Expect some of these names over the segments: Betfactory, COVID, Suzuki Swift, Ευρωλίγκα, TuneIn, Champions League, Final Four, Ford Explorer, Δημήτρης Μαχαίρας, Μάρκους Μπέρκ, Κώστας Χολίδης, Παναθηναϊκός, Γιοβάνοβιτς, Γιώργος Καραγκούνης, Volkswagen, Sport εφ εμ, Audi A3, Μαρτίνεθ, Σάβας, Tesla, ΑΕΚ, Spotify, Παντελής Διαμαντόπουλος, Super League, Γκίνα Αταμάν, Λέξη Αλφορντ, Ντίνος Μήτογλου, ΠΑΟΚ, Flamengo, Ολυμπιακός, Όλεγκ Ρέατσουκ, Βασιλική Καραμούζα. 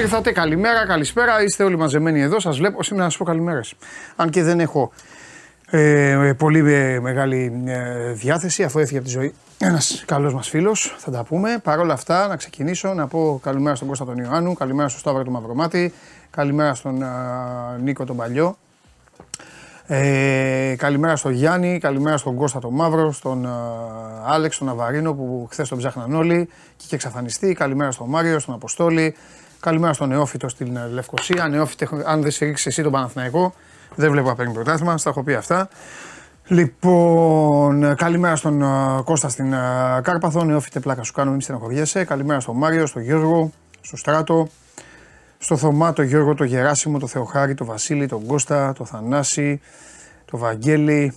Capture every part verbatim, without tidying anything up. ήρθατε, καλημέρα, καλησπέρα. Είστε όλοι μαζεμένοι εδώ. Σας βλέπω σήμερα να σας πω καλημέρες. Αν και δεν έχω ε, πολύ μεγάλη ε, διάθεση, αφού έφυγε από τη ζωή ένας καλός μας φίλος, θα τα πούμε. Παρ' όλα αυτά, να ξεκινήσω να πω καλημέρα στον Κώστα τον Ιωάννου, καλημέρα στον Σταύρο τον Μαυρομάτη, καλημέρα στον ε, Νίκο τον Παλιό. Ε, καλημέρα στον Γιάννη, καλημέρα στον Κώστα τον Μαύρο, στον ε, Άλεξ, στον Αβαρίνο που χθες τον ψάχναν όλοι και είχε εξαφανιστεί. Καλημέρα στον Μάριο, στον Αποστόλη. Καλημέρα στον Νεόφυτο στην Λευκοσία. Νεόφυτε, αν δεν στηρίξεις εσύ τον Παναθηναϊκό, δεν βλέπω να παίρνει πρωτάθλημα. Στα έχω πει αυτά. Λοιπόν, καλημέρα στον ε, Κώστα στην ε, Κάρπαθο. Νεόφυτε, πλάκα σου κάνω, μην στεναχωριέσαι. Καλημέρα στον Μάριο, στον Γιώργο, στον Στράτο, στο Θωμά, τον Γιώργο, τον Γεράσιμο, τον Θεοχάρη, τον Βασίλη, τον Κώστα, τον Θανάση, τον Βαγγέλη,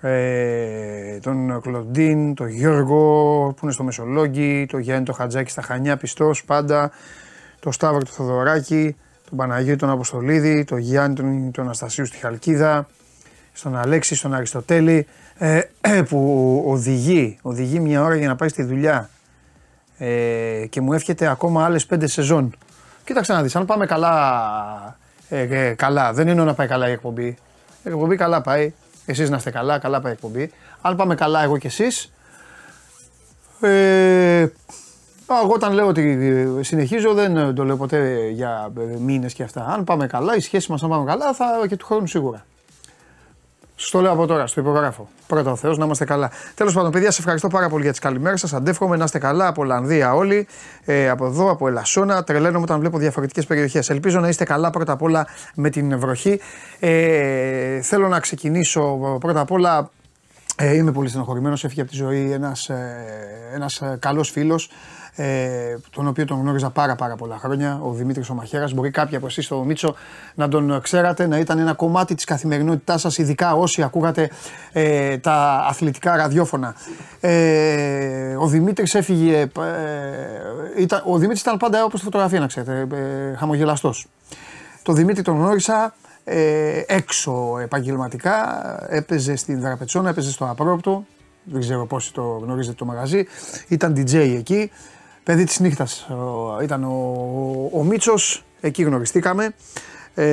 ε, τον Κλοντίν, τον Γιώργο που είναι στο Μεσολόγγι, τον Γιάννη, τον Χατζάκη στα Χανιά, πιστός πάντα, τον Σταύρο, τον Θοδωράκη, τον Παναγίου, τον Αποστολίδη, τον Γιάννη, τον, τον Αστασίου στη Χαλκίδα, στον Αλέξη, στον Αριστοτέλη, ε, που οδηγεί, οδηγεί μια ώρα για να πάει στη δουλειά ε, και μου εύχεται ακόμα άλλες πέντε σεζόν. Κοίταξε να δεις, αν πάμε καλά, ε, ε, καλά, δεν εννοώ να πάει καλά η εκπομπή. Η εκπομπή καλά πάει, εσείς να είστε καλά, καλά πάει η εκπομπή. Αν πάμε καλά εγώ και εσείς, ε, εγώ όταν λέω ότι συνεχίζω δεν το λέω ποτέ για μήνες και αυτά. Αν πάμε καλά, η σχέση μας αν πάμε καλά θα και του χρόνου σίγουρα. Στο λέω από τώρα, στο υπογράφω. Πρώτα ο Θεός, να είμαστε καλά. Τέλος πάντων, παιδιά, σας ευχαριστώ πάρα πολύ για τις καλημέρες σας. Αντεύχομαι να είστε καλά από Ολλανδία όλοι, ε, από εδώ, από Ελασσόνα. Τρελαίνομαι όταν βλέπω διαφορετικές περιοχές. Ελπίζω να είστε καλά πρώτα απ' όλα με την βροχή. Ε, θέλω να ξεκινήσω πρώτα απ' όλα. Ε, είμαι πολύ στενοχωρημένος. Έφυγε από τη ζωή ένας, ε, ένας καλός φίλος, Ε, τον οποίο τον γνώριζα πάρα πάρα πολλά χρόνια, ο Δημήτρης ο Μαχαίρας. Μπορεί κάποιοι από εσείς στο Μίτσο να τον ξέρατε, να ήταν ένα κομμάτι της καθημερινότητάς σας, ειδικά όσοι ακούγατε ε, τα αθλητικά ραδιόφωνα. Ε, ο Δημήτρης έφυγε, ε, ήταν, ο Δημήτρης ήταν πάντα όπως τη φωτογραφία να ξέρετε, ε, χαμογελαστός. Το Δημήτρη τον γνώρισα ε, έξω επαγγελματικά, έπαιζε στην Δραπετσόνα, έπαιζε στο Απρόπτο, δεν ξέρω πόσοι το γνωρίζετε το μαγαζί, ήταν ντι τζέι εκεί. Παιδί της νύχτας ήταν ο, ο, ο Μίτσος, εκεί γνωριστήκαμε ε,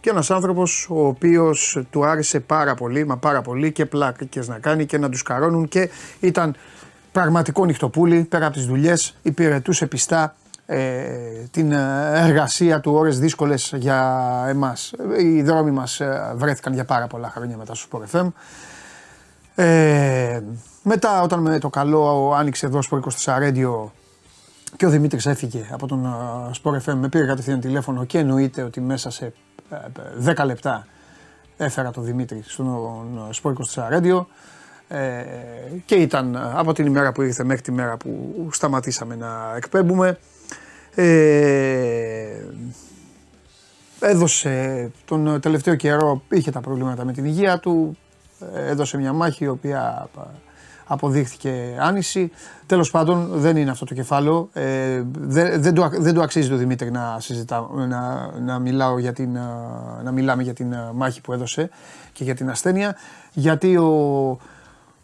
και ένας άνθρωπος ο οποίος του άρεσε πάρα πολύ, μα πάρα πολύ και πλάκες να κάνει και να τους καρώνουν και ήταν πραγματικό νυχτοπούλι, πέρα από τις δουλειές υπηρετούσε πιστά ε, την εργασία του, ώρες δύσκολες για εμάς. Οι δρόμοι μας βρέθηκαν για πάρα πολλά χρόνια μετά στο Sport εφ εμ. Ε, μετά όταν με το καλό άνοιξε εδώ Sport είκοσι τέσσερα Radio και ο Δημήτρης έφυγε από τον Sport εφ εμ, με πήρε κατευθείαν τηλέφωνο και εννοείται ότι μέσα σε δέκα λεπτά έφερα τον Δημήτρη στον Sport είκοσι τέσσερα Radio ε, και ήταν από την ημέρα που ήρθε μέχρι τη μέρα που σταματήσαμε να εκπέμπουμε. Ε, έδωσε τον τελευταίο καιρό, είχε τα προβλήματα με την υγεία του, έδωσε μια μάχη η οποία αποδείχθηκε άνηση. Τέλος πάντων δεν είναι αυτό το κεφάλαιο, ε, δεν, δεν, το, δεν το αξίζει το Δημήτρη να, συζητά, να, να, μιλάω για την, να μιλάμε για την μάχη που έδωσε και για την ασθένεια, γιατί ο,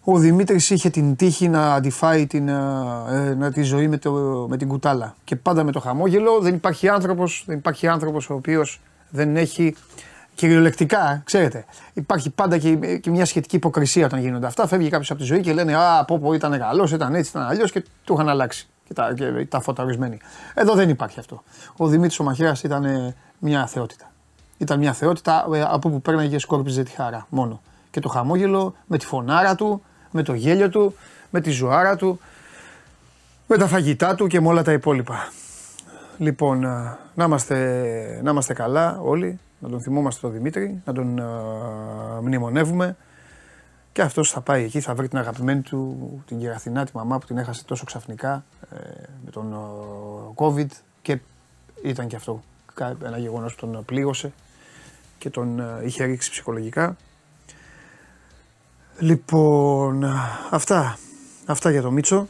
ο Δημήτρης είχε την τύχη να αντιφάει την, ε, να, τη ζωή με, το, με την κουτάλα και πάντα με το χαμόγελο. Δεν υπάρχει άνθρωπος, δεν υπάρχει άνθρωπος ο οποίος δεν έχει κυριολεκτικά, ξέρετε, υπάρχει πάντα και, και μια σχετική υποκρισία όταν γίνονται αυτά. Φεύγει κάποιος από τη ζωή και λένε «Α, πω πω, ήταν καλός, ήταν έτσι, ήταν αλλιώς» και του είχαν αλλάξει και τα, και τα φώτα ορισμένοι. Εδώ δεν υπάρχει αυτό. Ο Δημήτρης ο Μαχαίρας ήταν ε, μια θεότητα. Ήταν μια θεότητα ε, από που πέρναγε σκόρπιζε τη χαρά μόνο. Και το χαμόγελο με τη φωνάρα του, με το γέλιο του, με τη ζωάρα του, με τα φαγητά του και με όλα τα υπόλοιπα. Λοιπόν, να είμαστε, να είμαστε καλά όλοι. Να τον θυμόμαστε τον Δημήτρη, να τον ε, μνημονεύουμε και αυτός θα πάει εκεί, θα βρει την αγαπημένη του, την Κυραθινά, τη μαμά που την έχασε τόσο ξαφνικά ε, με τον ε, COVID και ήταν και αυτό ένα γεγονός που τον πλήγωσε και τον ε, είχε ρίξει ψυχολογικά. Λοιπόν, αυτά, αυτά για το Μίτσο.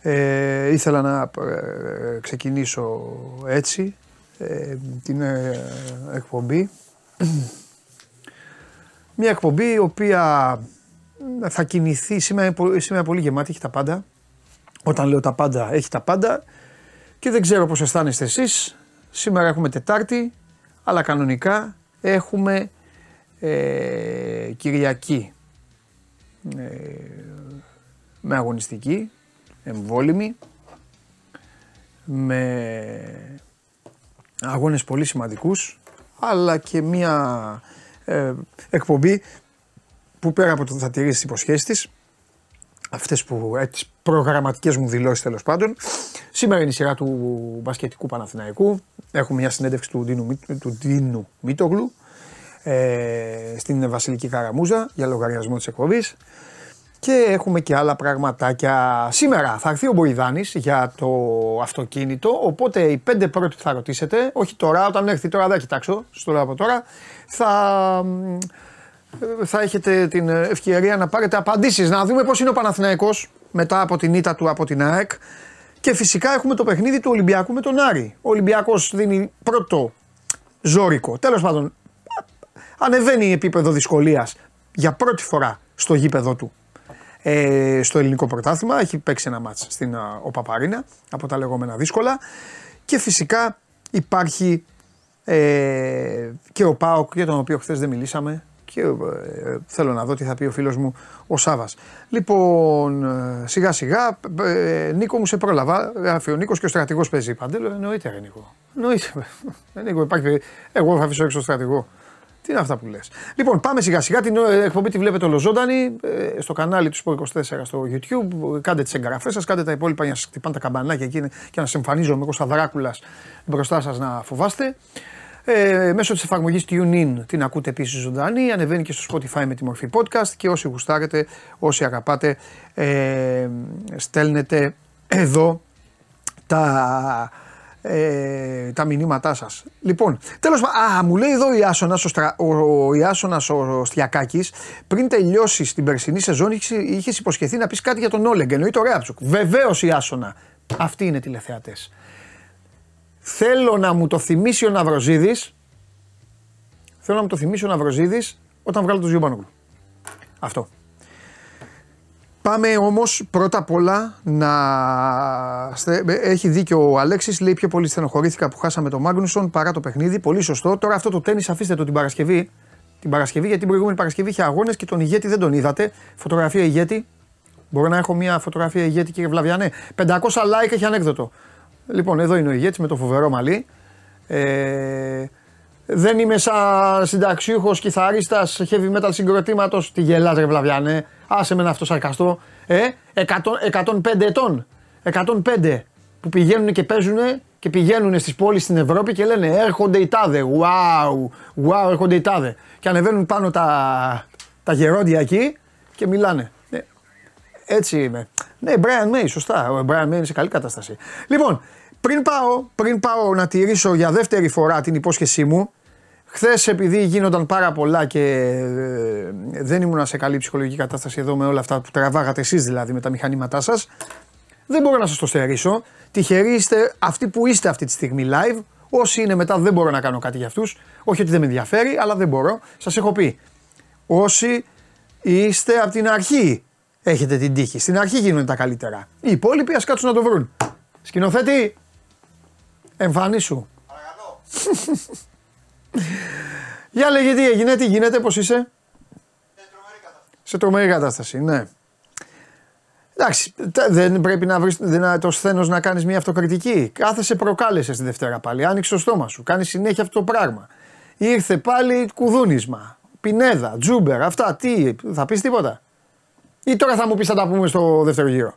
Ε, ήθελα να ε, ξεκινήσω έτσι την ε, εκπομπή, μια εκπομπή η οποία θα κινηθεί σήμερα, σήμερα πολύ γεμάτη, έχει τα πάντα, όταν λέω τα πάντα έχει τα πάντα και δεν ξέρω πώς αισθάνεστε εσείς. Σήμερα έχουμε Τετάρτη, αλλά κανονικά έχουμε ε, Κυριακή ε, με αγωνιστική, εμβόλυμη, με αγώνες πολύ σημαντικούς, αλλά και μια ε, εκπομπή που πέρα από το θα τηρήσει τις υποσχέσεις της, αυτές που, ε, τις προγραμματικές μου δηλώσεις τέλος πάντων. Σήμερα είναι η σειρά του μπασκετικού Παναθηναϊκού. Έχουμε μια συνέντευξη του Ντίνου, του Ντίνου Μήτογλου ε, στην Βασιλική Καραμούζα για λογαριασμό της εκπομπής. Και έχουμε και άλλα πραγματάκια. Σήμερα θα έρθει ο Μποϊδάνης για το αυτοκίνητο. Οπότε οι πέντε πρώτοι που θα ρωτήσετε, όχι τώρα, όταν έρθει τώρα, δεν κοιτάξω, στο λέω από τώρα, θα, θα έχετε την ευκαιρία να πάρετε απαντήσεις. Να δούμε πώς είναι ο Παναθηναϊκός μετά από την ήττα του από την ΑΕΚ. Και φυσικά έχουμε το παιχνίδι του Ολυμπιακού με τον Άρη. Ο Ολυμπιακός δίνει πρώτο ζώρικο. Τέλος πάντων, ανεβαίνει η επίπεδο δυσκολίας για πρώτη φορά στο γήπεδο του. Στο ελληνικό πρωτάθλημα, έχει παίξει ένα μάτς στην Οπαπαρίνα από τα λεγόμενα δύσκολα και φυσικά υπάρχει ε, και ο ΠΑΟΚ για τον οποίο χθες δεν μιλήσαμε και ε, ε, θέλω να δω τι θα πει ο φίλος μου ο Σάβας. Λοιπόν, ε, σιγά σιγά ε, Νίκο μου σε πρόλαβα, γράφει ο Νίκος και ο στρατηγός παίζει. Παντέλο, εννοείται ρε Νίκο, εννοείται ε, Νίκο, υπάρχει, εγώ θα αφήσω έξω το στρατηγό. Τι είναι αυτά που λες. Λοιπόν, πάμε σιγά σιγά. Την εκπομπή τη βλέπετε ολοζώντανη στο κανάλι του Sport είκοσι τέσσερα στο YouTube. Κάντε τις εγγραφές σας, κάντε τα υπόλοιπα για να σας χτυπάνε τα καμπανάκια και να σας εμφανίζομαι εγώ στα Δράκουλας μπροστά σας να φοβάστε. Ε, μέσω της εφαρμογής TuneIn την ακούτε επίσης ζωντανή. Ανεβαίνει και στο Spotify με τη μορφή podcast και όσοι γουστάρετε, όσοι αγαπάτε, ε, στέλνετε εδώ τα... Ε, τα μηνύματά σας. Λοιπόν, τέλος πάντων, α, μου λέει εδώ η Άσονας, ο, στρα, ο, ο, η Άσονας, ο, ο Στιακάκης, πριν τελειώσει στην περσινή σεζόν, είχες υποσχεθεί να πεις κάτι για τον Όλεγκ. Εννοεί το Ρέατσουκ. Βεβαίως η Άσονα. Αυτοί είναι τηλεθεατές. Θέλω να μου το θυμίσει ο Ναυροζίδης, θέλω να μου το θυμίσει ο Ναυροζίδης όταν βγάλω το Ζιουμπανόγλου. Αυτό. Πάμε όμως πρώτα απ' όλα να... Έχει δίκιο ο Αλέξης, λέει πιο πολύ στενοχωρήθηκα που χάσαμε τον Μάγνουσον παρά το παιχνίδι. Πολύ σωστό. Τώρα αυτό το τένις αφήστε το την Παρασκευή. Την Παρασκευή, γιατί την προηγούμενη Παρασκευή είχε αγώνες και τον ηγέτη δεν τον είδατε. Φωτογραφία ηγέτη. Μπορώ να έχω μια φωτογραφία ηγέτη κύριε Βλαβιανέ. πεντακόσια like έχει ανέκδοτο. Λοιπόν, εδώ είναι ο ηγέτης με το φοβερό μαλλί. Ε... Δεν είμαι σαν συνταξιούχος κιθαρίστας heavy metal συγκροτήματος. Τι γελάς ρε Βλαβιανέ, άσε με να αυτοσαρκαστώ. Ε, εκατόν πέντε ετών, εκατόν πέντε που πηγαίνουν και παίζουν και πηγαίνουν στις πόλεις στην Ευρώπη και λένε έρχονται οι τάδε, wow, wow έρχονται οι τάδε. Και ανεβαίνουν πάνω τα, τα γερόντια εκεί και μιλάνε. Ε, έτσι είμαι. Ναι, Brian May, σωστά, ο Brian May είναι σε καλή κατάσταση. Λοιπόν, πριν πάω, πριν πάω να τηρήσω για δεύτερη φορά την υπόσχεσή μου, χθες επειδή γίνονταν πάρα πολλά και δεν ήμουν σε καλή ψυχολογική κατάσταση εδώ με όλα αυτά που τραβάγατε εσείς δηλαδή με τα μηχανήματά σας, δεν μπορώ να σας το στερήσω. Τυχεροί είστε αυτοί που είστε αυτή τη στιγμή live, όσοι είναι μετά δεν μπορώ να κάνω κάτι για αυτούς, όχι ότι δεν με ενδιαφέρει αλλά δεν μπορώ. Σας έχω πει, όσοι είστε από την αρχή έχετε την τύχη, στην αρχή γίνονται τα καλύτερα, οι υπόλοιποι ας κάτσουν να το βρουν. Σκηνοθέτη, εμφανίσου. Παρακαλώ. Για λέγε τι έγινε, τι γίνεται, πώς είσαι. Σε τρομερή κατάσταση. Σε τρομερή κατάσταση, ναι. Εντάξει, δεν πρέπει να βρεις δεν, το σθένος να κάνεις μια αυτοκριτική. Κάθεσαι προκάλεσες τη Δευτέρα πάλι, άνοιξε το στόμα σου, κάνεις συνέχεια αυτό το πράγμα. Ήρθε πάλι κουδούνισμα, Πινέδα, Τζούμπερ, αυτά, τι, θα πεις τίποτα. Ή τώρα θα μου πεις θα τα πούμε στο δεύτερο γύρο.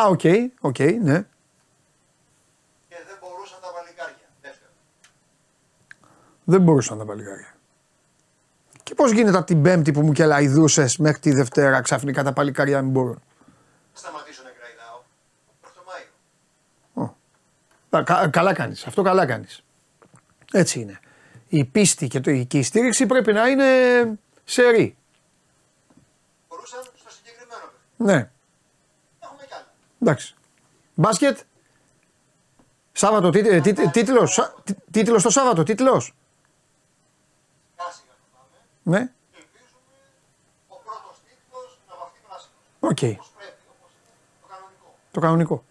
Α, οκ, okay, οκ, okay, ναι. Και δεν μπορούσαν τα παλικάρια, δεύτερο. Δεν μπορούσαν τα παλικάρια. Και πώς γίνεται από την Πέμπτη που μου κελαϊδούσες μέχρι τη Δευτέρα ξαφνικά τα παλικάρια μην μπορούν. Σταματήσω να κραηδάω. Προς το Μάιο. Oh. Κα, καλά κάνεις, αυτό καλά κάνεις. Έτσι είναι. Η πίστη και, το, και η στήριξη πρέπει να είναι σερή. Μπορούσαν στο συγκεκριμένο. Ναι. Εντάξει. Μπάσκετ. Σάββατο, τί, τί, τί, τίτλος. Σα, τί, τίτλος το Σάββατο, τίτλος. Ναι. Ελπίζουμε ο πρώτος τίτλος να βαφτεί πράσινο. Οκ. Όπως πρέπει, όπως είναι το κανονικό. Το κανονικό.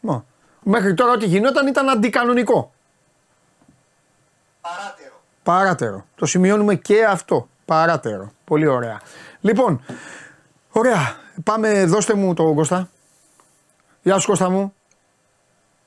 Μα. Μέχρι τώρα ό,τι γινόταν ήταν αντικανονικό. Παράτερο. Παράτερο. Το σημειώνουμε και αυτό. Παράτερο. Πολύ ωραία. Λοιπόν, ωραία. Πάμε, δώστε μου τον Κώστα. Γεια σου Κώστα μου.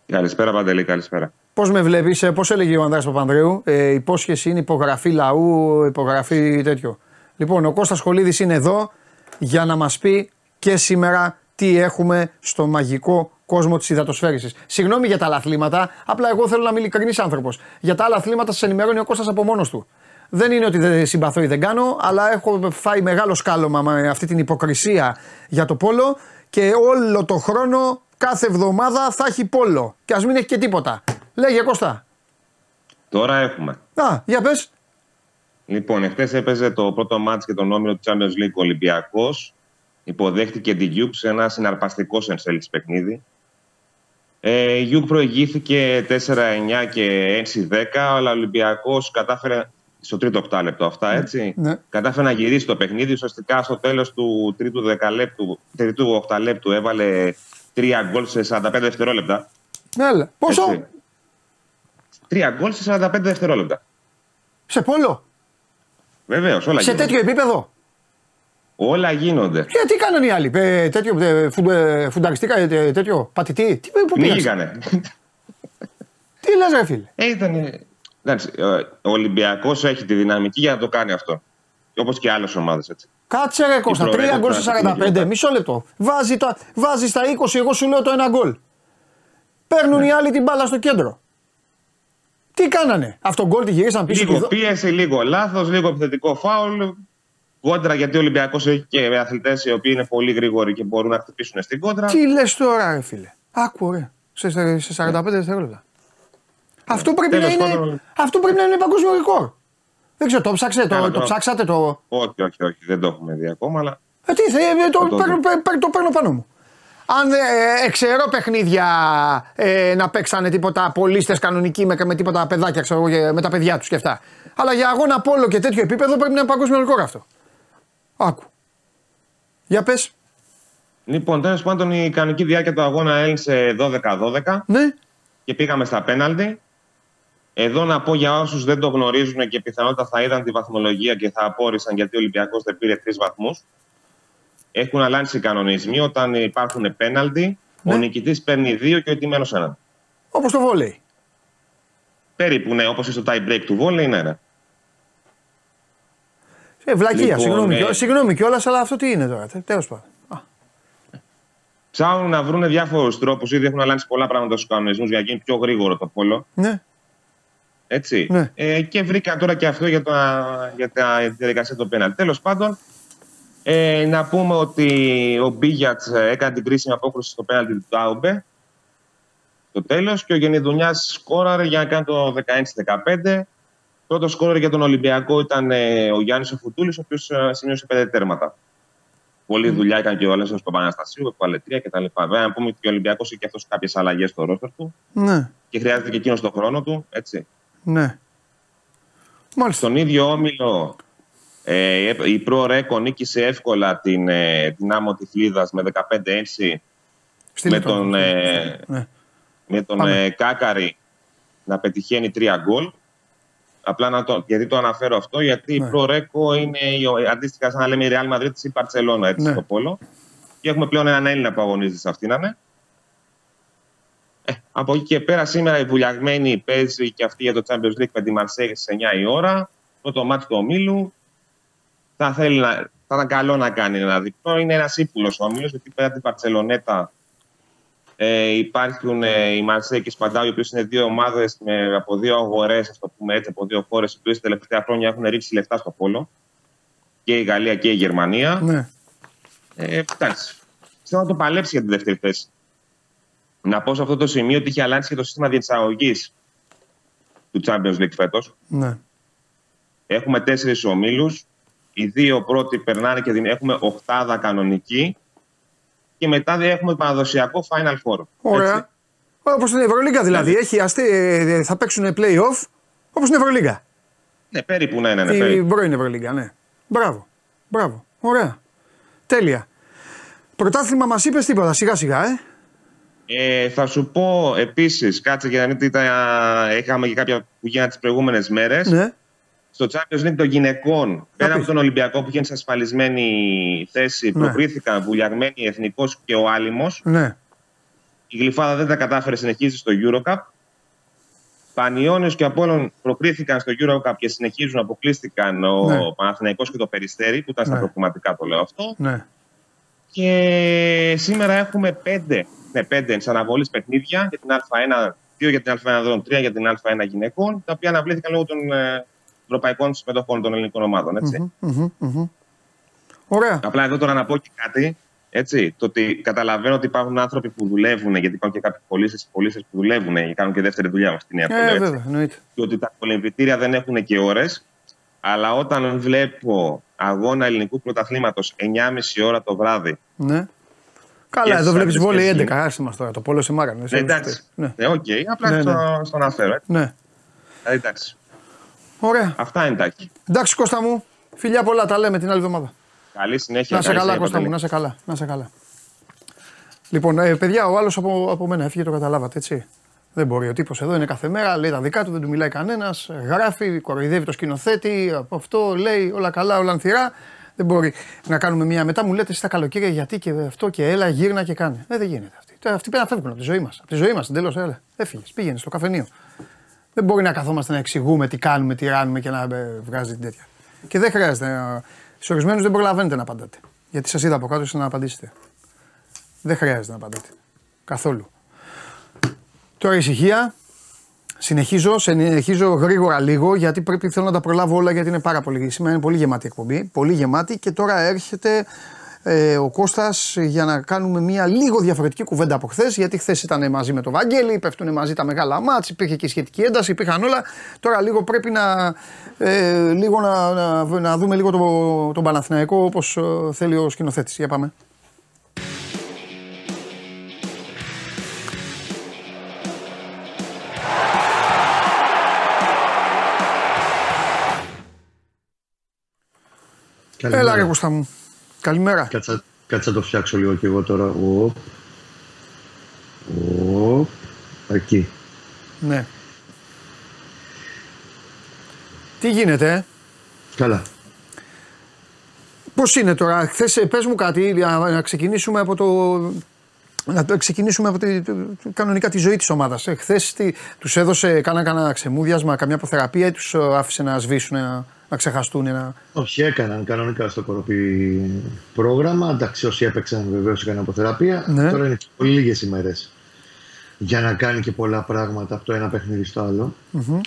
Καλησπέρα Παντελή, καλησπέρα. Πώς με βλέπεις, πώς έλεγε ο Ανδρέας Παπανδρέου, ε, υπόσχεση είναι υπογραφή λαού, υπογραφή τέτοιο. Λοιπόν, ο Κώστας Χολίδης είναι εδώ για να μας πει και σήμερα τι έχουμε στο μαγικό κόσμο της υδατοσφαίρισης. Συγγνώμη για τα άλλα αθλήματα, απλά εγώ θέλω να είμαι ειλικρινής άνθρωπος. Για τα άλλα αθλήματα σας ενημερώνει ο Κώστας από μόνος του. Δεν είναι ότι δεν συμπαθώ ή δεν κάνω, αλλά έχω φάει μεγάλο σκάλωμα με αυτή την υποκρισία για το πόλο και όλο το χρόνο, κάθε εβδομάδα θα έχει πόλο. Και ας μην έχει και τίποτα. Λέγε Κώστα. Τώρα έχουμε. Α, για πες. Λοιπόν, εχθές έπαιζε το πρώτο μάτς και τον όμιλο του Champions League Ολυμπιακός. Υποδέχτηκε την Γιουκ σε ένα συναρπαστικό σε ενσέλιξη παιχνίδι. Ε, η Γιουκ προηγήθηκε τέσσερα εννιά και έξι δέκα, αλλά ο Ολυμπιακός κατάφερε. Στο τρίτο οκτάλεπτο αυτά, έτσι. Ναι. Κατάφερε να γυρίσει το παιχνίδι. Ουσιαστικά στο τέλος του τρίτου δεκαλέπτου, τρίτου οκταλέπτου έβαλε τρία γκολ σε σαράντα πέντε δευτερόλεπτα. Ναι, πόσο? Έτσι. Τρία γκολ σε σαράντα πέντε δευτερόλεπτα. Σε πόλο. Βεβαίως, όλα σε γίνονται. Σε τέτοιο επίπεδο. Όλα γίνονται. Και τι κάνανε οι άλλοι, τέτοιο, φουνταριστικά, τέτοιο, πατητή. Τι πήγανε. Τι λες ρε φίλε. Ε, ήτανε... Ο Ολυμπιακός έχει τη δυναμική για να το κάνει αυτό. Όπως και άλλες ομάδες έτσι. Κάτσε ρε Κώστα, τρία γκολ σε σαράντα πέντε, μισό λεπτό. Βάζει, τα, βάζει στα είκοσι, εγώ σου λέω το ένα γκολ. Παίρνουν ναι. οι άλλοι την μπάλα στο κέντρο. Τι κάνανε, αυτό γκολ τη γυρίσαν πίσω. Λίγο πίεση, λίγο λάθος, λίγο επιθετικό φάουλ. Κόντρα γιατί ο Ολυμπιακός έχει και αθλητές οι οποίοι είναι πολύ γρήγοροι και μπορούν να χτυπήσουν στην κόντρα. Τι λες τώρα ρε φίλε, άκου ρε, σε, σε σαράντα πέντε δευτερόλεπτα. Αυτό πρέπει, να είναι, πόδρο... αυτό πρέπει να είναι παγκόσμιο ρεκόρ. Δεν ξέρω, το ψάξατε το, το, το ψάξατε το. Όχι, όχι, όχι, δεν το έχουμε δει ακόμα, αλλά. Ε, τι, το, το, το, παίρνω, το παίρνω πάνω μου. Αν ε, εξαιρώ παιχνίδια ε, να παίξανε τίποτα πολίστες κανονικοί με, με τίποτα παιδάκια, ξέρω, με τα παιδιά τους και αυτά. Αλλά για αγώνα πόλο και τέτοιο επίπεδο πρέπει να είναι παγκόσμιο ρεκόρ αυτό. Άκου. Για πες. Λοιπόν, τέλος πάντων η κανονική διάρκεια του αγώνα έλυσε δώδεκα δώδεκα. Ναι. Και πήγαμε στα πέναλτι. Εδώ να πω για όσους δεν το γνωρίζουν και πιθανότατα θα είδαν τη βαθμολογία και θα απόρρισαν γιατί ο Ολυμπιακός δεν πήρε τρεις βαθμούς. Έχουν αλλάξει οι κανονισμοί όταν υπάρχουν πέναλτι. Ναι. Ο νικητής παίρνει δύο και ο τιμένος ένα. Όπως το βόλεϊ. Περίπου, ναι, όπως στο tie break του βόλεϊ, ναι, ναι. Ε, βλακεία, λοιπόν, συγγνώμη, ε... συγγνώμη κιόλας, αλλά αυτό τι είναι τώρα, τέλος πάντων. Ψάχνουν να βρουν διάφορους τρόπους, ήδη έχουν αλλάξει πολλά πράγματα στους κανονισμούς για να γίνει πιο γρήγορο το πόλο. Ναι. Έτσι. Ναι. Ε, και βρήκα τώρα και αυτό για, το, για, τα, για τη διαδικασία των πέναλτι. Τέλος πάντων, ε, να πούμε ότι ο Μπίγιατς έκανε την κρίσιμη απόκριση στο πέναλτι του Τάουμπε. Το τέλος. Και ο Γενιδουνιάς σκόραρε για να κάνει το δεκαέξι δεκαπέντε. Πρώτο σκόραρε για τον Ολυμπιακό ήταν ε, ο Γιάννης ο Φουτούλης, ο οποίος ε, σημείωσε πέντε τέρματα. Πολλή δουλειά έκανε και ο Αλέξανδρος Παπαναστασίου, ο Παλετρία κτλ. Βέβαια, να πούμε ότι ο Ολυμπιακός είχε και αυτός κάποιες αλλαγές στο ρόστερ του. Ναι. Και χρειάζεται και εκείνος τον χρόνο του. Έτσι. Ναι. Μάλιστα. Στον ίδιο όμιλο, ε, η Pro Reco νίκησε εύκολα την ε, Δυνάμο Τυφλίδας με δεκαπέντε έξι. Με τον, ε, ναι. με τον ε, Κάκαρη να πετυχαίνει τρία γκολ. Απλά να το, γιατί το αναφέρω αυτό, γιατί ναι. η Pro Reco είναι η, αντίστοιχα σαν να λέμε η Real Madrid ή η Barcelona έτσι ναι. στο πόλο. Και έχουμε πλέον έναν Έλληνα που αγωνίζεται σε αυτήν. Ναι. Ε, από εκεί και πέρα σήμερα η βουλιαγμένη παίζει και αυτή για το Champions League με τη Marseille στις εννιά η ώρα. Πρώτο μάτι του ομίλου. Θα, θέλει να, θα ήταν καλό να κάνει ένα διπλό. Είναι ένας ύπουλος ο ομίλος, γιατί πέρα την Barceloneta Ε, υπάρχουν ε, οι Μαρσέη και οι Σπαντάου, οι οποίες είναι δύο ομάδες με, από δύο αγορές, ας το πούμε έτσι, από δύο χώρες, οι οποίες τα τελευταία χρόνια έχουν ρίξει λεφτά στο πόλο. Και η Γαλλία και η Γερμανία. Ναι. Ε, εντάξει. Θέλω να το παλέψει για την δεύτερη θέση. Να πω σε αυτό το σημείο ότι είχε αλλάξει και το σύστημα διεξαγωγής του Champions League φέτος. Ναι. Έχουμε τέσσερις ομίλους. Οι δύο πρώτοι περνάνε και έχουμε οκτάδα κανονική. Και μετά έχουμε παραδοσιακό Final Four. Ωραία. Όπως στην Ευρωλίγκα δηλαδή. Έχει αστε, θα παίξουν play-off όπως στην Ευρωλίγκα. Ναι, περίπου, ναι, ναι. ναι η πρώην Ευρωλίγκα, ναι. Μπράβο. Μπράβο. Ωραία. Τέλεια. Πρωτάθλημα μας είπες τίποτα, σιγά σιγά, ε. Ε, θα σου πω επίσης, κάτσε για να μην ήταν, είχαμε και κάποια που γίνανε τις προηγούμενες μέρες. Ναι. Στο Champions League των γυναικών, πέρα από τον Ολυμπιακό που είχε ασφαλισμένη θέση, ναι, προκρίθηκαν βουλιαγμένοι Εθνικός και ο Άλυμος. Ναι. Η Γλυφάδα δεν τα κατάφερε, συνεχίζει στο EuroCup. Πανιώνιος και Απόλλων προκρίθηκαν στο EuroCup και συνεχίζουν, αποκλείστηκαν, ναι, ο Παναθηναϊκός και το Περιστέρι, που ήταν στα, ναι, προκριματικά, το λέω αυτό. Ναι. Και σήμερα έχουμε πέντε, ναι, πέντε αναβολής παιχνίδια για την Α1, δύο για την Α1 δρόμων, τρία για την Α1 γυναικών, τα οποία αναβλήθηκαν λόγω των ευρωπαϊκών συμμετοχών των ελληνικών ομάδων. Έτσι. Mm-hmm, mm-hmm, mm-hmm. Ωραία. Απλά εδώ τώρα να πω και κάτι. Έτσι, το ότι καταλαβαίνω ότι υπάρχουν άνθρωποι που δουλεύουν, γιατί υπάρχουν και κάποιοι πολίτες που δουλεύουν και κάνουν και δεύτερη δουλειά μας στην Ελλάδα. Και ότι τα κολυμβητήρια δεν έχουν και ώρες. Αλλά όταν βλέπω αγώνα ελληνικού πρωταθλήματος εννιάμιση ώρα το βράδυ. Ναι. Καλά, εδώ βλέπεις βόλεϊ έντεκα. Άσε μας τώρα, το πόλο σε μάκανε. Ναι, εντάξει. Ναι, οκ, okay, απλά ναι, ναι, στο αναφέρω. Έτσι. Ναι. Εντάξει. Ωραία. Αυτά είναι τα. Εντάξει, Κώστα μου, φιλιά πολλά, τα λέμε την άλλη εβδομάδα. Καλή συνέχεια. Να σε καλά, Κώστα μου, να σε καλά, να σε καλά. Λοιπόν, ε, παιδιά, ο άλλος από, από μένα έφυγε, το καταλάβατε, έτσι. Δεν μπορεί, ο τύπος εδώ είναι κάθε μέρα, λέει τα δικά του, δεν του μιλάει κανένας, γράφει, κοροϊδεύει το σκηνοθέτη, από αυτό λέει όλα καλά, όλα ανθυρά. Δεν μπορεί να κάνουμε μια μετά, μου λέτε στα καλοκαίρια γιατί και αυτό και έλα, γύρνα και κάνε. Ε, δεν γίνεται αυτή. Αυτοί πρέπει να φεύγουν από τη ζωή μας. Από τη ζωή μας εντελώς, έλα. Έφυγες, πήγαινε στο καφενείο. Δεν μπορεί να καθόμαστε να εξηγούμε τι κάνουμε, τι ράνουμε και να βγάζει την τέτοια. Και δεν χρειάζεται. Σε ορισμένους δεν προλαβαίνετε να απαντάτε. Γιατί σας είδα από κάτω να απαντήσετε. Δεν χρειάζεται να απαντάτε. Καθόλου. Τώρα ησυχία. Συνεχίζω, συνεχίζω γρήγορα λίγο γιατί πρέπει, θέλω να τα προλάβω όλα γιατί είναι πάρα πολύ. Σήμερα είναι πολύ γεμάτη εκπομπή. Πολύ γεμάτη και τώρα έρχεται ε, ο Κώστας για να κάνουμε μια λίγο διαφορετική κουβέντα από χθες. Γιατί χθες ήταν μαζί με τον Βαγγέλη, πέφτουν μαζί τα μεγάλα μάτς, υπήρχε και η σχετική ένταση, υπήρχαν όλα. Τώρα λίγο πρέπει να, ε, λίγο να, να, να δούμε λίγο τον το Παναθηναϊκό όπως ε, θέλει ο σκηνοθέτης. Για πάμε. Καλημέρα. Έλα ρε Κώστα μου. Καλημέρα. Κάτσα, κάτσα το φτιάξω λίγο και εγώ τώρα. Οπ. Οπ. Εκεί. Ναι. Τι γίνεται, ε? Καλά. Πώς είναι τώρα, χθες, πες μου κάτι, να ξεκινήσουμε από το... Να ξεκινήσουμε από τη, κανονικά τη ζωή της ομάδας. Ε, χθες τι, τους έδωσε, κάνα κανένα ξεμούδιασμα, καμιά αποθεραπεία ή τους άφησε να σβήσουν, να, να ξεχαστούν? Να... Όχι, έκαναν κανονικά στο κοροπή πρόγραμμα. Εντάξει, όσοι έπαιξαν βεβαίως έκαναν αποθεραπεία. Ναι. Τώρα είναι πολύ λίγες ημέρες για να κάνει και πολλά πράγματα από το ένα παιχνίδι στο άλλο. Mm-hmm.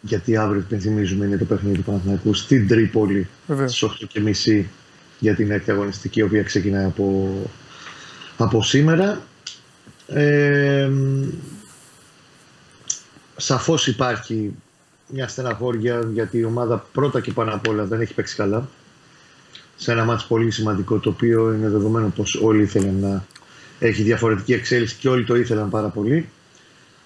Γιατί αύριο, υπενθυμίζουμε, είναι το παιχνίδι του Παναθηναϊκού στην Τρίπολη στις οκτώ και μισή για την έκτη αγωνιστική, η οποία ξεκινάει από. Από σήμερα, ε, σαφώς υπάρχει μια στεναχώρια γιατί η ομάδα πρώτα και πάνω απ' όλα δεν έχει παίξει καλά. Σε ένα μάτς πολύ σημαντικό, το οποίο είναι δεδομένο πως όλοι ήθελαν να έχει διαφορετική εξέλιξη και όλοι το ήθελαν πάρα πολύ.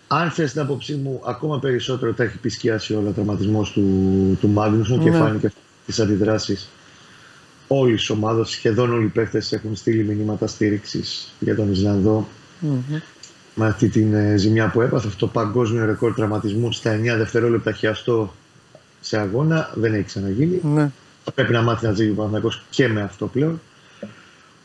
Αν θες την άποψή μου, ακόμα περισσότερο τα έχει πισκιάσει όλα ο τραυματισμός του, του Μάγνουσον, ναι, και φάνηκε τις αντιδράσεις. Όλη η ομάδα, σχεδόν όλοι οι παίκτες έχουν στείλει μηνύματα στήριξης για τον Ισλανδό, mm-hmm, με αυτή την ζημιά που έπαθε. Αυτό το παγκόσμιο ρεκόρ τραυματισμού στα εννιά δευτερόλεπτα χιαστό σε αγώνα δεν έχει ξαναγίνει. Mm-hmm. Πρέπει να μάθει να ζει ο Παναθηναϊκός και με αυτό πλέον.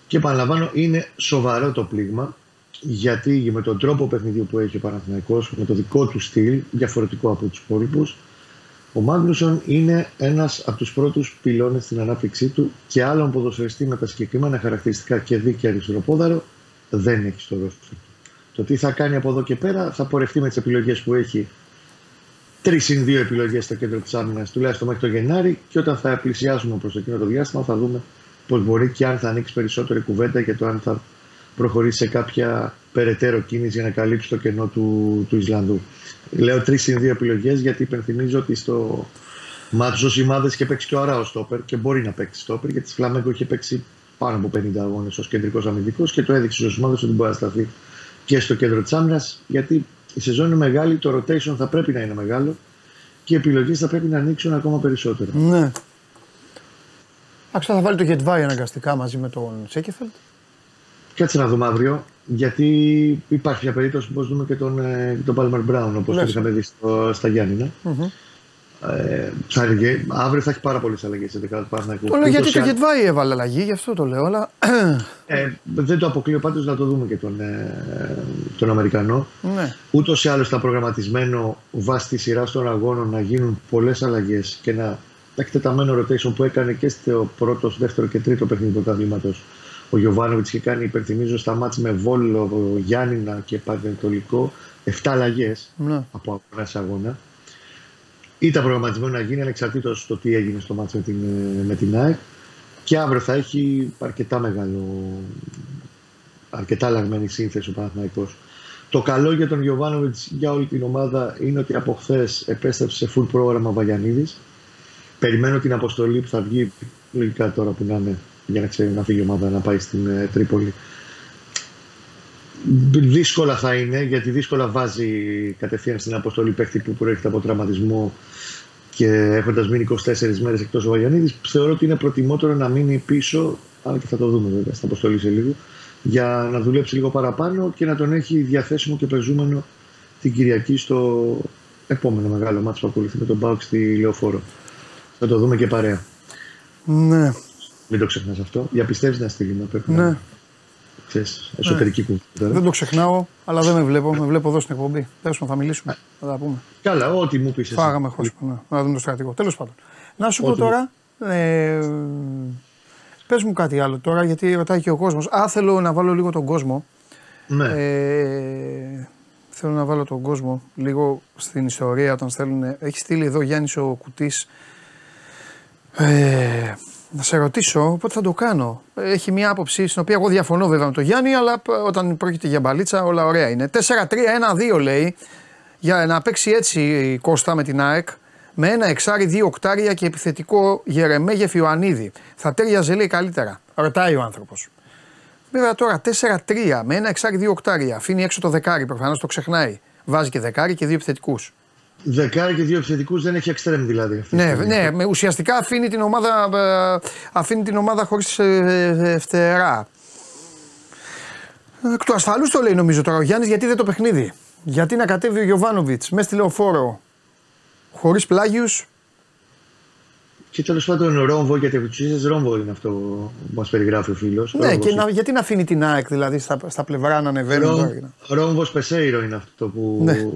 Και επαναλαμβάνω, είναι σοβαρό το πλήγμα γιατί με τον τρόπο παιχνιδιού που έχει ο Παναθηναϊκός, με το δικό του στυλ, διαφορετικό από τους υπόλοιπους. Ο Μάγνουσον είναι ένας από τους πρώτους πυλώνες στην ανάπτυξή του και άλλον ποδοσφαιριστή με τα συγκεκριμένα χαρακτηριστικά και δίκαια αριστεροπόδαρο δεν έχει στο ρόστερ του. Το τι θα κάνει από εδώ και πέρα θα πορευτεί με τις επιλογές που έχει. τρεις συν δύο επιλογές στο κέντρο της άμυνας, τουλάχιστον μέχρι τον Γενάρη, και όταν θα πλησιάσουμε προς εκείνο το διάστημα θα δούμε πώς μπορεί και αν θα ανοίξει περισσότερη κουβέντα για το αν θα προχωρήσει σε κάποια περαιτέρω κίνηση για να καλύψει το κενό του, του Ισλανδού. Λέω τρεις συν δύο επιλογές γιατί υπενθυμίζω ότι στο μάτσο ως ημάδες είχε παίξει και ο Αράος στόπερ και μπορεί να παίξει στόπερ, γιατί στη Φλάμεγκο είχε παίξει πάνω από πενήντα αγώνες ως κεντρικός αμυντικός και το έδειξε στους ομάδες ότι μπορεί να σταθεί και στο κέντρο της άμυνας, γιατί η σεζόν είναι μεγάλη, το rotation θα πρέπει να είναι μεγάλο και οι επιλογές θα πρέπει να ανοίξουν ακόμα περισσότερο. Ναι. Άξα, θα βάλει το Γετβάη αναγκαστικά μαζί με τον Σέκεφελντ. Κάτσε να δούμε αύριο, γιατί υπάρχει μια περίπτωση που δούμε και τον, τον Palmer Brown, όπως το είχαμε δει στο, στα Γιάννηνα. Mm-hmm. Ε, θα έλεγε, αύριο θα έχει πάρα πολλές αλλαγές. Το λέω γιατί το Γετβάη έβαλε αλλαγή, γι' αυτό το λέω. Αλλά... Ε, δεν το αποκλείω πάντως να το δούμε και τον, ε, τον Αμερικανό. Ναι. Ούτως ή άλλως ήταν προγραμματισμένο βάσει τη σειρά των αγώνων να γίνουν πολλές αλλαγές και ένα εκτεταμένο rotation που έκανε και στο πρώτο, δεύτερο και τρίτο παιχνίδι του πρωταθλήματος. Ο Γιωβάνοβιτς είχε κάνει, υπενθυμίζω, στα μάτς με Βόλο, Γιάννηνα και Πανετολικό επτά αλλαγές, ναι, από αγώνα σε αγώνα. Ήταν προγραμματισμένο να γίνει ανεξαρτήτως το τι έγινε στο μάτς με την, με την ΑΕΚ, και αύριο θα έχει αρκετά μεγάλο, αρκετά αλλαγμένη σύνθεση ο Παναθηναϊκός. Το καλό για τον Γιωβάνοβιτς, για όλη την ομάδα, είναι ότι από χθες επέστρεψε σε full πρόγραμμα Βαγιανίδης. Περιμένω την αποστολή που θα βγει λογικά τώρα που να είναι, για να ξέρει να φύγει η ομάδα να πάει στην ε, Τρίπολη. Δύσκολα θα είναι, γιατί δύσκολα βάζει κατευθείαν στην αποστολή παίκτη που προέρχεται από τραυματισμό και έχοντας μείνει είκοσι τέσσερις μέρες εκτός ο Βαγιανίδης. Θεωρώ ότι είναι προτιμότερο να μείνει πίσω, αλλά και θα το δούμε βέβαια στην αποστολή σε λίγο, για να δουλέψει λίγο παραπάνω και να τον έχει διαθέσιμο και πεζούμενο την Κυριακή στο επόμενο μεγάλο μάτς που ακολουθεί με τον ΠΑΟΚ στη Λεωφόρο. Θα το δούμε και παρέα. Ναι. Μην το ξεχνάς αυτό. Διαπιστεύεις να στείλει, πρέπει ναι. να ξέρεις, εσωτερική ναι. κουβέντα. Δεν το ξεχνάω, αλλά δεν με βλέπω. Με βλέπω εδώ στην εκπομπή. Πέσουμε, θα μιλήσουμε. Θα τα πούμε. Καλά, ό,τι μου πεις. Φάγαμε χώσπα. Ναι. Να δούμε το στρατηγό. Τέλος πάντων. Να σου ό, πω τώρα. Ε, πες μου κάτι άλλο τώρα, γιατί ρωτάει και ο κόσμος. Α, θέλω να βάλω λίγο τον κόσμο. Ναι. Ε, θέλω να βάλω τον κόσμο λίγο στην ιστορία όταν στέλνουν. Έχει στείλει εδώ Γιάννης ο Κουτής. Ε, να σε ρωτήσω, οπότε θα το κάνω. Έχει μια άποψη στην οποία εγώ διαφωνώ βέβαια με τον Γιάννη, αλλά όταν πρόκειται για μπαλίτσα όλα ωραία είναι. τέσσερα τρία ένα δύο λέει, για να παίξει έτσι η Κώστα με την ΑΕΚ, με ένα εξάρι, δύο οκτάρια και επιθετικό Γερεμέγεφ Ιωαννίδη. Θα τέριαζε λέει καλύτερα, ρωτάει ο άνθρωπος. Βέβαια τώρα τέσσερα τρία με ένα εξάρι, δύο οκτάρια, αφήνει έξω το δεκάρι, προφανώς το ξεχνάει. Βάζει και δεκάρι και δύο επιθετικούς. Δεκάρι και δύο επιθετικούς, δεν έχει εξτρέμ δηλαδή. Ναι, ναι, ουσιαστικά αφήνει την ομάδα, αφήνει την ομάδα χωρίς φτερά. Εκ του ασφαλούς το λέει νομίζω τώρα ο Γιάννης, γιατί δεν το παιχνίδι. Γιατί να κατέβει ο Γιωβάνοβιτς μέσα στη Λεωφόρο χωρίς πλάγιους. Και τέλος πάντων ρόμβο, γιατί επί της ουσίας ρόμβο είναι αυτό που μας περιγράφει ο φίλος. Ναι, ρόμβος. Και να, γιατί να αφήνει την ΑΕΚ δηλαδή στα, στα πλευρά να ανεβαίνουν. Ρόμβος Πεσέιρο είναι αυτό που. Ναι.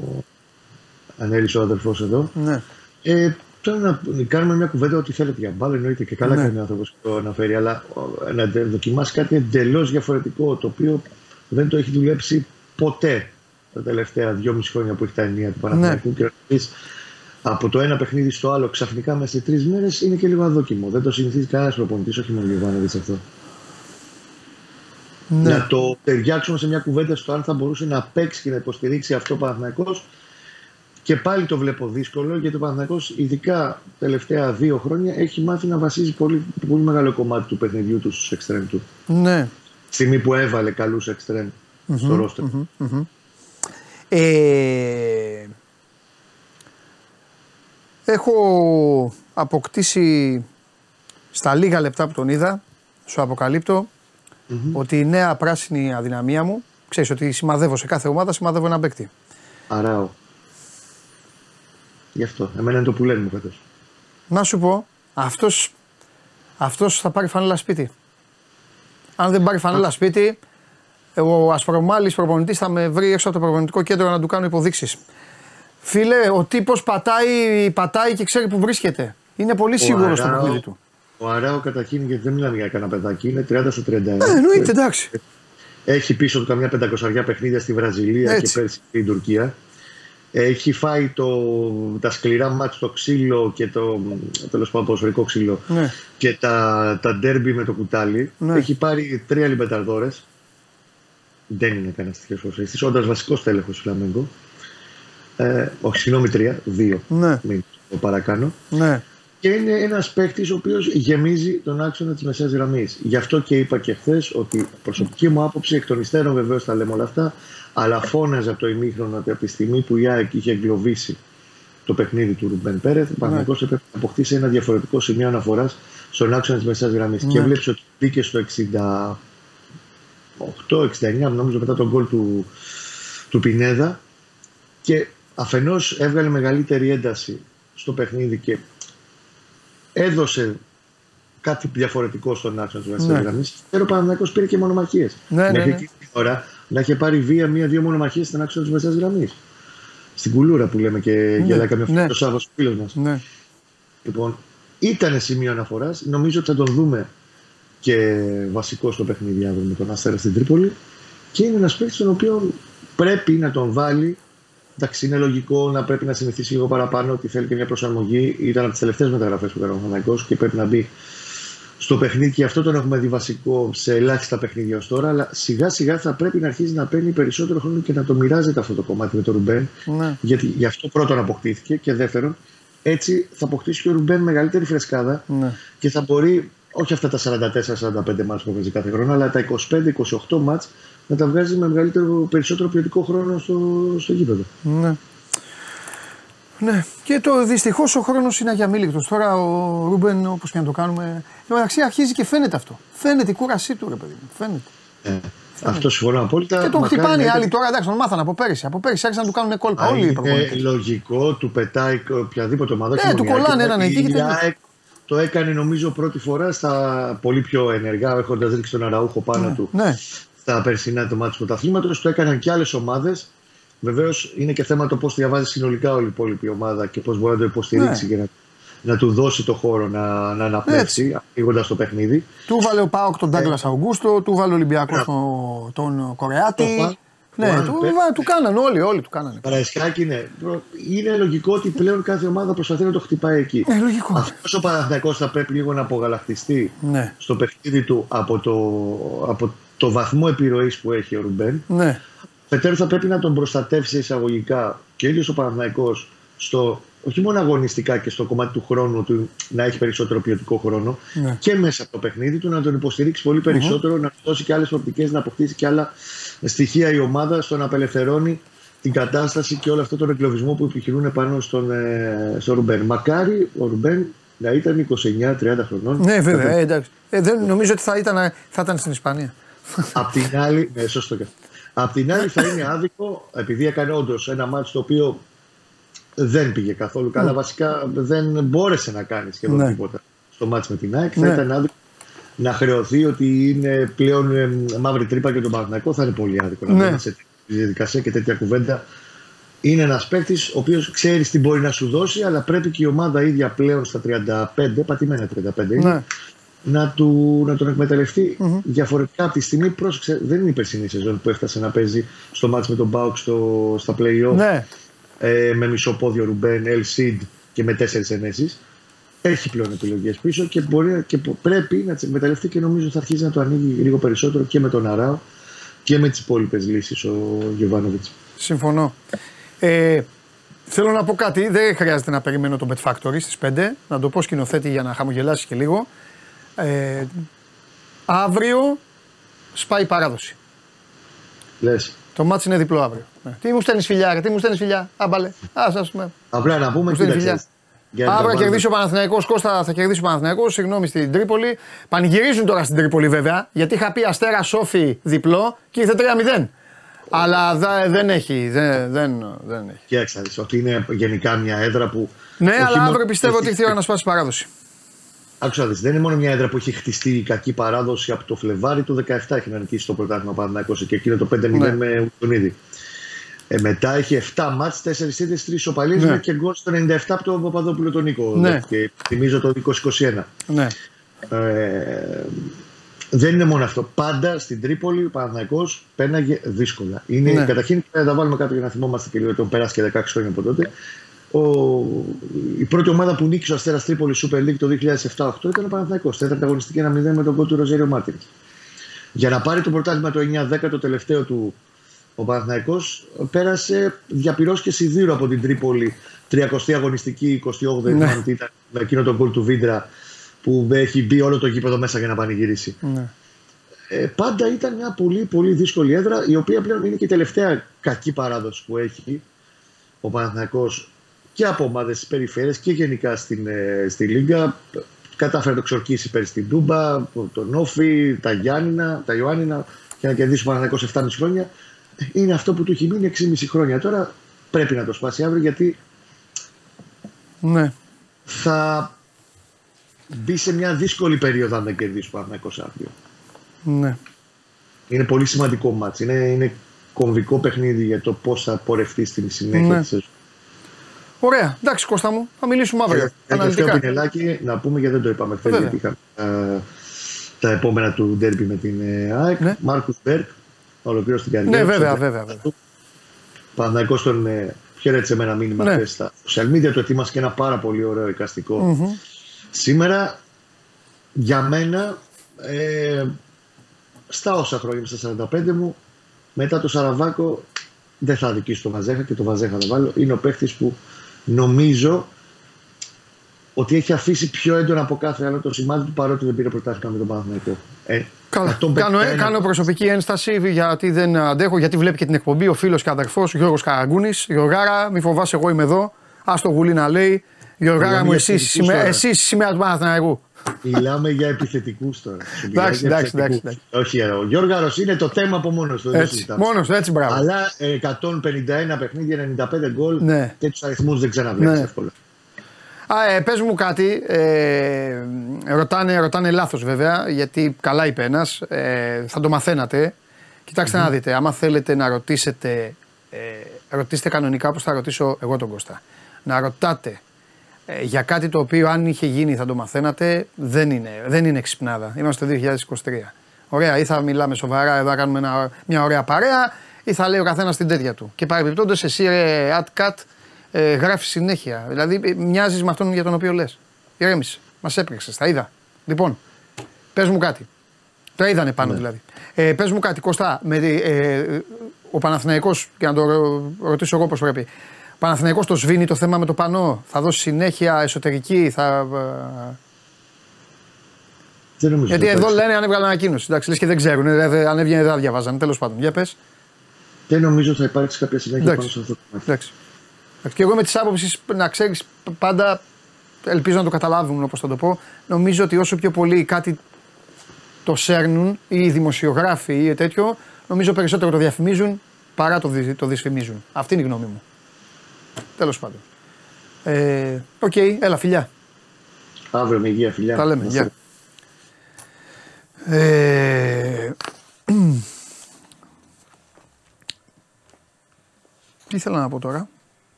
Ανέλησε ο αδερφός εδώ. Ναι. Ε, τώρα να κάνουμε μια κουβέντα ότι θέλετε για μπάλα, εννοείται και καλά, ναι, κάνει ο άνθρωπος που το αναφέρει, αλλά να δοκιμάσει κάτι εντελώς διαφορετικό, το οποίο δεν το έχει δουλέψει ποτέ τα τελευταία δυόμιση χρόνια που έχει τα ενία του Παναθηναϊκού. Ναι. Και ρωτήσεις από το ένα παιχνίδι στο άλλο ξαφνικά μέσα σε τρεις μέρες είναι και λίγο αδόκιμο. Δεν το συνηθίζει κανένας προπονητής, όχι μόνο ο Γιωβάνοβιτς αυτό. Ναι. Να το ταιριάξουμε σε μια κουβέντα στο αν θα μπορούσε να παίξει και να υποστηρίξει αυτό ο Παναθηναϊκός. Και πάλι το βλέπω δύσκολο, γιατί ο Παναθηναϊκός ειδικά τελευταία δύο χρόνια έχει μάθει να βασίζει πολύ, πολύ μεγάλο κομμάτι του παιχνιδιού του στους εξτρέμ του. Ναι. Στιγμή που έβαλε καλούς εξτρέμ mm-hmm, στο ρόστερ. Mm-hmm, mm-hmm. Ε, έχω αποκτήσει στα λίγα λεπτά που τον είδα, σου αποκαλύπτω, mm-hmm. ότι η νέα πράσινη αδυναμία μου, ξέρεις ότι σημαδεύω σε κάθε ομάδα, σημαδεύω έναν παίκτη. Αράω. Γι' αυτό. Εμένα είναι το που λένε μου φέτος. Να σου πω, αυτός, αυτός θα πάρει φανέλα σπίτι. Αν δεν πάρει φανέλα σπίτι, ο ασπρομάλης προπονητής θα με βρει έξω από το προπονητικό κέντρο να του κάνω υποδείξεις. Φίλε, ο τύπος πατάει, πατάει και ξέρει που βρίσκεται. Είναι πολύ σίγουρος στο παιχνίδι του. Ο Αράο καταρχήν, γιατί δεν μιλάμε για κανένα παιδάκι, είναι τριάντα στα τριάντα ένα. Ε, εννοείται, εντάξει. Έχει πίσω του καμιά πεντακοσαριά παιχνίδια στη Βραζιλία, έτσι, και πέρσι στην Τουρκία. Έχει φάει το, τα σκληρά μάτς, το ξύλο και το, τέλος πάντων, ποδοσφαιρικό ξύλο, ναι, και τα, τα ντέρμπι με το κουτάλι. Ναι. Έχει πάρει τρία λιμπεταρδόρες. Δεν είναι κανένας τυχαίος ποδοσφαιριστής, όντας βασικός τέλεχος Φλαμέγκο. Ε, όχι, συγγνώμη, τρία, δύο. Ναι. Μην το παρακάνω. Ναι. Και είναι ένας παίκτης ο οποίος γεμίζει τον άξονα της μεσαίας γραμμής. Γι' αυτό και είπα και χθες ότι προσωπική μου άποψη, εκ των υστέρων βεβαίως τα λέμε όλα αυτά, αλλά φώναζε από το ημίχρονο ότι από τη στιγμή που η ΑΕΚ είχε εγκλωβίσει το παιχνίδι του Ρουμπέν Πέρεθ, ο Παναθηναϊκός έπρεπε να αποκτήσει ένα διαφορετικό σημείο αναφοράς στον άξονα της μεσαίας γραμμής. Ναι. Και βλέπει ότι μπήκε στο οκτώ εξήντα εννιά, νομίζω, μετά τον γκολ του, του Πινέδα. Και αφενός έβγαλε μεγαλύτερη ένταση στο παιχνίδι και έδωσε κάτι διαφορετικό στον άξονα τη βασική γραμμή. Πέρα ο Παναθηναϊκός πήρε και μονομαχίες. Ναι, ναι, ναι. Εκείνη την ώρα να είχε πάρει βία μία-δύο μονομαχίες στον άξονα τη βασική γραμμή. Στην κουλούρα που λέμε και ναι, για καμιά φορά ναι. Το Σάββας, ο φίλος μας. Ναι. Λοιπόν, ήταν σημείο αναφοράς. Νομίζω ότι θα τον δούμε και βασικό στο παιχνίδι αύριο με τον Αστέρα στην Τρίπολη. Και είναι ένας παίκτης τον οποίο πρέπει να τον βάλει. Εντάξει, είναι λογικό να πρέπει να συνηθίσει λίγο παραπάνω ότι θέλει και μια προσαρμογή. Ήταν από τις τελευταίες μεταγραφές που έκανε ο Παναθηναϊκός και πρέπει να μπει στο παιχνίδι. Και αυτό τον έχουμε δει βασικό σε ελάχιστα παιχνίδια ως τώρα. Αλλά σιγά σιγά θα πρέπει να αρχίσει να παίρνει περισσότερο χρόνο και να το μοιράζεται αυτό το κομμάτι με τον Ρουμπέν. Ναι. Γιατί γι' αυτό πρώτον αποκτήθηκε και δεύτερον, έτσι θα αποκτήσει και ο Ρουμπέν μεγαλύτερη φρεσκάδα ναι. Και θα μπορεί όχι αυτά τα σαράντα τέσσερα σαράντα πέντε μάτς που βγάζει κάθε χρόνο, αλλά τα είκοσι πέντε είκοσι οκτώ μάτς να τα βγάζει με μεγαλύτερο, περισσότερο ποιοτικό χρόνο στο, στο γήπεδο. Ναι. Ναι. Και το δυστυχώς ο χρόνος είναι αγιαμίληκτος. Τώρα ο Ρούμπεν, όπως και να το κάνουμε. Εντάξει, αρχίζει και φαίνεται αυτό. Φαίνεται η κούρασή του, ρε παιδί μου. Φαίνεται. Ε, φαίνεται. Αυτό συμφωνώ απόλυτα. Και τον χτυπάνε οι άλλοι τώρα. Εντάξει, τον μάθανε από πέρυσι. Από πέρυσι άρχισαν να του κάνουν κόλπα. Όλοι οι προπονητές. Λογικό, του πετάει οποιαδήποτε ομάδα. Ναι, του κολλάνε έναν εκεί. Το έκανε νομίζω πρώτη φορά στα πολύ πιο ενεργά, έχοντας ρίξει τον Αραούχο πάνω ναι, του ναι. Στα περσινά το μάτς του πρωταθλήματος. Το έκαναν και άλλες ομάδες. Βεβαίως είναι και θέμα το πώς διαβάζει συνολικά όλη η υπόλοιπη ομάδα και πώς μπορεί να το υποστηρίξει ναι. Και να, να του δώσει το χώρο να, να αναπνεύσει, ανοίγοντας το παιχνίδι. Του βάλε ο ΠΑΟΚ τον Ντάγκλας ε, Αουγκούστο, του βάλε ο Ολυμπιακός τον, τον Κορεάτη. Ναι, Ά, του, του κάνανε όλοι, όλοι του κάνανε. Παραϊσκάκη, ναι. Είναι λογικό ότι πλέον κάθε ομάδα προσπαθεί να το χτυπάει εκεί. Ε, λογικό. Αυτός ο Παναθηναϊκός θα πρέπει λίγο να απογαλακτιστεί ναι. Στο παιχνίδι του από το, από το βαθμό επιρροής που έχει ο Ρουμπέν. Ναι. Πετέρου θα πρέπει να τον προστατεύσει εισαγωγικά και ίδιος ο Παναθηναϊκός στο, όχι μόνο αγωνιστικά και στο κομμάτι του χρόνου του να έχει περισσότερο ποιοτικό χρόνο ναι. Και μέσα από το παιχνίδι του να τον υποστηρίξει πολύ περισσότερο, mm-hmm. Να δώσει και άλλες προοπτικές, να αποκτήσει και άλλα στοιχεία η ομάδα στο να απελευθερώνει την κατάσταση και όλο αυτό τον εγκλωβισμό που επιχειρούν πάνω στον, ε, στον Ρουμπέν. Μακάρι ο Ρουμπέν να ήταν είκοσι εννιά τριάντα χρονών. Ναι, βέβαια. Ε, εντάξει. Ε, δεν νομίζω ότι θα ήταν, θα ήταν στην Ισπανία. Απ' την άλλη, ναι, σωστό. Απ' την άλλη, θα είναι άδικο, επειδή έκανε όντως ένα μάτς το οποίο δεν πήγε καθόλου καλά. Mm. Βασικά δεν μπόρεσε να κάνει σχεδόν ναι. Τίποτα στο μάτς με την ΑΕΚ. Ναι. Θα ήταν άδικο να χρεωθεί ότι είναι πλέον ε, μαύρη τρύπα και τον Παναθηναϊκό. Θα είναι πολύ άδικο να μπαίνει σε τέτοια διαδικασία και τέτοια κουβέντα. Είναι ένας παίκτης ο οποίος ξέρει τι μπορεί να σου δώσει, αλλά πρέπει και η ομάδα ίδια πλέον στα τριάντα πέντε, πατημένα τριάντα πέντε είναι, ναι. να, του, να τον εκμεταλλευτεί. Mm-hmm. Διαφορετικά από τη στιγμή, πρόσεξε, δεν είναι η περσινή σεζόν που έφτασε να παίζει στο μάτς με τον ΠΑΟΚ στο, στα play-off. Ναι. Ε, με μισοπόδιο Ρουμπέν, El Cid και με τέσσερις ενέσεις. Έχει πλέον επιλογές πίσω και, μπορεί, και πρέπει να τις εκμεταλλευτεί και νομίζω θα αρχίσει να το ανοίγει λίγο περισσότερο και με τον Αράο και με τις υπόλοιπες λύσεις ο Γιοβάνοβιτς. Συμφωνώ. Ε, θέλω να πω κάτι. Δεν χρειάζεται να περιμένω το Betfactory στις πέντε. Να το πω σκηνοθέτη για να χαμογελάσει και λίγο. Ε, αύριο σπάει η παράδοση. Λες. Το μάτς είναι διπλό αύριο. Ναι. Τι μου στέλνεις φιλιά, ρε, τι μου στέλνεις φιλιά. Άμπαλε. Ας, ας, ναι. Απλά να πούμε και φιλιά. Αύριο θα κερδίσει ο Παναθηναϊκός, Κώστα, θα κερδίσει ο Παναθηναϊκός, συγγνώμη, στην Τρίπολη. Πανηγυρίζουν τώρα στην Τρίπολη βέβαια, γιατί είχα πει Αστέρα Σόφι διπλό και ήρθε τρία μηδέν. Αλλά δε, δεν έχει. Δε, δεν, δεν έχει. Κοίταξε, ότι είναι γενικά μια έδρα που. Ναι, αλλά αύριο μόνο... πιστεύω ότι ήρθε η ώρα να σπάσει παράδοση. Άκουσα, δεν είναι μόνο μια έδρα που έχει χτιστεί η κακή παράδοση από το Φλεβάρι του δεκαεπτά. Έχει να νικήσει το πρωτάθλημα Παναθηναϊκός και εκείνο το πέντε μηδέν ναι. Με Ουντονίδη. Ε, μετά έχει επτά μάτς, τέσσερις ήττες, τρεις ισοπαλίες ναι. Και γκολ στο ενενήντα επτά από τον Παπαδόπουλο τον Νίκο. Ναι. Και θυμίζω το είκοσι είκοσι ένα. Ναι. Ε, δεν είναι μόνο αυτό. Πάντα στην Τρίπολη ο Παναθηναϊκός πέναγε δύσκολα. Είναι, ναι. Καταρχήν να τα βάλουμε κάτω για να θυμόμαστε και λίγο τον περάσει και δεκαέξι χρόνια από τότε. Ο, η πρώτη ομάδα που νίκησε ο Αστέρας Τρίπολη Super League το δύο χιλιάδες επτά οκτώ ήταν ο Παναθηναϊκός. Τέταρτη αγωνιστική ένα μηδέν με τον γκολ του Ροζέριο Μάρτιν. Για να πάρει το πρωτάθλημα το εννιά δέκα το τελευταίο του. Ο Παναθηναϊκός πέρασε διαπυρός και σιδήρο από την Τρίπολη. τριακοστή αγωνιστική, εικοστή όγδοη ναι. Ήταν με εκείνο τον γκολ του Βίντρα που έχει μπει όλο το γήπεδο μέσα για να πανηγυρίσει. Ναι. Ε, πάντα ήταν μια πολύ πολύ δύσκολη έδρα, η οποία πλέον είναι και η τελευταία κακή παράδοση που έχει ο Παναθηναϊκός και από ομάδες της περιφέρειας και γενικά στην, ε, στη Λίγκα. Κατάφερε να το ξορκίσει πέρυσι την Τούμπα, τον Όφη, τα Γιάννηνα, τα Ιωάννηνα. για να κερδίσει ο Παναθηναϊκός εφτάμισι χρόνια, είναι αυτό που του έχει μείνει έξι και μισό χρόνια. Τώρα πρέπει να το σπάσει αύριο, γιατί ναι. θα μπει σε μια δύσκολη περίοδο αν δεν κερδίσει ο Παναθηναϊκός αύριο. Ναι. Είναι πολύ σημαντικό μάτς. Είναι, είναι κομβικό παιχνίδι για το πώς θα πορευτεί στην συνέχεια ναι. της σεζόν. Ωραία. Εντάξει, Κώστα μου, θα μιλήσουμε αύριο. Τελευταίο πινελάκι να πούμε, γιατί δεν το είπαμε χθες, γιατί είχαμε ε, τα επόμενα του ντέρμπι με την ΑΕΚ. Ναι. Μάρκους Μπέρκ, ολοκλήρωσε την καριέρα. Ναι, βέβαια, βέβαια. βέβαια. Παναθηναϊκός τον ε, χαιρέτησε με ένα μήνυμα χθες ναι. στα social media. Το ετοίμασε και ένα πάρα πολύ ωραίο εικαστικό mm-hmm. σήμερα. Για μένα, ε, στα όσα χρόνια είμαι, στα σαράντα πέντε μου, μετά το Σαραβάκο, δεν θα αδικήσω το Βαζέχα και το Βαζέχα θα βάλω. Είναι ο παίχτης που νομίζω ότι έχει αφήσει πιο έντονα από κάθε άλλο το σημάδι του, παρότι δεν πήρε πρωτάθλημα με τον Παναθηναϊκό. Ε, κάνω, ε, κάνω προσωπική ένσταση, γιατί δεν αντέχω, γιατί βλέπει και την εκπομπή ο φίλος και αδερφός Γιώργος Καραγκούνης. Γιωργάρα, μη φοβάσαι, εγώ είμαι εδώ. Ας το γουλί να λέει. Γιωργάρα μου, εσύ σήμερα του Παναθηναϊκού. Μιλάμε για επιθετικούς τώρα. Εντάξει, εντάξει, εντάξει. Όχι, ο Γιώργαρος είναι το θέμα από μόνος του. Μόνος, έτσι, μπράβο. Αλλά εκατόν πενήντα ένα παιχνίδια, ενενήντα πέντε γκολ, ναι. τέτοιους αριθμούς δεν ξαναβλέπεις ναι. εύκολα. Α, ε, πες μου κάτι. Ε, ρωτάνε, ρωτάνε λάθος βέβαια, γιατί καλά είπε ένας. Ε, θα το μαθαίνατε. Κοιτάξτε mm-hmm. να δείτε, άμα θέλετε να ρωτήσετε, ε, ρωτήστε κανονικά όπως θα ρωτήσω εγώ τον Κώστα. Να ρωτάτε. Για κάτι το οποίο αν είχε γίνει θα το μαθαίνατε, δεν είναι, δεν είναι ξυπνάδα. Είμαστε το είκοσι είκοσι τρία. Ωραία, ή θα μιλάμε σοβαρά, εδώ θα κάνουμε ένα, μια ωραία παρέα, ή θα λέει ο καθένας την τέτοια του. Και παρεμπιπτόντως, εσύ ρε Atcat, ε, γράφεις συνέχεια. Δηλαδή, ε, μοιάζεις με αυτόν για τον οποίο λες. Ηρέμησε, μας έπρεξες, τα είδα. Λοιπόν, πες μου κάτι. Τα είδανε πάνω ναι. δηλαδή. Ε, πες μου κάτι, Κώστα, με, ε, ο Παναθηναϊκός, για να το ρωτήσω εγώ πώς πρέπει. Παναθηναϊκός το σβήνει το θέμα με το πανό, θα δώσει συνέχεια εσωτερική, θα... Δεν νομίζω. Γιατί εδώ παίξει. Λένε αν έβγαλε ανακοίνωση, εντάξει, λες και δεν ξέρουν, αν έβγαινε δεν διαβάζανε, τέλος πάντων, για πες. Δεν νομίζω θα υπάρξει κάποια συνέχεια εντάξει. πάνω σε αυτό το κομμάτι. Εντάξει. Και εγώ με τις άποψεις, να ξέρεις, πάντα ελπίζω να το καταλάβουν όπως θα το πω, νομίζω ότι όσο πιο πολύ κάτι το σέρνουν ή οι δημοσιογράφοι ή τέτοιο, νομίζω περισσότερο το διαφημίζουν παρά το, δι, το δυσφημίζουν. Αυτή είναι η γνώμη μου. Τέλος πάντων. Ε, Οκ, okay, έλα, φιλιά. Αύριο με υγεία, φιλιά. Τα λέμε, γεια. Ε, τι ήθελα να πω τώρα.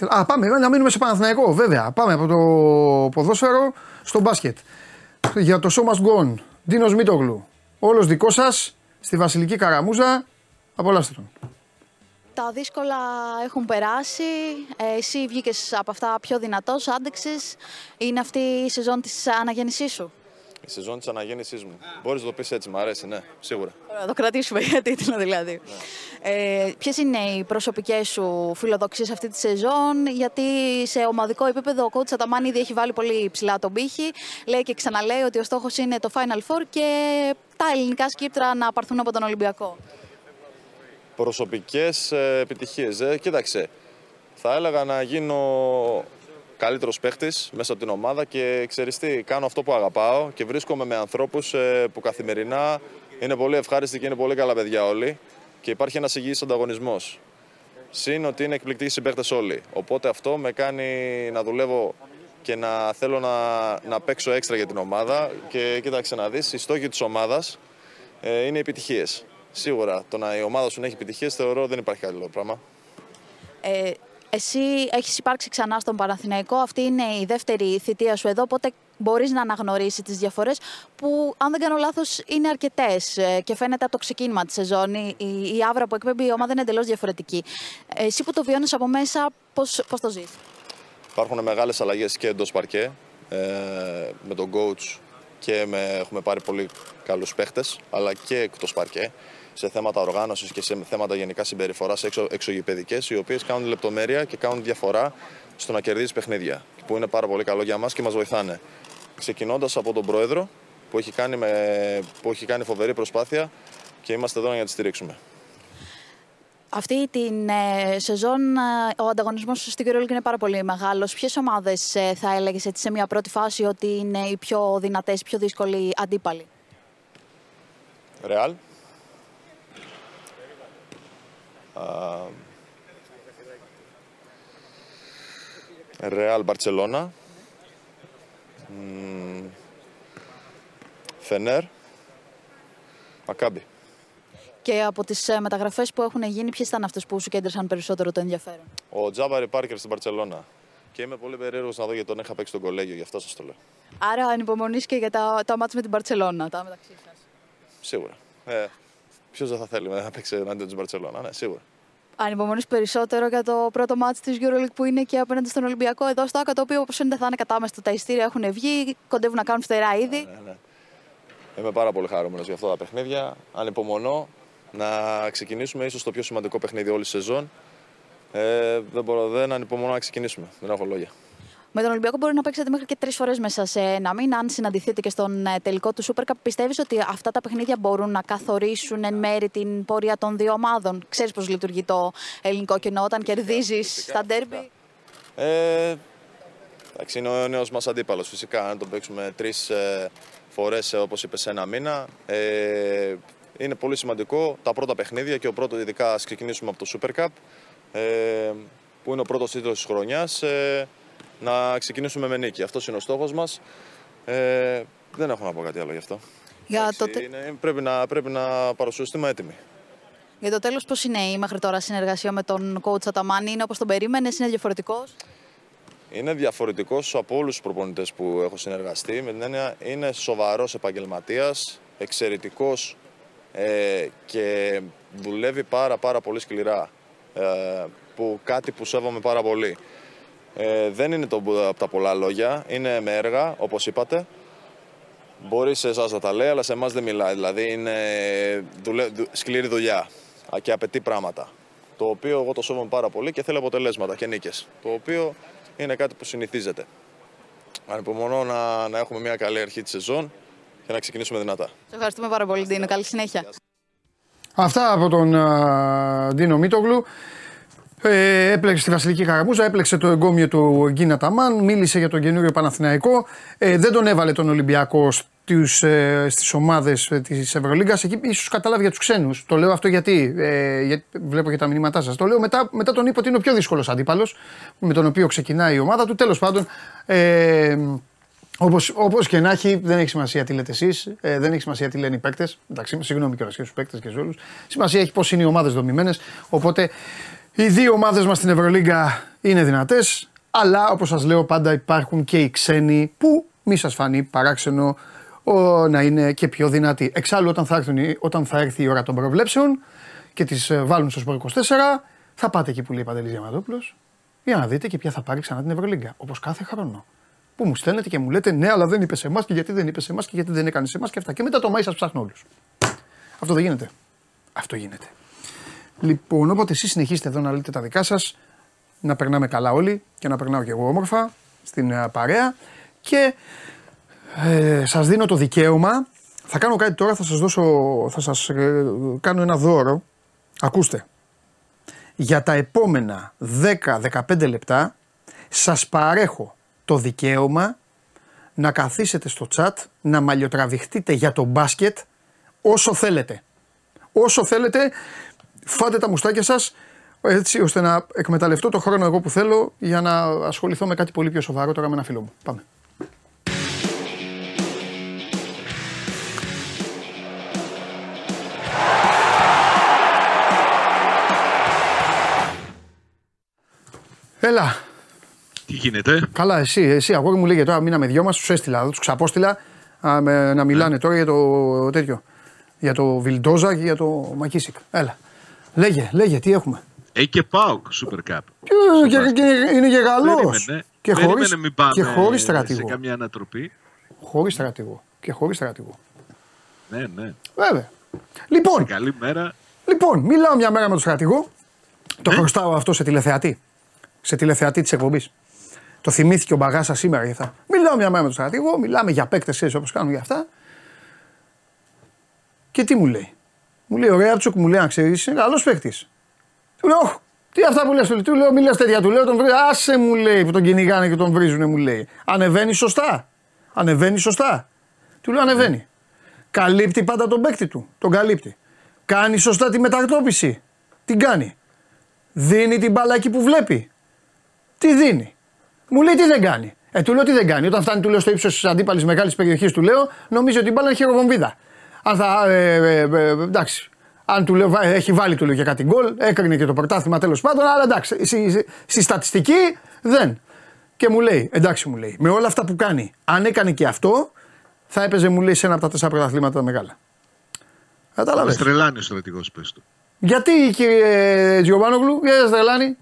Α, πάμε, να μείνουμε σε Παναθηναϊκό, βέβαια. Πάμε από το ποδόσφαιρο στο μπάσκετ. Για το show must go on. Ντίνος Μήτογλου. Όλος δικό σας, στη Βασιλική Καραμούζα. Απολαύστε τον. Τα δύσκολα έχουν περάσει. Εσύ βγήκες από αυτά πιο δυνατός, άντεξες. Είναι αυτή η σεζόν της αναγέννησής σου. Η σεζόν της αναγέννησής μου. Μπορείς να το πεις έτσι, μου αρέσει, ναι, σίγουρα. Να το κρατήσουμε για τίτλο δηλαδή. Ναι. Ε, ποιες είναι οι προσωπικές σου φιλοδοξίες αυτή τη σεζόν, γιατί σε ομαδικό επίπεδο ο coach Αταμάν ήδη έχει βάλει πολύ ψηλά τον πύχη. Λέει και ξαναλέει ότι ο στόχος είναι το Final Four και τα ελληνικά σκύπτρα να πάρθουν από τον Ολυμπιακό. Προσωπικές επιτυχίες. Ε, κοίταξε, θα έλεγα να γίνω καλύτερος παίχτης μέσα από την ομάδα και ξέρεις τι, κάνω αυτό που αγαπάω και βρίσκομαι με ανθρώπους ε, που καθημερινά είναι πολύ ευχάριστοι και είναι πολύ καλά παιδιά όλοι και υπάρχει ένας υγιής ανταγωνισμός. Συν ότι είναι εκπληκτικοί συμπαίχτες όλοι. Οπότε αυτό με κάνει να δουλεύω και να θέλω να, να παίξω έξτρα για την ομάδα και κοίταξε να δεις, οι στόχοι της ομάδας ε, είναι οι επιτυχίες. Σίγουρα, το να η ομάδα σου να έχει επιτυχίες θεωρώ δεν υπάρχει καλό πράγμα. Ε, εσύ έχεις υπάρξει ξανά στον Παναθηναϊκό, αυτή είναι η δεύτερη θητεία σου εδώ, οπότε μπορείς να αναγνωρίσεις τις διαφορές που, αν δεν κάνω λάθος, είναι αρκετές και φαίνεται από το ξεκίνημα της σεζόν. Η, η αύρα που εκπέμπει η ομάδα είναι εντελώς διαφορετική. Ε, εσύ που το βιώνεις από μέσα, πώς, πώς το ζεις? Υπάρχουν μεγάλες αλλαγές και εντός παρκέ, ε, με τον coach και με, έχουμε πάρει πολύ καλούς παίχτες, αλλά και εκτός παρκέ. Σε θέματα οργάνωσης και σε θέματα γενικά συμπεριφοράς εξω, εξωγηπαιδικές, οι οποίες κάνουν λεπτομέρεια και κάνουν διαφορά στο να κερδίζεις παιχνίδια, που είναι πάρα πολύ καλό για μας και μας βοηθάνε. Ξεκινώντας από τον Πρόεδρο, που έχει κάνει, με, που έχει κάνει φοβερή προσπάθεια και είμαστε εδώ για να τη στηρίξουμε. Αυτή την ε, σεζόν ε, ο ανταγωνισμός στην Euroleague είναι πάρα πολύ μεγάλος. Ποιες ομάδες ε, θα έλεγες έτσι, σε μια πρώτη φάση ότι είναι οι πιο δυνατές, οι πιο δύσκολοι αντίπαλοι? Ρεάλ. Ρεάλ Μπαρτσελώνα. Φενέρ. Μακάμπι. Και από τις μεταγραφές που έχουν γίνει, ποιες ήταν αυτές που σου κέντρισαν περισσότερο το ενδιαφέρον? Ο Τζάμπαρη Πάρκερ στην Μπαρτσελώνα. Και είμαι πολύ περίεργος να δω, γιατί τον είχα παίξει στο κολέγιο, γι' αυτό σας το λέω. Άρα ανυπομονείς και για τα, τα μάτς με την Μπαρτσελώνα, τα μεταξύ σας? Σίγουρα. Ε, ποιος δεν θα θέλει να παίξει εναντίον της Μπαρτσελώνα, ναι, σίγουρα. Ανυπομονείς περισσότερο για το πρώτο μάτς της EuroLeague που είναι και απέναντι στον Ολυμπιακό εδώ στο ΆΚΑ, το οποίο όπως είναι θα είναι κατάμεστο, τα ειστήρια έχουν βγει, κοντεύουν να κάνουν φτερά ήδη. Ναι, ναι. Είμαι πάρα πολύ χαρούμενος για αυτά τα παιχνίδια. Ανυπομονώ να ξεκινήσουμε ίσως το πιο σημαντικό παιχνίδι όλη τη σεζόν. Ε, δεν μπορώ, δεν ανυπομονώ να ξεκινήσουμε. Δεν έχω λόγια. Με τον Ολυμπιακό μπορεί να παίξετε μέχρι και τρεις φορές μέσα σε ένα μήνα. Αν συναντηθείτε και στον τελικό του Super Cup, πιστεύεις ότι αυτά τα παιχνίδια μπορούν να καθορίσουν εν μέρη την πορεία των δύο ομάδων? Ξέρεις πώς λειτουργεί το ελληνικό κοινό όταν κερδίζεις στα ντέρμπι? Ε, εντάξει, είναι ο νέος μας αντίπαλος. Φυσικά, αν τον παίξουμε τρεις ε, φορές, όπως είπες, σε ένα μήνα. Ε, είναι πολύ σημαντικό τα πρώτα παιχνίδια και ο πρώτο, ειδικά, ας ξεκινήσουμε από το Super Cup, ε, που είναι ο πρώτος τίτλος της χρονιάς. Ε, Να ξεκινήσουμε με νίκη. Αυτός είναι ο στόχος μας. Ε, δεν έχω να πω κάτι άλλο γι' αυτό. Για Άξι, το τε... είναι, πρέπει να, πρέπει να παρουσιαστούμε έτοιμοι. Για το τέλος, πώς είναι η μέχρι τώρα συνεργασία με τον coach Αταμάν? Είναι όπως τον περίμενες, είναι διαφορετικός? Είναι διαφορετικός από όλους τους προπονητές που έχω συνεργαστεί. Με την έννοια, είναι σοβαρός επαγγελματίας, εξαιρετικός ε, και δουλεύει πάρα, πάρα πολύ σκληρά. Ε, που, κάτι που σέβομαι πάρα πολύ. Ε, δεν είναι το, από τα πολλά λόγια, είναι με έργα, όπως είπατε. Μπορεί σε εσάς να τα λέει, αλλά σε εμάς δεν μιλάει. Δηλαδή είναι δουλε, δου, σκληρή δουλειά και απαιτεί πράγματα. Το οποίο εγώ το σώβομαι πάρα πολύ και θέλω αποτελέσματα και νίκες. Το οποίο είναι κάτι που συνηθίζεται. Ανυπομονώ να, να έχουμε μια καλή αρχή της σεζόν και να ξεκινήσουμε δυνατά. Σας ευχαριστούμε πάρα πολύ, Ντίνο. Καλή συνέχεια. Αυτά από τον uh, Ντίνο Μήτογλου. Ε, έπλεξε στη Βασιλική Καραμπούζα, έπλεξε το εγκόμιο του Γκίνα Ταμάν, μίλησε για τον καινούριο Παναθηναϊκό, ε, δεν τον έβαλε τον Ολυμπιακό στους, ε, στις ομάδες της Ευρωλίγκας. Εκεί ίσως κατάλαβε για τους ξένους. Το λέω αυτό γιατί, ε, γιατί βλέπω και τα μηνύματά σας. Το λέω μετά, μετά τον είπε ότι είναι ο πιο δύσκολος αντίπαλος με τον οποίο ξεκινάει η ομάδα του. Τέλος πάντων, ε, όπως, όπως και να έχει, δεν έχει σημασία τι λέτε εσείς, ε, δεν έχει σημασία τι λένε οι παίκτες. Εντάξει, συγγνώμη κιόλας και στους παίκτες και σε όλους. Σημασία έχει πώς είναι οι ομάδες δομημένες. Οπότε. Οι δύο ομάδες μας στην Ευρωλίγκα είναι δυνατές, αλλά όπως σας λέω πάντα υπάρχουν και οι ξένοι που μη σας φανεί παράξενο ο, να είναι και πιο δυνατοί. Εξάλλου όταν θα, έρθουν, όταν θα έρθει η ώρα των προβλέψεων και τις βάλουν στο Σπορ είκοσι τέσσερα θα πάτε εκεί που λέει Παντελής Διαμαντόπουλος για να δείτε και ποια θα πάρει ξανά την Ευρωλίγκα, όπως κάθε χρόνο. Που μου στέλνετε και μου λέτε ναι, αλλά δεν είπε σε εμάς και γιατί δεν είπε σε εμάς και γιατί δεν έκανε σε εμάς και αυτά. Και μετά το Μάη σας ψάχνω όλους. Αυτό δεν γίνεται. Αυτό γίνεται. Λοιπόν, όποτε εσείς συνεχίσετε εδώ να λέτε τα δικά σας, να περνάμε καλά όλοι και να περνάω και εγώ όμορφα στην uh, παρέα και ε, σας δίνω το δικαίωμα, θα κάνω κάτι τώρα, θα σας δώσω, θα σας ε, κάνω ένα δώρο, ακούστε, για τα επόμενα δέκα με δεκαπέντε λεπτά σας παρέχω το δικαίωμα να καθίσετε στο chat, να μαλλιοτραβηχτείτε για το μπάσκετ όσο θέλετε, όσο θέλετε. Φάτε τα μουστάκια σας, έτσι ώστε να εκμεταλλευτώ το χρόνο εγώ που θέλω για να ασχοληθώ με κάτι πολύ πιο σοβαρό τώρα με ένα φίλο μου. Πάμε. Έλα. Τι γίνεται? Καλά, εσύ, εσύ αγόρι μου, λέγε τώρα, μείναμε δυο μας, τους έστειλα, τους ξαπόστειλα α, με, να μιλάνε ε. τώρα για το τέτοιο, για το Βιλντόζα και για το Μακίσικ. Έλα. Λέγε, λέγε, τι έχουμε. Έχει και ΠΑΟΚ Super Cup. Είναι γεγαλός. Περίμενε, και χωρίς, μην πάμε και χωρίς στρατηγό. Σε καμία ανατροπή. Χωρίς στρατηγό. Και χωρίς στρατηγό. Ναι, ναι. Βέβαια. Λοιπόν, καλή μέρα. Λοιπόν, μιλάω μια μέρα με τον στρατηγό. Ναι. Το χρωστάω αυτό σε τηλεθεατή. Σε τηλεθεατή της εκπομπής. Το θυμήθηκε ο Μπαγάσας σήμερα γι' αυτά. Μιλάω μια μέρα με τον στρατηγό. Μιλάμε για παίκτες έτσι όπως κάνουν για αυτά. Και τι μου λέει. Μου λέει ο Ρέαρτσουκ, μου λέει να ξέρεις, είναι καλός παίκτης. Του λέω, τι αυτά που λες του, του λέω, μη λες τέτοια, του λέω, τον βρίζουν, άσε μου λέει που τον κυνηγάνε και τον βρίζουνε μου λέει. Ανεβαίνει σωστά, ανεβαίνει σωστά. Του λέω ανεβαίνει. Καλύπτει πάντα τον παίκτη του, τον καλύπτει. Κάνει σωστά τη μετακτόπιση, την κάνει. Δίνει την μπάλα εκεί που βλέπει. Τι δίνει. Μου λέει τι δεν κάνει. Ε, του λέω τι δεν κάνει. Όταν φτάνει, του λέω στο ύψος της αντίπαλης μεγάλης περιοχής, του λέω, νομίζω ότι η μπάλα είναι χειροβομβίδα. Αν θα. Ε, ε, ε, εντάξει. Αν του λέω, έχει βάλει του λέω για κάτι γκολ, έκρινε και το πρωτάθλημα τέλος πάντων, αλλά εντάξει. Στη, στη στατιστική δεν. Και μου λέει, εντάξει μου λέει, με όλα αυτά που κάνει, αν έκανε και αυτό, θα έπαιζε μου λέει σε ένα από τα τέσσερα πρωταθλήματα τα μεγάλα. Κατάλαβε. Στρελάνει ο στρατηγός, πες του. Γιατί κύριε Τζιοβάνογλου, γιατί δεν στρελάνει,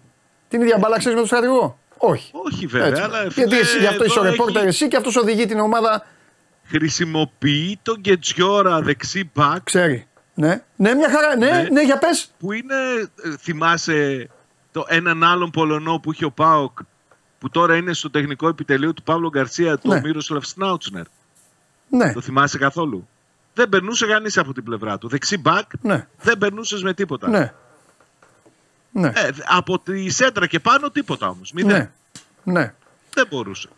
την ίδια μπάλα ξέρεις με τον στρατηγό. Όχι. Όχι βέβαια. Έτσι, αλλά, γιατί φίλε, εσύ, γι' αυτό είσαι ο ρεπόρτερ έχει... εσύ και αυτός οδηγεί την ομάδα. Χρησιμοποιεί τον Γκετζιόρα δεξί μπακ. Ξέρει. Ναι, ναι, μια χαρά. Ναι, ναι, ναι, για πες. Που είναι, θυμάσαι, το έναν άλλον Πολωνό που είχε ο ΠΑΟΚ που τώρα είναι στο τεχνικό επιτελείο του Παύλο Γκαρσία, του ναι. Μύροσλαβ Σνάουτσνερ. Ναι. Το θυμάσαι καθόλου. Δεν περνούσε κανείς από την πλευρά του. Δεξί μπακ ναι. Δεν περνούσε με τίποτα. Ναι. Ναι. Ε, από τη σέντρα και πάνω τίποτα όμως. Μηδέν. Ναι. Δεν μπορούσε.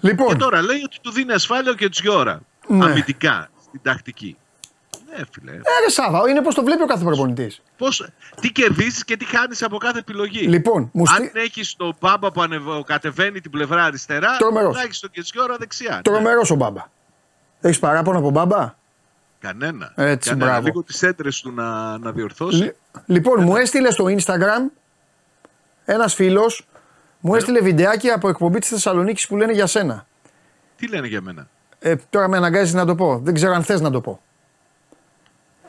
Λοιπόν. Και τώρα λέει ότι του δίνει ασφάλεια και Τζιόρα. Ναι. Αμυντικά στην τακτική. Ναι, φίλε. Ε, ρε Σάβα, είναι πώς το βλέπει ο κάθε προπονητής. Πώς, τι κερδίζεις και τι χάνεις από κάθε επιλογή. Λοιπόν, μουστι... αν έχεις τον Μπάμπα που ανεβοκατεβαίνει την πλευρά αριστερά, τρομερός. Θα έχεις τον Τζιόρα δεξιά. Τρομερός ο Μπάμπα. Έχεις παράπονο από Μπάμπα. Κανένα. Έτσι, κανένα. Λίγο τις έντρες του να, να διορθώσει. Λ, λοιπόν, κανένα. Μου έστειλε στο Instagram ένας φίλος, μου έστειλε βιντεάκι από εκπομπή της Θεσσαλονίκης που λένε για σένα. Τι λένε για μένα. Ε, τώρα με αναγκάζεις να το πω. Δεν ξέρω αν θες να το πω.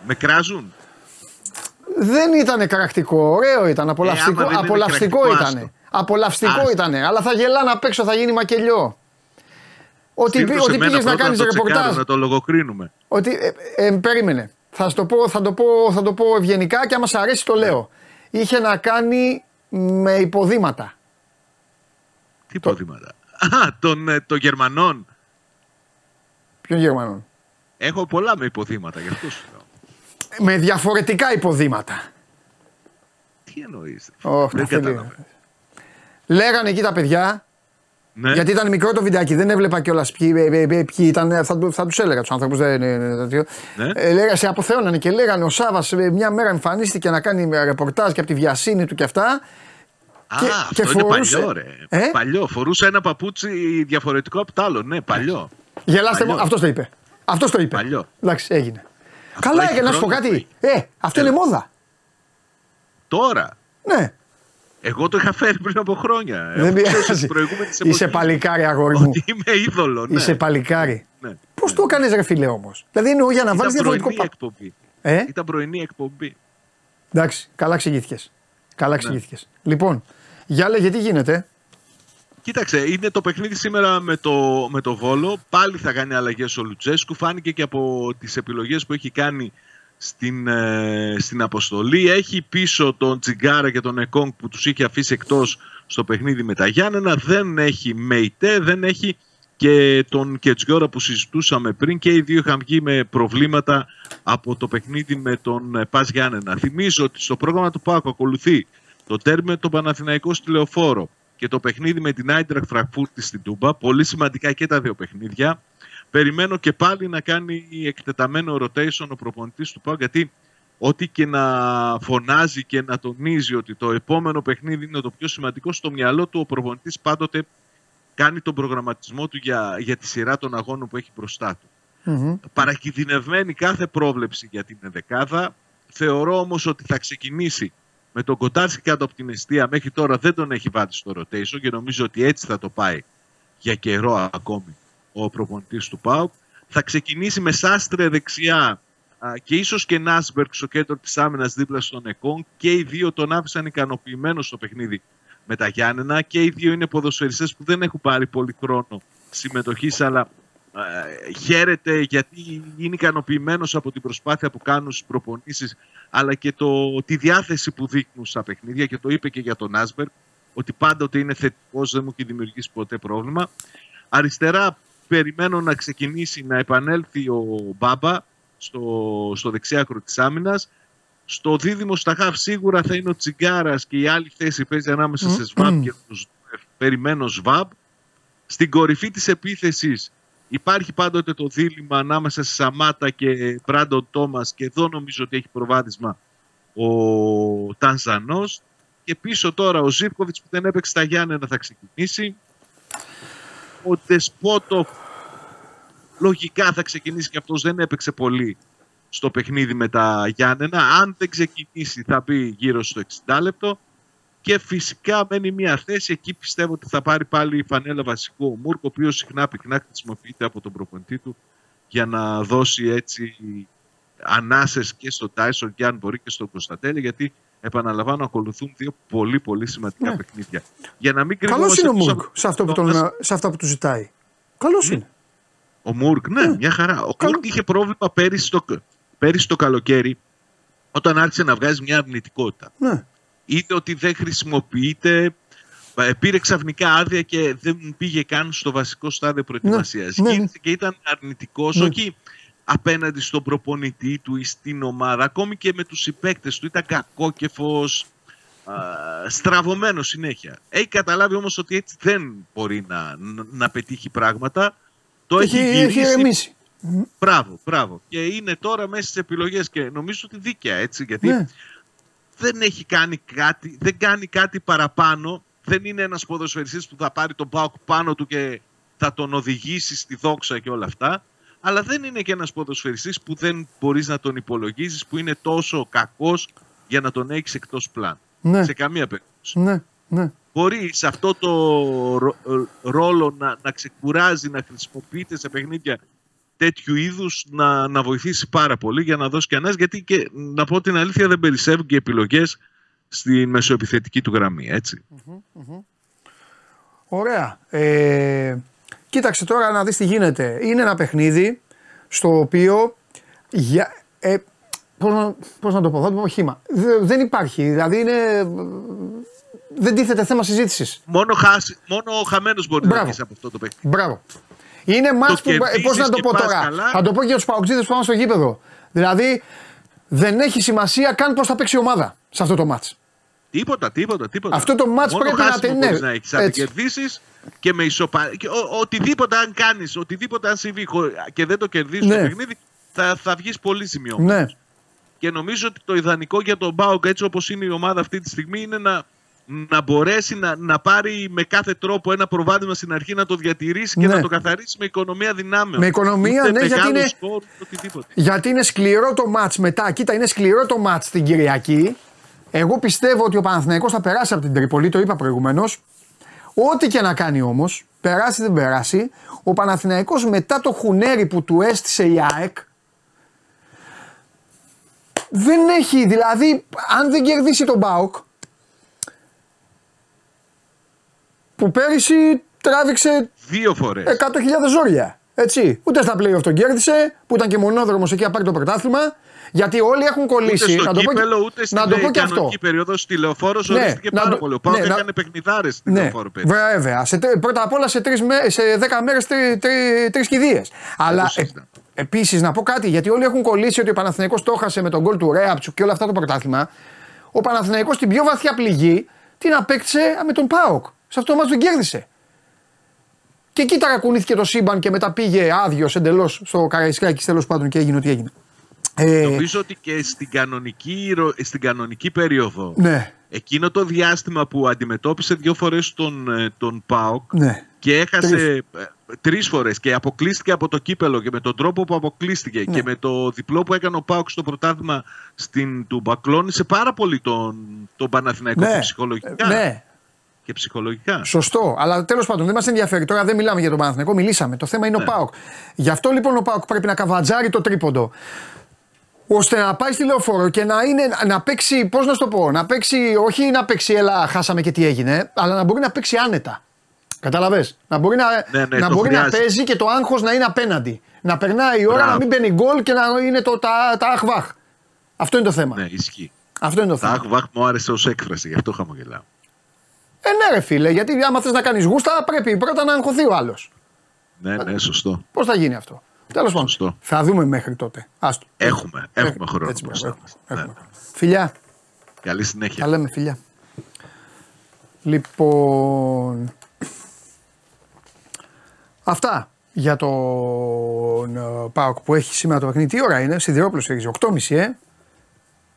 Με κράζουν. Δεν ήταν κρακτικό. Ωραίο ήταν. Απολαυστικό, ε, απολαυστικό ήταν. Απολαυστικό ήταν. Αλλά θα γελάνε απ' έξω, θα γίνει μακελιό. Ότι, πή, ότι πήγες να κάνεις ρεπορτάζ. Να το λογοκρίνουμε. Ότι, ε, ε, περίμενε. Θα το πω, θα το πω, θα το πω ευγενικά και άμα σ' αρέσει το λέω. Ε. Είχε να κάνει με υποδήματα. Τι το... υποδήματα. Α, των ε, το Γερμανών. Ποιον Γερμανών. Έχω πολλά με υποδήματα. Γι' αυτό σου λέω. Με διαφορετικά υποδήματα. Τι εννοείς. Oh, δεν κατάλαβα. Λέγανε εκεί τα παιδιά. Ναι. Γιατί ήταν μικρό το βιντεάκι, δεν έβλεπα κιόλας ποιοι, ποιοι ήταν, θα, θα τους έλεγα τους άνθρωπους. Ναι, ναι, ναι. Ε, λέγα, σε αποθέωνανε και λέγανε ο Σάβας μια μέρα εμφανίστηκε να κάνει ρεπορτάζ και από τη βιασύνη του και αυτά. Α, και, αυτό και είναι φορούσε... παλιό ρε, ε? Παλιό, φορούσε ένα παπούτσι διαφορετικό από το άλλο, ναι, παλιό. Γελάστε μου, αυτός το είπε, αυτός το είπε. Παλιό. Εντάξει, έγινε. Αυτό καλά έγινε, να σου πω κάτι, ε, αυτό είναι μόδα. Τώρα. Ναι. Εγώ το είχα φέρει πριν από χρόνια. Δεν πειράζει. Είσαι παλικάρι, αγόρι μου. Ότι είμαι είδωλο. Ναι. Είσαι παλικάρι. Ναι. Πώς ναι. Το έκανες, ρε φίλε, όμως. Δηλαδή εννοώ για να βάλεις διαφορετικό παππού. Ε? Ήταν πρωινή εκπομπή. Εντάξει, καλά εξηγήθηκες. Καλά εξηγήθηκες. Ναι. Λοιπόν, για λέγε τι γίνεται. Κοίταξε, είναι το παιχνίδι σήμερα με το, με το Βόλο. Πάλι θα κάνει αλλαγές ο Λουτσέσκου. Φάνηκε και από τις επιλογές που έχει κάνει. Στην, ε, στην αποστολή έχει πίσω τον Τσιγκάρα και τον Εκόνγκ που τους είχε αφήσει εκτός στο παιχνίδι με τα Γιάννενα. Δεν έχει Μεϊτέ, δεν έχει και τον Κετζιόρα που συζητούσαμε πριν και οι δύο είχαν βγει με προβλήματα από το παιχνίδι με τον Πας Γιάννενα. Θυμίζω ότι στο πρόγραμμα του ΠΑΟΚ ακολουθεί το τέρμι με τον Παναθηναϊκό στη Λεωφόρο και το παιχνίδι με την Άιντραχτ Φραγκφούρτη στην Τούμπα. Πολύ σημαντικά και τα δύο παιχνίδια. Περιμένω και πάλι να κάνει εκτεταμένο rotation ο προπονητής του ΠΑΟΚ, γιατί ό,τι και να φωνάζει και να τονίζει ότι το επόμενο παιχνίδι είναι το πιο σημαντικό, στο μυαλό του ο προπονητής πάντοτε κάνει τον προγραμματισμό του για, για τη σειρά των αγώνων που έχει μπροστά του. Mm-hmm. Παρακινδυνευμένη κάθε πρόβλεψη για την ενδεκάδα. Θεωρώ όμως ότι θα ξεκινήσει με τον Κοτάρσκι κάτω από την εστία. Μέχρι τώρα δεν τον έχει βάλει στο rotation και νομίζω ότι έτσι θα το πάει για καιρό ακόμη. Ο προπονητής του ΠΑΟΚ θα ξεκινήσει με Σάστρε δεξιά α, και ίσως και Νάσμπερκ στο κέντρο της άμυνας δίπλα στον Εκόν. Και οι δύο τον άφησαν ικανοποιημένο στο παιχνίδι με τα Γιάννενα. Και οι δύο είναι ποδοσφαιριστές που δεν έχουν πάρει πολύ χρόνο συμμετοχής, αλλά α, χαίρεται γιατί είναι ικανοποιημένος από την προσπάθεια που κάνουν στις προπονήσεις, αλλά και το, τη διάθεση που δείχνουν στα παιχνίδια. Και το είπε και για τον Νάσμπερκ ότι πάντοτε είναι θετικός, δεν μου έχει δημιουργήσει ποτέ πρόβλημα. Αριστερά. Περιμένω να ξεκινήσει να επανέλθει ο Μπάμπα στο, στο δεξιάκρο της άμυνας. Στο δίδυμο στα χαφ σίγουρα θα είναι ο Τσιγκάρας και η άλλη θέση παίζει ανάμεσα σε ΣΒΑΠ και τους περιμένω ΣΒΑΠ. Στην κορυφή της επίθεσης υπάρχει πάντοτε το δίλημμα ανάμεσα σε Σαμάτα και Μπράντον Τόμας και εδώ νομίζω ότι έχει προβάδισμα ο Τανζανός. Και πίσω τώρα ο Ζίβκοβιτς που δεν έπαιξε τα Γιάννενα θα ξεκινήσει. Ο Ντεσπότοφ λογικά θα ξεκινήσει και αυτός, δεν έπαιξε πολύ στο παιχνίδι με τα Γιάννενα. Αν δεν ξεκινήσει θα μπει γύρω στο εξήντα λεπτό. Και φυσικά μένει μια θέση, εκεί πιστεύω ότι θα πάρει πάλι η φανέλα βασικό ο Μούρκο, ο οποίος συχνά πυκνά χρησιμοποιείται από τον προπονητή του για να δώσει έτσι ανάσες και στον Τάισον και αν μπορεί και στον Κωνσταντέλη, γιατί επαναλαμβάνω ακολουθούν δύο πολύ πολύ σημαντικά ναι. παιχνίδια. Για να μην καλώς είναι ο Μούρκ από... σε, αυτό που τον... Τον... σε αυτά που του ζητάει. Καλώς ναι. είναι. Ο Μούρκ, ναι, ναι, μια χαρά. Ο Καλ... Μούρκ είχε πρόβλημα πέρυσι το... πέρυσι το καλοκαίρι όταν άρχισε να βγάζει μια αρνητικότητα. Ναι. Είδε ότι δεν χρησιμοποιείται, πήρε ξαφνικά άδεια και δεν πήγε καν στο βασικό στάδιο προετοιμασίας. Ναι, ναι. Και ήταν αρνητικός, ναι. όχι απέναντι στον προπονητή του ή στην ομάδα, ακόμη και με τους συμπαίκτες του. Ήταν κακόκεφος, στραβωμένο συνέχεια. Έχει καταλάβει όμως ότι έτσι δεν μπορεί να, να πετύχει πράγματα. Το έχει, έχει γυρίσει. Έχει εμείς. Μπράβο, μπράβο. Και είναι τώρα μέσα στις επιλογές και νομίζω ότι δίκαια έτσι, γιατί... Ναι. Δεν έχει κάνει κάτι, δεν κάνει κάτι παραπάνω. Δεν είναι ένας ποδοσφαιριστής που θα πάρει τον ΠΑΟΚ πάνω του και θα τον οδηγήσει στη δόξα και όλα αυτά. Αλλά δεν είναι και ένας ποδοσφαιριστής που δεν μπορείς να τον υπολογίζεις, που είναι τόσο κακός για να τον έχεις εκτός πλάνου. Ναι. Σε καμία περίπτωση. Ναι, ναι. Μπορεί σε αυτό το ρόλο να, να ξεκουράζει, να χρησιμοποιείται σε παιχνίδια τέτοιου είδους, να, να βοηθήσει πάρα πολύ για να δώσει και ανάς, γιατί και, να πω την αλήθεια, δεν περισσεύουν και επιλογές στη μεσοεπιθετική του γραμμή, έτσι. Mm-hmm, mm-hmm. Ωραία. Ε, κοίταξε τώρα να δεις τι γίνεται. Είναι ένα παιχνίδι στο οποίο, για, ε, πώς, να, πώς να το πω, θα το πω χήμα. Δεν υπάρχει, δηλαδή είναι... Δεν τίθεται θέμα συζήτησης. Μόνο, χάσει, μόνο ο χαμένος μπορεί Μπράβο. να βγει από αυτό το παιχνίδι. Μπράβο. Είναι μάτς που. Πώς να το πω τώρα. Καλά. Θα το πω και για τους παοξίδες που πάμε στο γήπεδο. Δηλαδή δεν έχει σημασία καν πώς θα παίξει η ομάδα σε αυτό το μάτς. Τίποτα, τίποτα, τίποτα. Αυτό το μάτς πρέπει να τελειώσει. Να έχει αντικερδίσει και με ισοπα... και ο, οτιδήποτε αν κάνει, οτιδήποτε αν συμβεί και δεν το κερδίσει ναι. το παιχνίδι, θα, θα βγει πολύ σημειωμένο. Ναι. Και νομίζω ότι το ιδανικό για τον ΠΑΟΚ, έτσι όπως είναι η ομάδα αυτή τη στιγμή, είναι να. να μπορέσει να, να πάρει με κάθε τρόπο ένα προβάδισμα στην αρχή, να το διατηρήσει και ναι. να το καθαρίσει με οικονομία δυνάμεων. Με οικονομία, ναι, γιατί είναι, σκορ, γιατί είναι σκληρό το μάτς μετά. Κοίτα, είναι σκληρό το μάτς την Κυριακή. Εγώ πιστεύω ότι ο Παναθηναϊκός θα περάσει από την Τρίπολη, το είπα προηγουμένως. Ό,τι και να κάνει όμως, περάσει δεν περάσει, ο Παναθηναϊκός μετά το χουνέρι που του έστησε η ΑΕΚ, δεν έχει, δηλαδή, αν δεν κερδίσει τον ΠΑΟΚ, που πέρυσι τράβηξε δύο φορές εκατό χιλιάδες ζόρια. Έτσι. Ούτε στα play-off τον κέρδισε, που ήταν και μονόδρομος εκεί να πάρει το πρωτάθλημα. Γιατί όλοι έχουν κολλήσει. Ούτε στο να το κύπελο, πω... ούτε στην κανονική περίοδο τηλεοφόρος ναι, ορίστηκε πάρα το... πολύ. Ο ΠΑΟΚ ναι, έκανε να... παιχνιδάρες στην ναι, τηλεοφόρο πέρυσι. Βέβαια. Σε, πρώτα απ' όλα σε, τρεις, σε δέκα μέρες τρι, τρι, τρεις κηδείες. Αλλά ε, επίσης να πω κάτι, γιατί όλοι έχουν κολλήσει ότι ο Παναθηναϊκός το χάσε με τον γκολ του Ρέαπτσου και όλα αυτά το πρωτάθλημα. Ο Παναθηναϊκός την πιο βαθιά πληγή την απέκτησε με τον ΠΑΟΚ. Σε αυτό το μάτς τον κέρδισε. Και εκεί ταρακουνήθηκε το σύμπαν και μετά πήγε άδειος εντελώς στο Καραϊσκάκη, τέλος πάντων, και έγινε ό,τι έγινε. Νομίζω ε... ότι και στην κανονική, στην κανονική περίοδο, ναι. εκείνο το διάστημα που αντιμετώπισε δύο φορές τον, τον ΠΑΟΚ ναι. και έχασε τρεις. τρεις φορές και αποκλείστηκε από το κύπελο και με τον τρόπο που αποκλείστηκε ναι. και με το διπλό που έκανε ο ΠΑΟΚ στο πρωτάθλημα του μπακλώνησε πάρα πολύ τον, τον Παναθηναϊκό ναι. ψυχολογικά. Ναι. Και ψυχολογικά. Σωστό, αλλά τέλος πάντων δεν μας ενδιαφέρει. Τώρα δεν μιλάμε για τον Παναθηναϊκό, μιλήσαμε. Το θέμα είναι ναι. ο ΠΑΟΚ. Γι' αυτό λοιπόν ο ΠΑΟΚ πρέπει να καβατζάρει το τρίποντο, ώστε να πάει στη λεωφόρο και να, είναι, να παίξει. Πώς να το πω, να παίξει, όχι να παίξει, έλα, χάσαμε και τι έγινε, αλλά να μπορεί να παίξει άνετα. Καταλαβες. Να μπορεί να, ναι, ναι, να, μπορεί να παίζει και το άγχος να είναι απέναντι. Να περνάει η ώρα, Μπράβο. να μην μπαίνει γκολ και να είναι το, τα, τα αχβάχ. Αυτό είναι το θέμα. Ναι, ισχύει. Αυτό είναι το θέμα. Τα αχβάχ μου άρεσε ως έκφραση, γι' αυτό χαμογελάω. Ε, ναι, ρε φίλε, γιατί άμα θες να κάνεις γούστα, πρέπει πρώτα να αγχωθεί ο άλλος. Ναι, ναι, σωστό. Πώς θα γίνει αυτό. Τέλος πάντων. Θα δούμε μέχρι τότε. Άστο. Έχουμε, έχουμε χρόνο. Έτσι, έχουμε. Έχουμε. Φιλιά. Καλή συνέχεια. Τα λέμε, φιλιά. Λοιπόν, αυτά για τον ΠΑΟΚ που έχει σήμερα το παιχνίδι. Τι ώρα είναι, Σιδηρόπουλος έχει οκτώ και μισή, ε.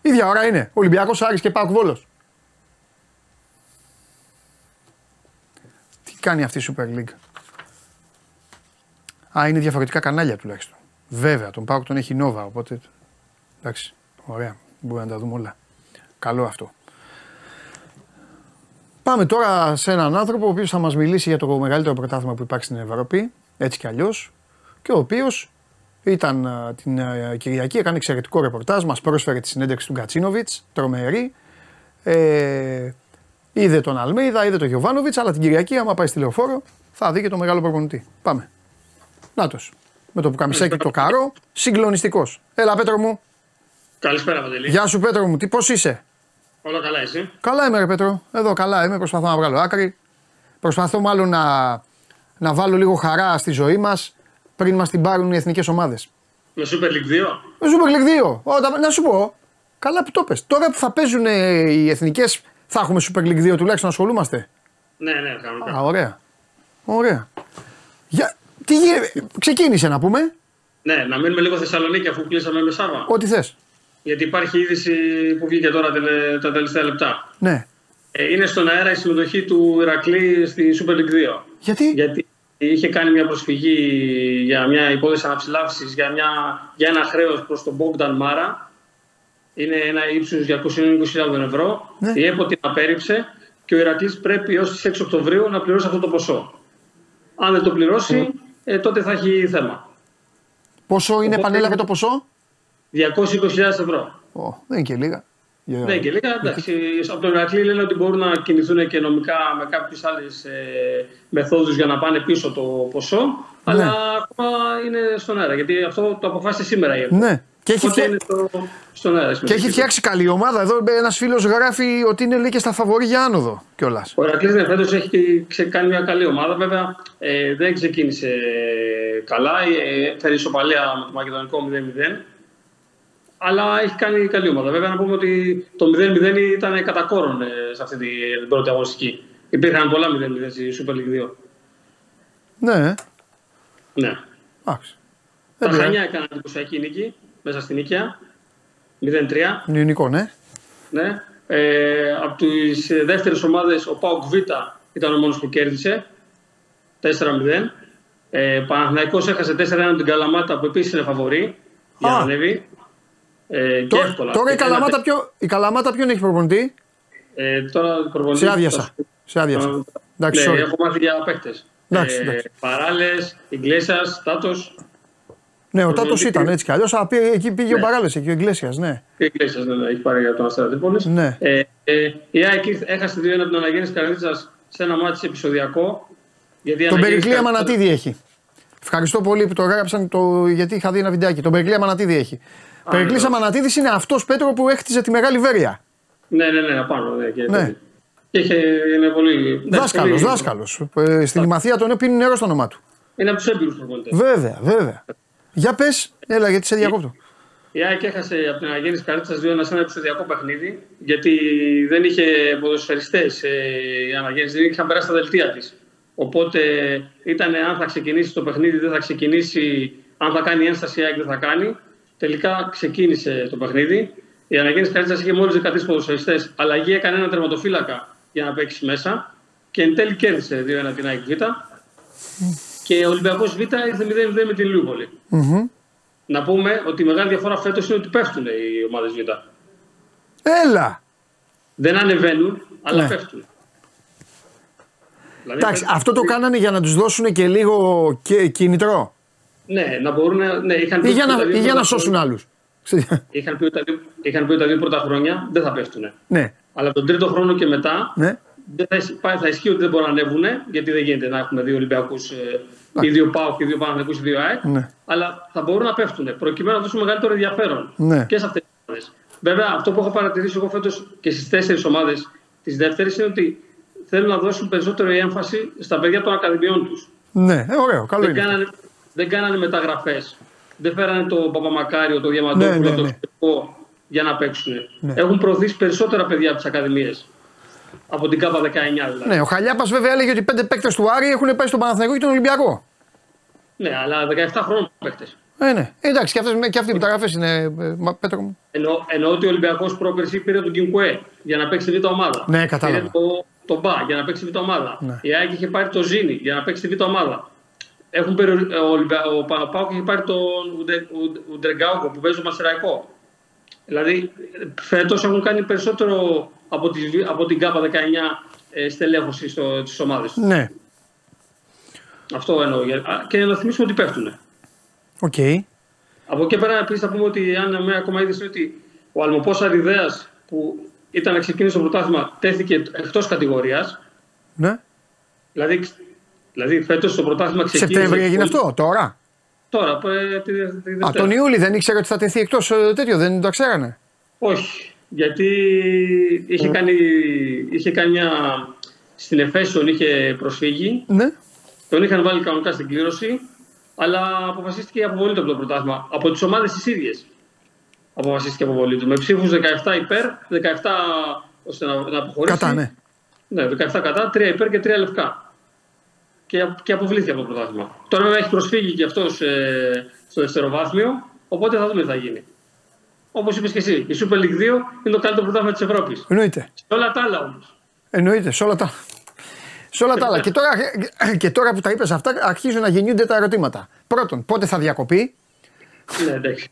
Ίδια ώρα είναι. Ολυμπιακός, Άρης και ΠΑΟΚ Βόλος. Τι κάνει αυτή η Super League. Α, είναι διαφορετικά κανάλια τουλάχιστον. Βέβαια, τον ΠΑΟΚ τον έχει η Nova, οπότε. Εντάξει, ωραία. Μπορεί να τα δούμε όλα. Καλό αυτό. Πάμε τώρα σε έναν άνθρωπο ο οποίος θα μας μιλήσει για το μεγαλύτερο πρωτάθλημα που υπάρχει στην Ευρώπη, έτσι κι αλλιώς, και ο οποίος ήταν την Κυριακή, έκανε εξαιρετικό ρεπορτάζ, μας πρόσφερε τη συνέντευξη του Γκατσίνοβιτς, τρομερή, ε, είδε τον Αλμέιδα, είδε τον Γιοβάνοβιτς, αλλά την Κυριακή άμα πάει στη Λεωφόρο θα δει και τον μεγάλο προπονητή. Πάμε. Νάτος, με το πουκαμισέκι το καρό, συγκλονιστικός. Έλα Πέτρο μου. Καλησπέρα Παντελή. Γεια σου Πέτρο μου, τι, πώς είσαι. Όλα καλά, εσύ. Καλά είμαι, ρε Πέτρο. Εδώ καλά είμαι. Προσπαθώ να βγάλω άκρη. Προσπαθώ μάλλον να, να βάλω λίγο χαρά στη ζωή μας πριν μας την πάρουν οι εθνικές ομάδες. Με Super League δύο. Με Super League δύο. Όταν, να σου πω. Καλά που το πες. Τώρα που θα παίζουν οι εθνικές, θα έχουμε Super League δύο τουλάχιστον να ασχολούμαστε. Ναι, ναι, κανονικά. Α, ωραία. Ωραία. Για, τι, ξεκίνησε να πούμε. Ναι, να μείνουμε λίγο Θεσσαλονίκη αφού κλείσαμε με Σάβα. Ό,τι θες. Γιατί υπάρχει είδηση που βγήκε τώρα τα τελευταία λεπτά. Ναι. Είναι στον αέρα η συμμετοχή του Ηρακλή στη Super League δύο. Γιατί? Γιατί είχε κάνει μια προσφυγή για μια υπόθεση αναψηλάφισης για, για ένα χρέος προς τον Μπόγκνταν Μάρα. Είναι ένα ύψος διακόσιες είκοσι χιλιάδες ευρώ. Ναι. Η ΕΠΟ την απέρριψε και ο Ηρακλής πρέπει έως τις έξι Οκτωβρίου να πληρώσει αυτό το ποσό. Αν δεν το πληρώσει, mm. ε, τότε θα έχει θέμα. Πόσο είναι, επανέλαβε το ποσό? διακόσιες είκοσι χιλιάδες ευρώ. Oh, δεν είναι και λίγα. Yeah. Δεν είναι και λίγα, εντάξει. Από τον Ηρακλή λένε ότι μπορούν να κινηθούν και νομικά με κάποιες άλλες ε, μεθόδους για να πάνε πίσω το ποσό. Yeah. Αλλά ακόμα είναι στον αέρα. Γιατί αυτό το αποφάσισε σήμερα η ΕΠΟ. Ναι. Και έχει, φτι... είναι στο... στον αέρα, και έχει φτιάξει καλή ομάδα. Εδώ ένας φίλος γράφει ότι είναι λέει και στα φαβορί για άνοδο κιόλας. Ο Ηρακλής ναι, φέτος έχει κάνει μια καλή ομάδα. Βέβαια ε, δεν ξεκίνησε καλά. Έφερε ισοπαλία με το μακεδονικό μηδέν μηδέν. Αλλά έχει κάνει καλή ομάδα. Βέβαια, να πούμε ότι το μηδέν μηδέν ήταν κατά κόρον σε αυτή την πρώτη αγωνιστική. Υπήρχαν πολλά μηδέν μηδέν στη Super League δύο. Ναι. Ναι. Άξι. Τα Χανιά έκαναν εντυπωσιακή νίκη μέσα στην Νίκαια. μηδέν τρία. Νιουνικό, ναι. Ναι. Ε, από τις δεύτερες ομάδες, ο ΠΑΟΚ Β ήταν ο μόνος που κέρδισε. τέσσερα μηδέν. Ε, Παναθηναϊκός έχασε τέσσερα ένα την Καλαμάτα που επίσης είναι φαβορή. Για να ανέβει. Ε, τώρα εύκολα. Τώρα η Καλαμάτα, ποιο, η Καλαμάτα ποιον έχει προπονητή? Ε, τώρα προπονητή σε άδειασα. Σε άδειασα. Εντάξει, ναι, έχω μάθει για παίχτες. Εντάξει, εντάξει. Ε, Παράλες, Ιγκλέσιας, Τάτος. Ναι, ο Τάτος ήταν έτσι κι αλλιώς. Αλλά πήγε, εκεί πήγε ναι. Ο Παράλες, εκεί ο Ιγκλέσιας. Ναι. Ο Ιγκλέσιας, ναι, έχει πάρει για τον Αστέρα Τρίπολης. Ναι. Ε, ε, η ΑΕΚ έχασε δύο ένα από την Αναγέννηση Καρδίτσας σε ένα μάτι επεισοδιακό. Τον Περικλία Μανατίδη έχει. Ευχαριστώ πολύ που το έγραψαν γιατί είχα δει ένα βιντεάκι. Τον Περικλία Μανατίδη έχει. Περικλής Αμανατίδης είναι αυτός Πέτρο που έχτιζε τη Μεγάλη Βέρεια. Ναι, ναι, ναι, απάνω. Ναι, και, ναι. και είχε, είναι πολύ... Δάσκαλος, ναι, δάσκαλος. Ε, στην Λιμαθία τον πίνει νερό στο όνομά του. Είναι από τους έμπειρους προπονητές. Βέβαια, βέβαια. Για πες, έλα γιατί σε διακόπτω. Η ΑΕΚ έχασε από την Αναγέννηση Καρδίτσας δύο ένα σε ένα επεισοδιακό παιχνίδι, γιατί δεν είχε ποδοσφαιριστές ε, η Αναγέννηση, δεν είχαν περάσει τα δελτία της. Οπότε ήταν αν θα ξεκινήσει το παιχνίδι, δεν θα ξεκινήσει, αν θα κάνει ένσταση η ΑΕΚ δεν θα κάνει. Τελικά ξεκίνησε το παιχνίδι. Η Αναγέννηση Καρδίτσας είχε μόλις δεκατρείς ποδοσφαιριστές. Αλλαγή έκανε ένα τερματοφύλακα για να παίξει μέσα. Και εν τέλει κέρδισε δύο ένα την ΑΕΚ Β. Και ο Ολυμπιακός Β ήρθε μηδέν μηδέν με την Λιούπολη. Mm-hmm. Να πούμε ότι η μεγάλη διαφορά φέτος είναι ότι πέφτουν οι ομάδες Β. Έλα! Δεν ανεβαίνουν, αλλά ναι. Πέφτουν. Εντάξει, δηλαδή, αυτό το κάνανε για να τους δώσουν και λίγο και κίνητρο. Ναι, να μπορούν, ναι, είχαν πει για, να, δύο για να σώσουν άλλους. Είχαν πει, τα δύο, είχαν πει τα δύο πρώτα χρόνια δεν θα πέφτουνε. Ναι. Αλλά τον τρίτο χρόνο και μετά ναι. δεν θα, θα ισχύει ότι δεν μπορούν να ανέβουνε, γιατί δεν γίνεται να έχουμε δύο Ολυμπιακούς ή δύο ΠΑΟΚ και δύο Παναθηναϊκούς ή δύο ΑΕΚ. Ναι. Αλλά θα μπορούν να πέφτουνε προκειμένου να δώσουν μεγαλύτερο ενδιαφέρον ναι. και σε αυτές τις ομάδες. Βέβαια, αυτό που έχω παρατηρήσει εγώ φέτος και στις τέσσερις ομάδες της δεύτερης είναι ότι θέλουν να δώσουν περισσότερη έμφαση στα παιδιά των ακαδημιών τους. Ναι, ε, ωραίο, καλό δεν είναι. Κάνανε, δεν κάνανε μεταγραφές. Δεν φέρανε τον Παπαμακάριο, τον Διαμαντόπουλο, ναι, ναι, ναι. τον Ξεπικό για να παίξουν. Ναι. Έχουν προωθήσει περισσότερα παιδιά από τις ακαδημίες. Από την ΚΑΠΑ δεκαεννιά δηλαδή. Ναι, ο Χαλιάπας βέβαια έλεγε ότι πέντε παίκτες του Άρη έχουν πάει στον Παναθηναϊκό και τον Ολυμπιακό. Ναι, αλλά δεκαεπτά χρόνων παίκτες. Ναι, ναι. Εντάξει, και, αυτές, και αυτοί οι μεταγραφές είναι. Πέτρο μου. Εννοώ, εννοώ ότι ο Ολυμπιακός πρόπερση πήρε τον Κινκουέ για να παίξει β' ομάδα. Ναι, κατάλαβα. Πήρε το, το Μπα για να παίξει β' ομάδα. Ναι. Η ΑΕΚ είχε πάρει το Ζήνη για να παίξει β' ομάδα. Έχουν περι... ο, Ολυμπια... ο ΠΑΟΚ έχει πάρει τον Ουτε... Ουντρεγκάουκο που παίζει το Μασεραϊκό. Δηλαδή φέτος έχουν κάνει περισσότερο από, τη... από την ΚΑΠΑ δεκαεννιά ε, στελέχωση στο... της ομάδας. Ναι. Αυτό εννοώ. Και να θυμίσουμε ότι πέφτουνε. Okay. Από εκεί πέρα επίσης θα πούμε ότι αν μια ακόμα είδηση είναι ότι ο Αλμοπός Αριδέας που ήταν να ξεκινήσει το πρωτάθλημα τέθηκε εκτός κατηγορίας. Ναι. Δηλαδή, δηλαδή φέτος το πρωτάθλημα ξεκίνησε. Σεπτέμβρη έγινε πολύ... αυτό, τώρα. Τώρα. Παι, τη, τη, τη, Α, τον Ιούλη δεν ήξερε ότι θα τεθεί εκτός τέτοιο, δεν το ξέρανε. Όχι. Γιατί είχε mm. κάνει, είχε κάνει μια... στην Εφέσιον είχε προσφύγει. Ναι. Τον είχαν βάλει κανονικά στην κλήρωση. Αλλά αποφασίστηκε η αποβολή του από το πρωτάθλημα. Από τις ομάδες τις ίδιες αποφασίστηκε η αποβολή του. Με ψήφους δεκαεπτά υπέρ, δεκαεπτά ώστε να, να αποχωρήσει. Κατά, ναι. Ναι, δεκαεπτά κατά, τρία υπέρ και τρία λευκά. Και, και αποβλήθηκε από το πρωτάθλημα. Τώρα βέβαια έχει προσφύγει και αυτός ε, στο δευτεροβάθμιο, οπότε θα δούμε τι θα γίνει. Όπως είπες και εσύ, η Super League δύο είναι το καλύτερο πρωτάθλημα της Ευρώπης. Εννοείται. Σε όλα τα άλλα όμως. Εννοείται, σε όλα τα. Σε όλα τα άλλα. Και τώρα, και τώρα που τα είπες αυτά, αρχίζουν να γεννιούνται τα ερωτήματα. Πρώτον, πότε θα διακοπεί. Ναι, εντάξει.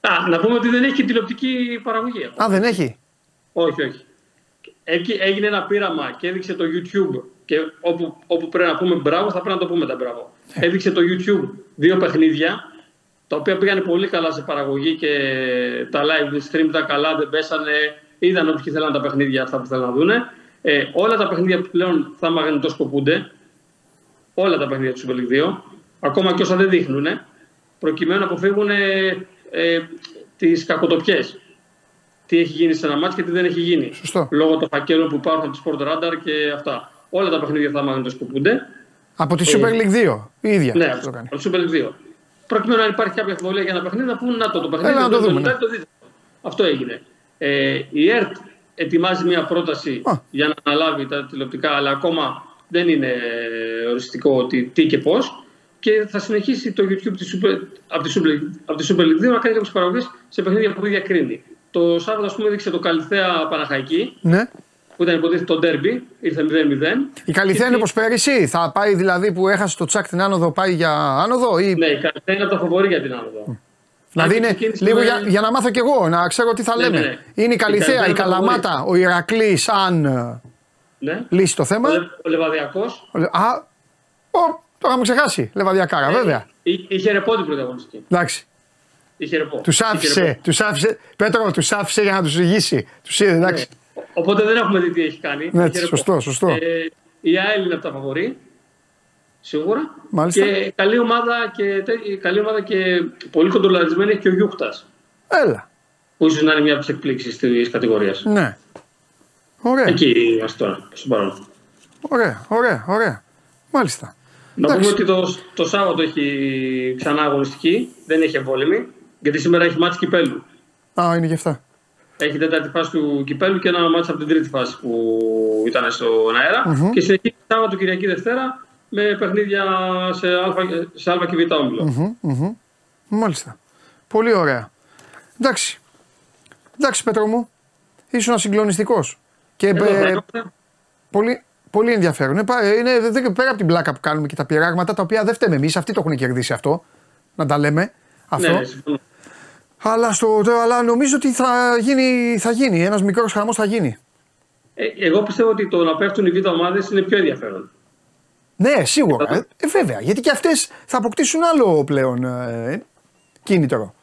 Α, να πούμε ότι δεν έχει και τηλεοπτική παραγωγή. Α, δεν έχει. Όχι, όχι. Έγινε ένα πείραμα και έδειξε το YouTube. Και όπου, όπου πρέπει να πούμε μπράβο, θα πρέπει να το πούμε τα μπράβο. Ε. Έδειξε το YouTube δύο παιχνίδια, τα οποία πήγαν πολύ καλά σε παραγωγή και τα live stream τα καλά, δεν πέσανε. Είδαν ότι ήθελαν τα παιχνίδια αυτά που θέλουν να δούνε. Ε, όλα τα παιχνίδια πλέον θα μαγνητοσκοπούνται. Όλα τα παιχνίδια του Super League δύο, ακόμα και όσα δεν δείχνουν, προκειμένου να αποφύγουν ε, ε, τις κακοτοπιές. Τι έχει γίνει σε ένα μάτς και τι δεν έχει γίνει. Σωστό. Λόγω των φακέλων που υπάρχουν από τη Sport Radar και αυτά. Όλα τα παιχνίδια θα μαγνητοσκοπούνται. Από τη Super League δύο, η ίδια. Ναι, αυτό κάνει. Από τη Super League δύο. Προκειμένου να υπάρχει κάποια αμφιβολία για ένα παιχνίδι, να πούν να το, το παιχνίδι. Έλα, να το, το δούμε. Ναι. Το αυτό έγινε. Ε, η ΕΡΤ ετοιμάζει μια πρόταση oh. για να αναλάβει τα τηλεοπτικά, αλλά ακόμα δεν είναι οριστικό ότι τι και πώς. Και θα συνεχίσει το YouTube τη Super, από τη Super, Super League δύο να κάνει κάποιες παραγωγές σε παιχνίδια που διακρίνει. Το Σάββατο, ας πούμε, έδειξε το Καλυθέα Παναχαϊκή, ναι. που ήταν υποτίθεται το ντέρμπι, ήρθε μηδέν μηδέν. Η Καλυθέα είναι όπως πέρυσι, θα πάει δηλαδή που έχασε το τσακ την άνοδο, πάει για άνοδο. Ή... Ναι, η Καλυθέα είναι από τα φοβορή για την άνοδο. Mm. Δηλαδή είναι λίγο για, για να μάθω κι εγώ, να ξέρω τι θα ναι, λέμε. Ναι, ναι. Είναι η Καλυθέα, η, η Καλαμάτα, ο Ηρακλής, αν ναι. λύσει το θέμα. Ο, Λε, ο Λεβαδιακός. Α, ο, τώρα μου ξεχάσει, Λεβαδιακάρα ναι. βέβαια. Εί, είχε ρεπότη πρωταγωνιστική. Εντάξει. Είχε ρεπό. Τους άφησε, τους άφησε, Πέτρο, τους άφησε για να τους ηγήσει. Τους είδε, εντάξει. Ναι. Οπότε δεν έχουμε δει τι έχει κάνει. Ναι, έτσι, σωστό, σωστό. Ε, η ΑΕΛ είναι από τα φαβορί. Σίγουρα. Μάλιστα. Και καλή ομάδα και, καλή ομάδα και πολύ κοντρολαρισμένη και ο Γιούχτας. Έλα. Που ίσως να είναι μια από τις εκπλήξεις της κατηγορίας. Ναι. Ωραία. Εκεί είμαστε τώρα, στον παρόν. Ωραία, ωραία, ωραία. Μάλιστα. Να εντάξει. πούμε ότι το, το Σάββατο έχει ξανά αγωνιστική, δεν έχει εμβόλυμη, γιατί σήμερα έχει μάτς κυπέλου. Α, είναι και αυτά. Έχει τέταρτη φάση του κυπέλου και ένα μάτς από την τρίτη φάση που ήταν στον αέρα. Mm-hmm. Και συνεχίζει Σάββατο, Κυριακή, Δευτέρα. Με παιχνίδια σε Α, σε Α και Β όμιλο. Mm-hmm, mm-hmm. Μάλιστα. Πολύ ωραία. Εντάξει. Εντάξει, Πέτρο μου. Ήσουν ασυγκλονιστικός. Και ε, ε, πολύ, πολύ ενδιαφέρον. Ε, είναι δε, πέρα από την πλάκα που κάνουμε και τα πειράγματα τα οποία δεν φταίμε εμείς. Αυτοί το έχουν κερδίσει αυτό. Να τα λέμε. Αυτό. Ναι, αλλά, στο, αλλά νομίζω ότι θα γίνει. Θα γίνει. Ένας μικρός χαμός θα γίνει. Ε, εγώ πιστεύω ότι το να πέφτουν οι Β ομάδες είναι πιο ενδιαφέρον. Ναι, σίγουρα. Ε, ε, βέβαια. Γιατί και αυτές θα αποκτήσουν άλλο πλέον ε, κίνητρο.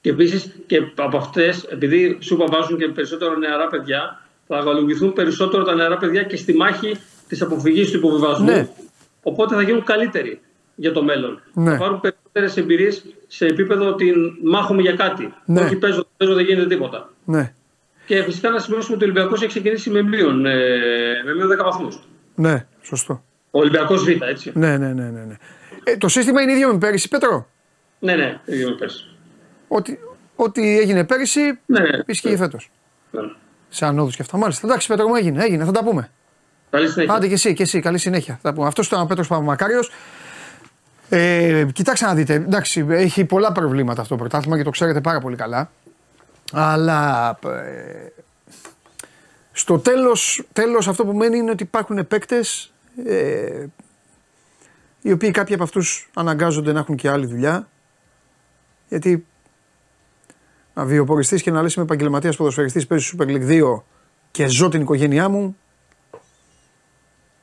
Και επίσης και από αυτές, επειδή σου βάζουν και περισσότερο νεαρά παιδιά, θα αγαλουγηθούν περισσότερο τα νεαρά παιδιά και στη μάχη της αποφυγής του υποβιβασμού. Ναι. Οπότε θα γίνουν καλύτεροι για το μέλλον. Ναι. Θα πάρουν περισσότερες εμπειρίες σε επίπεδο ότι μάχομαι για κάτι. Ναι. Όχι παίζω, παίζω, δεν γίνεται τίποτα. Ναι. Και φυσικά να σημειώσουμε ότι ο Ολυμπιακός έχει ξεκινήσει με μείον, ε, με μείον δέκα βαθμούς. Ναι, σωστό. Ο Ολυμπιακός Β, έτσι. Ναι, ναι, ναι, ναι. Ε, το σύστημα είναι ίδιο με πέρυσι, Πέτρο. Ναι, ναι, ίδιο με πέρυσι. Ό,τι, ό,τι έγινε πέρυσι, ναι, ναι, ισχύει ναι. Φέτος. Ναι. Σε ανόδους και αυτά. Μάλιστα. Εντάξει, Πέτρο μου, έγινε, έγινε, θα τα πούμε. Καλή συνέχεια. Άντε και εσύ, και εσύ, καλή συνέχεια. Αυτός ήταν ο Πέτρος Παπαμακάριος. Ε, κοιτάξτε να δείτε, εντάξει, έχει πολλά προβλήματα αυτό το πρωτάθλημα και το ξέρετε πάρα πολύ καλά. Αλλά ε, στο τέλος, τέλος αυτό που μένει είναι ότι υπάρχουν παίκτες ε, οι οποίοι κάποιοι από αυτούς αναγκάζονται να έχουν και άλλη δουλειά. Γιατί να βιοποριστείς και να λες είμαι επαγγελματίας ποδοσφαιριστής, παίζει Super League δύο και ζω την οικογένειά μου,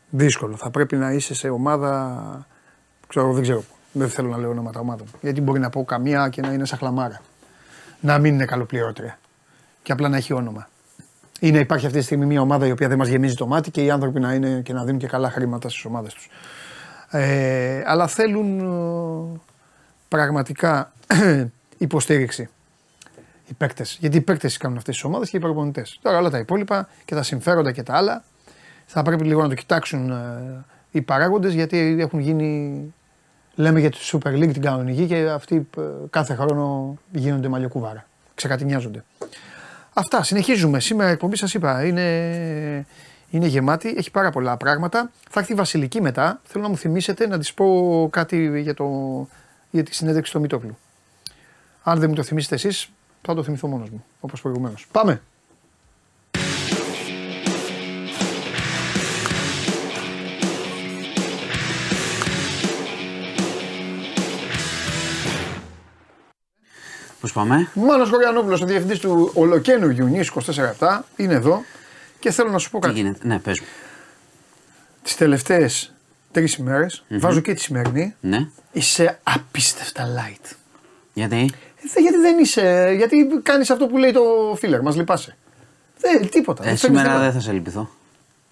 δύσκολο. Θα πρέπει να είσαι σε ομάδα... Ξέρω, δεν ξέρω, δεν θέλω να λέω ονόματα ομάδων. Γιατί μπορεί να πω καμία και να είναι σαν χλαμάρα. Να μην είναι καλοπληρώτρια. Και απλά να έχει όνομα. Ή να υπάρχει αυτή τη στιγμή μια ομάδα η οποία δεν μας γεμίζει το μάτι και οι άνθρωποι να είναι και να δίνουν και καλά χρήματα στις ομάδες τους. Ε, αλλά θέλουν ε, πραγματικά υποστήριξη οι παίκτες. Γιατί οι παίκτες κάνουν αυτές τις ομάδες και οι προπονητές. Τώρα όλα τα υπόλοιπα και τα συμφέροντα και τα άλλα θα πρέπει λίγο να το κοιτάξουν ε, οι παράγοντες, γιατί έχουν γίνει. Λέμε για τη Super League την κανονική και αυτοί κάθε χρόνο γίνονται μαλλιοκουβάρα. Ξεκατηνιάζονται. Αυτά, συνεχίζουμε. Σήμερα η εκπομπή σας είπα είναι, είναι γεμάτη, έχει πάρα πολλά πράγματα. Θα έρθει η Βασιλική μετά. Θέλω να μου θυμίσετε να της πω κάτι για, το, για τη συνέντευξη του Μητόγλου. Αν δεν μου το θυμίσετε εσείς, θα το θυμηθώ μόνος μου, όπως προηγουμένως. Πάμε! Πώς πάμε. Μάνος Χωριανόπουλος, ο διευθυντής του ολοκαίνουργιου νης είκοσι τέσσερα επτά, είναι εδώ και θέλω να σου πω κάτι. Τι γίνεται, ναι, πες μου. Τις τελευταίες τρεις ημέρες, mm-hmm. βάζω και τη σημερινή, ναι. Είσαι απίστευτα light. Γιατί? Ε, γιατί δεν είσαι, γιατί κάνεις αυτό που λέει το φίλερ, μας λυπάσαι. Δεν, τίποτα. Ε, δεν σήμερα δεν θα σε λυπηθώ.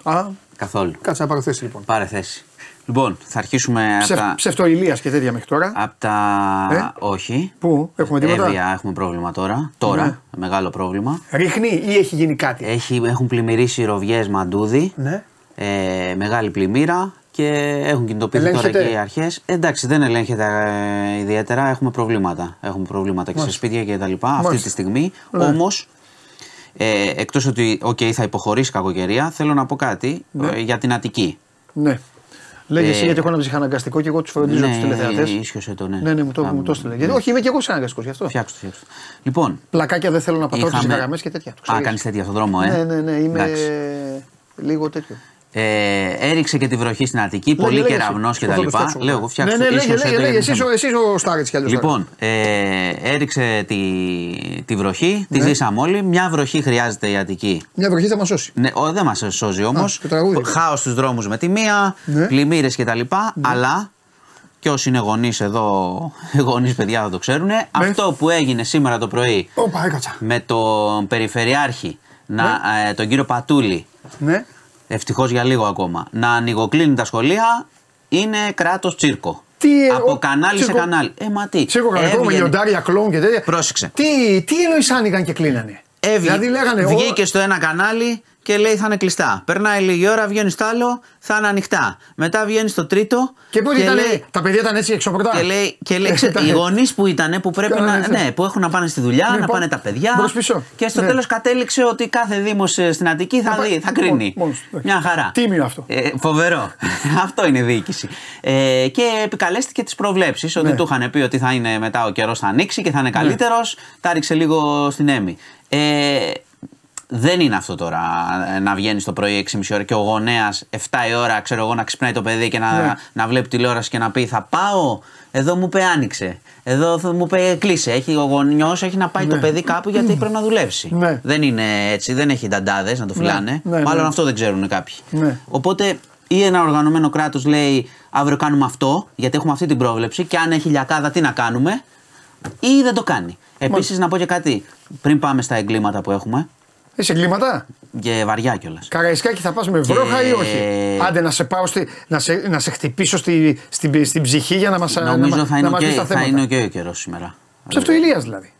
Α, καθόλου. Κάτσε να πάρω θέση λοιπόν. Πάρε θέση. Λοιπόν, θα αρχίσουμε. Ψε, από τα... Ψευτοηλίας και τέτοια μέχρι τώρα. Από τα. Ε? Όχι. Πού, έχουμε τίποτα. Έβια, έχουμε πρόβλημα τώρα. Τώρα, ναι. Μεγάλο πρόβλημα. Ρίχνει ή έχει γίνει κάτι. Έχει, έχουν πλημμυρίσει ροβιές μαντούδι. Ναι. Ε, μεγάλη πλημμύρα και έχουν κινητοποιηθεί ελέγχεται. Τώρα και οι αρχές. Ε, εντάξει, δεν ελέγχεται ε, ιδιαίτερα. Έχουμε προβλήματα. Έχουμε προβλήματα και σε σπίτια και τα λοιπά. Μάλιστα. Αυτή τη στιγμή. Ναι. Όμως. Ε, εκτός ότι okay, θα υποχωρήσει κακοκαιρία, θέλω να πω κάτι ναι. ε, για την Αττική. Ναι. Λέγε ε, εσύ, γιατί έχω ένα ψυχαναγκαστικό και εγώ τους φροντίζω ναι, τους τηλεθεατές. Ναι, ίσιοσε το, ναι. Ναι, ναι, μου το, μου το στείλε. Γιατί, όχι, είμαι και εγώ ψυχαναγκαστικός γι' αυτό. Φτιάξτε, φτιάξτε. Λοιπόν. Πλακάκια δεν θέλω να πατάω, είχαμε... ψυχαγραμμές και τέτοια. Α, κάνεις τέτοια στον δρόμο, ε. Ναι, ναι, ναι, είμαι εντάξει. Λίγο τέτοιο. Ε, έριξε και τη βροχή στην Αττική, Λέ, πολύ κεραυνός και τα λοιπά. Λέω εγώ, φτιάξτε. Ναι, ναι, λέγε, λέγε, λέγε, εσύ ο Στάριτς κι αλλιώς. Λοιπόν, ε, έριξε τη, τη βροχή, τη ναι. Ζήσαμε όλοι. Μια βροχή χρειάζεται η Αττική. Μια βροχή θα μας σώσει. Ναι, ο, δεν μας σώζει όμως. Χάος στους δρόμους με τη μία, ναι. Πλημμύρες και τα λοιπά, ναι. Αλλά... Και όσοι είναι γονείς εδώ, γονείς παιδιά θα το ξέρουν. Αυτό που έγινε σήμερα το πρωί με τον Περιφερειάρχη, τον κύριο Πατούλη. Ευτυχώς για λίγο ακόμα. Να ανοιγοκλίνει τα σχολεία είναι κράτος τσίρκο. Τι, από ο, κανάλι τσίρκο, σε κανάλι. Ε, μα τι. Τσίρκο κανάλι, με λιοντάρια, κλόουν και τέτοια. Πρόσεξε. Τι, τι εννοείς άνοιγαν και κλείνανε. Ε, δηλαδή λέγανε. Βγήκε ο... στο ένα κανάλι και λέει θα είναι κλειστά. Περνάει λίγη ώρα, βγαίνει στο άλλο, θα είναι ανοιχτά. Μετά βγαίνει στο τρίτο. Και, και ήταν, λέει, τα παιδιά ήταν έτσι εξωπροτά. Και λέει, και λέει ξέ, οι γονείς που ήταν, που πρέπει να, ναι, που έχουν να πάνε στη δουλειά, ναι, να πάνε τα παιδιά. Και στο ναι. τέλος κατέληξε ότι κάθε δήμος στην Αττική θα, θα, δει, θα κρίνει. Μόλις, μια χαρά. Τίμιο αυτό. Ε, φοβερό. Αυτό είναι η διοίκηση. Ε, και επικαλέστηκε τις προβλέψεις ότι ναι. του είχαν πει ότι θα είναι μετά ο καιρός θα ανοίξει και θα είναι καλύτερος. Τα ρίξε λίγο στην έμη. Δεν είναι αυτό τώρα να βγαίνει το πρωί έξι και μισή ώρα και ο γονέας επτά η ώρα, ξέρω εγώ, να ξυπνάει το παιδί και να, ναι. να βλέπει τηλεόραση και να πει θα πάω, εδώ μου είπε άνοιξε, εδώ μου είπε κλείσε. Έχει, ο γονιός έχει να πάει ναι. το παιδί κάπου γιατί πρέπει να δουλέψει. Ναι. Δεν είναι έτσι, δεν έχει νταντάδες να το φυλάνε, ναι. μάλλον ναι. αυτό δεν ξέρουν κάποιοι. Ναι. Οπότε ή ένα οργανωμένο κράτος λέει αύριο κάνουμε αυτό γιατί έχουμε αυτή την πρόβλεψη και αν έχει λιακάδα τι να κάνουμε ή δεν το κάνει. Επίσης να πω και κάτι πριν πάμε στα εγκλήματα που έχουμε. Είσαι εγκλήματα. Και βαριά κιόλας. Καραϊσκάκι θα πας με βρόχα και... ή όχι. Άντε να σε πάω, στη, να, σε, να σε χτυπήσω στη, στη, στην ψυχή για να μας αναγκάσει. Νομίζω να, θα, να είναι, να και, θα είναι και ο καιρός σήμερα. Ψευτοηλίας δηλαδή.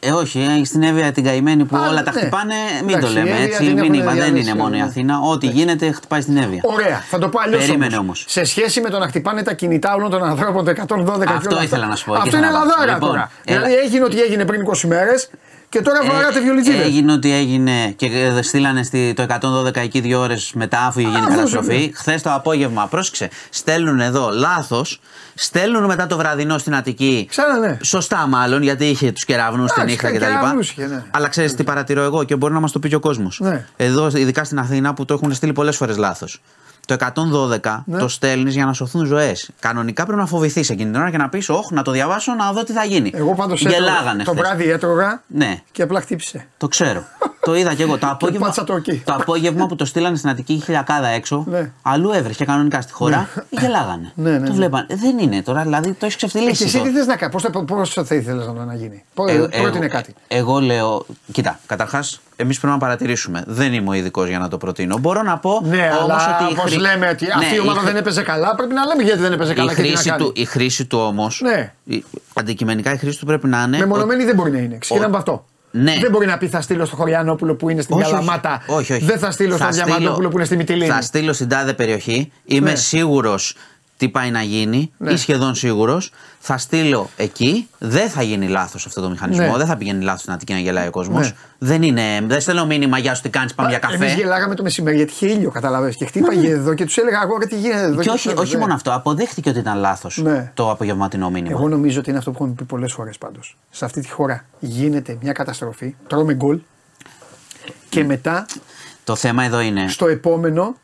Ε, όχι, στην Εύβοια την καημένη που Ά, όλα ναι. τα χτυπάνε, μην εντάξει, το λέμε έτσι. Μην είπα, δεν είναι μόνο η Αθήνα. Ό,τι εντάξει. γίνεται χτυπάει στην Εύβοια. Ωραία, θα το πω αλλιώς. Περίμενε όμως. Σε σχέση με το να χτυπάνε τα κινητά όλων των ανθρώπων το εκατόν δώδεκα και όλα αυτά. Αυτό ήθελα να σου πω. Αυτό είναι λαδάρα λοιπόν, τώρα. Έλα. Δηλαδή έγινε ό,τι έγινε πριν είκοσι μέρες και τώρα βαράτε βιολιτζίδες. Έγινε ό,τι έγινε και στείλανε το εκατόν δώδεκα εκεί δύο ώρες μετά αφού είχε γίνει καταστροφή. Χθες το απόγευμα, πρόσεξε, στέλνουν εδώ λάθος. Στέλνουν μετά το βραδινό στην Αττική. Ξανά, ναι. Σωστά, μάλλον γιατί είχε τους κεραυνούς τη νύχτα κτλ. Ναι. Αλλά ξέρεις ναι. τι παρατηρώ εγώ και μπορεί να μας το πει και ο κόσμος. Ναι. Εδώ, ειδικά στην Αθήνα που το έχουν στείλει πολλές φορές λάθος. Το εκατόν δώδεκα ναι. το στέλνεις για να σωθούν ζωές. Κανονικά πρέπει να φοβηθείς εκείνη την ώρα και να πεις: όχι, να το διαβάσω, να δω τι θα γίνει. Εγώ πάντως γελάγανε. Το βράδυ έτρωγα ναι. και απλά χτύπησε. Το ξέρω. Το είδα και εγώ. Το απόγευμα, το το απόγευμα που το στείλανε στην Αττική χιλιακάδα έξω, ναι. αλλού έβρεχε κανονικά στη χώρα, ναι. γελάγανε. Ναι, ναι, ναι. Το βλέπανε. Δεν είναι τώρα, δηλαδή το έχεις ξεφτυλίσει. Εσύ τι θες να κάνεις, πώς θα ήθελες να γίνει, πρότεινε κάτι. Εγώ λέω, κοίτα, καταρχάς, εμείς πρέπει να παρατηρήσουμε. Δεν είμαι ο ειδικός για να το προτείνω. Μπορώ να πω ναι, όμως αλλά, ότι. Όπως λέμε ότι αυτή η ομάδα δεν έπαιζε καλά, πρέπει να λέμε γιατί δεν έπαιζε καλά. Η χρήση του όμως. Αντικειμενικά η χρήση του πρέπει να είναι. Μεμονωμένη δεν μπορεί να είναι. Ξεκινάμε από αυτό. Ναι. Δεν μπορεί να πει θα στείλω στο Χωριανόπουλο που είναι στην όχι, Καλαμάτα. Όχι, όχι. Δεν θα στείλω στον Διαμαντόπουλο που είναι στη Μυτιλήνη. Θα στείλω στην τάδε περιοχή. Είμαι ναι. σίγουρος τι πάει να γίνει ναι. ή σχεδόν σίγουρος. Θα στείλω εκεί. Δεν θα γίνει λάθος αυτό το μηχανισμό. Ναι. Δεν θα πηγαίνει λάθος στην Αττική να γελάει ο κόσμος. Ναι. Δεν είναι. Δεν στέλνω μήνυμα για σου τι κάνεις, πάμε για καφέ. Εμείς γελάγαμε το μεσημέρι γιατί είχε ήλιο, καταλαβαίνεις. Και χτύπαγε ναι. εδώ και τους έλεγα εγώ τι γίνεται εδώ. Και, και όχι, όχι δε. μόνο αυτό. Αποδείχτηκε ότι ήταν λάθος ναι. το απογευματινό μήνυμα. Εγώ νομίζω ότι είναι αυτό που έχουμε πει πολλές φορές πάντως. Σε αυτή τη χώρα γίνεται μια καταστροφή. Τρώμε γκολ. Και μετά. Το θέμα εδώ είναι. Στο επόμενο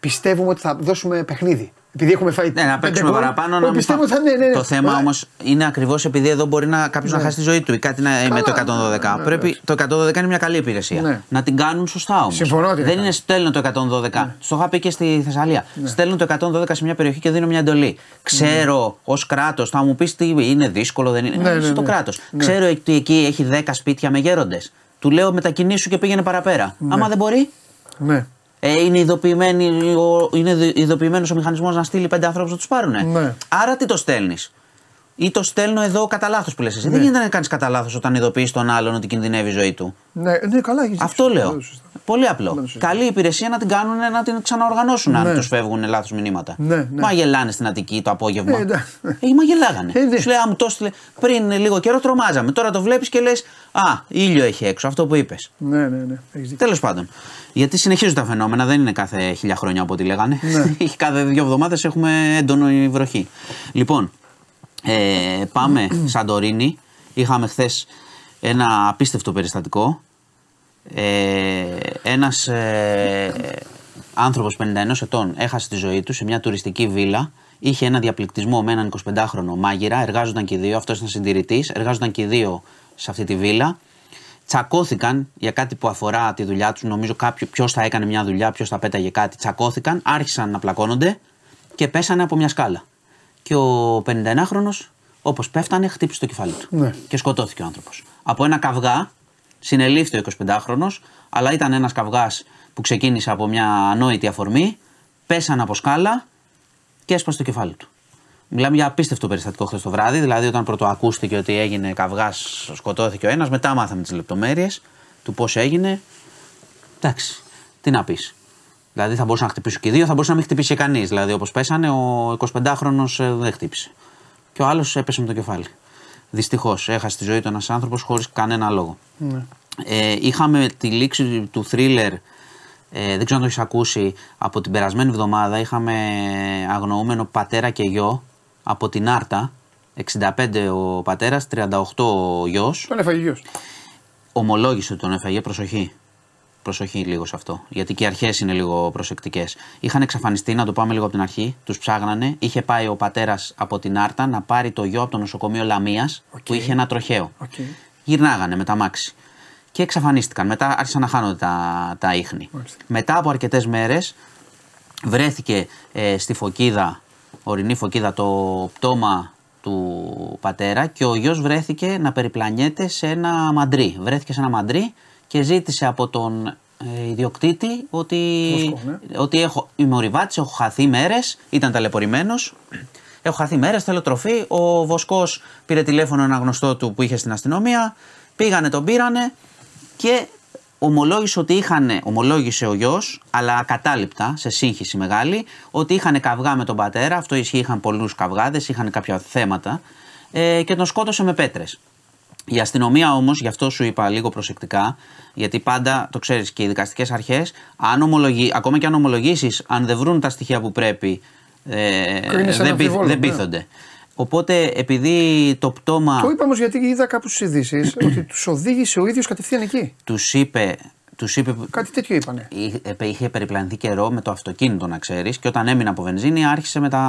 πιστεύουμε ότι θα δώσουμε παιχνίδι. Επειδή έχουμε φάει ναι, να παίξουμε γκολ, παραπάνω, να μην φά... θα... ναι, ναι, ναι. Το θέμα ναι. όμως είναι ακριβώς επειδή εδώ μπορεί να κάποιος ναι. να χάσει τη ζωή του ή κάτι να... Καλά, με το εκατόν δώδεκα. Ναι, ναι, Πρέπει... ναι. Το εκατόν δώδεκα είναι μια καλή υπηρεσία. Ναι. Να την κάνουν σωστά όμως. Συμφωνώ, δεν είναι στέλνω το εκατόν δώδεκα. Ναι. Στο είχα πει και στη Θεσσαλία. Ναι. Στέλνω το εκατόν δώδεκα σε μια περιοχή και δίνω μια εντολή. Ξέρω ναι. ως κράτος, θα μου πεις τι είναι δύσκολο, δεν είναι. Ναι, ναι, ναι, στο ναι. κράτος. Ναι. Ξέρω ότι εκεί έχει δέκα σπίτια με γέροντες. Του λέω μετακινήσου και πήγαινε παραπέρα. Άμα δεν μπορεί. Ε, είναι ειδοποιημένος ο μηχανισμός να στείλει πέντε ανθρώπους να τους πάρουνε. Ναι. Άρα τι το στέλνεις. Ή το στέλνω εδώ κατά λάθος που λες εσύ. Ναι. Δεν γίνεται να κάνεις κατά λάθος όταν ειδοποιείς τον άλλον ότι κινδυνεύει η ζωή του. Ναι, ναι καλά, έχεις. Αυτό λέω. Ναι, πολύ απλό. Ναι, καλή υπηρεσία να την κάνουν να την ξαναοργανώσουν ναι. αν τους φεύγουν λάθος μηνύματα. Ναι, ναι. Μα γελάνε στην Αττική το απόγευμα. Ναι, ναι. Ε, μα γελάγανε. Ε, ναι. Σου λέει, α, μου το στείλε. Πριν λίγο καιρό τρομάζαμε. Τώρα το βλέπεις και λες, α, ήλιο έχει έξω. Αυτό που είπες. Ναι, ναι, ναι. Τέλος πάντων. Γιατί συνεχίζουν τα φαινόμενα, δεν είναι κάθε χίλια χρόνια από ό,τι λέγανε. Ναι. Κάθε δύο εβδομάδες έχουμε έντονη βροχή. Λοιπόν, ε, πάμε Σαντορίνη. Είχαμε χθες ένα απίστευτο περιστατικό. Ε, ένας ε, άνθρωπος πενήντα ενός ετών έχασε τη ζωή του σε μια τουριστική βίλα. Είχε ένα διαπληκτισμό με έναν εικοσιπεντάχρονο μάγειρα. Εργάζονταν και οι δύο, αυτός ήταν συντηρητής. Εργάζονταν και οι δύο σε αυτή τη βίλα. Τσακώθηκαν για κάτι που αφορά τη δουλειά τους. Νομίζω ποιος θα έκανε μια δουλειά, ποιος θα πέταγε κάτι. Τσακώθηκαν, άρχισαν να πλακώνονται και πέσανε από μια σκάλα. Και ο πενηνταενάχρονος, όπως πέφτανε, χτύπησε το κεφάλι του. Ναι. Και σκοτώθηκε ο άνθρωπος. Από ένα καυγά συνελήφθη ο εικοσιπεντάχρονος, αλλά ήταν ένας καυγάς που ξεκίνησε από μια ανόητη αφορμή. Πέσανε από σκάλα και έσπασε το κεφάλι του. Μιλάμε για απίστευτο περιστατικό χθες το βράδυ, δηλαδή όταν πρωτοακούστηκε ότι έγινε καυγάς, σκοτώθηκε ο ένας, μετά μάθαμε τις λεπτομέρειες του πώς έγινε. Εντάξει, τι να πεις. Δηλαδή θα μπορούσαν να χτυπήσουν και οι δύο, θα μπορούσε να μην χτυπήσει κανείς. Δηλαδή όπως πέσανε, ο εικοσιπεντάχρονος δεν χτύπησε. Και ο άλλος έπεσε με το κεφάλι. Δυστυχώς έχασε τη ζωή του ένας άνθρωπος χωρίς κανένα λόγο. Ναι. Ε, είχαμε τη λήξη του θρίλερ. Ε, δεν ξέρω αν το έχεις ακούσει. Από την περασμένη εβδομάδα είχαμε αγνοούμενο πατέρα και γιο. Από την Άρτα, εξήντα πέντε ο πατέρας, τριάντα οκτώ ο γιος. Τον έφαγε γιος. Ομολόγησε ότι τον έφαγε, προσοχή. Προσοχή λίγο σε αυτό, γιατί και οι αρχές είναι λίγο προσεκτικές. Είχαν εξαφανιστεί, να το πάμε λίγο από την αρχή, τους ψάγνανε. Είχε πάει ο πατέρας από την Άρτα να πάρει το γιο από το νοσοκομείο Λαμίας, okay. που είχε ένα τροχαίο. Okay. Γυρνάγανε με τα μάξι και εξαφανίστηκαν. Μετά άρχισαν να χάνονται τα, τα ίχνη. Okay. Μετά από αρκετές μέρες βρέθηκε ε, στη Φωκίδα, ορεινή Φωκίδα, το πτώμα του πατέρα και ο γιος βρέθηκε να περιπλανιέται σε ένα μαντρί. Βρέθηκε σε ένα μαντρί και ζήτησε από τον ε, ιδιοκτήτη ότι, Μοσκό, ναι. ότι έχω, είμαι ορειβάτης, έχω χαθεί μέρες, ήταν ταλαιπωρημένος. Έχω χαθεί μέρες, θέλω τροφή. Ο Βοσκός πήρε τηλέφωνο ένα γνωστό του που είχε στην αστυνομία. Πήγανε, τον πήρανε και ομολόγησε ότι είχαν, ομολόγησε ο γιος, αλλά ακατάληπτα, σε σύγχυση μεγάλη, ότι είχαν καυγά με τον πατέρα. Αυτό ισχύει, είχαν πολλούς καυγάδες, είχαν κάποια θέματα ε, και τον σκότωσε με πέτρες. Η αστυνομία όμως, γι' αυτό σου είπα λίγο προσεκτικά, γιατί πάντα το ξέρεις και οι δικαστικές αρχές, αν ομολογεί, ακόμα και αν ομολογήσεις, αν δεν βρουν τα στοιχεία που πρέπει, ε, δεν, πείθ, δεν πείθονται. Ναι. Οπότε επειδή το πτώμα. Το είπα όμως γιατί είδα κάπου στις ειδήσεις ότι τους οδήγησε ο ίδιος κατευθείαν εκεί. Τους είπε. Τους είπε κάτι τέτοιο είπανε. Είχε περιπλανηθεί καιρό με το αυτοκίνητο, να ξέρεις, και όταν έμεινε από βενζίνη άρχισε με τα,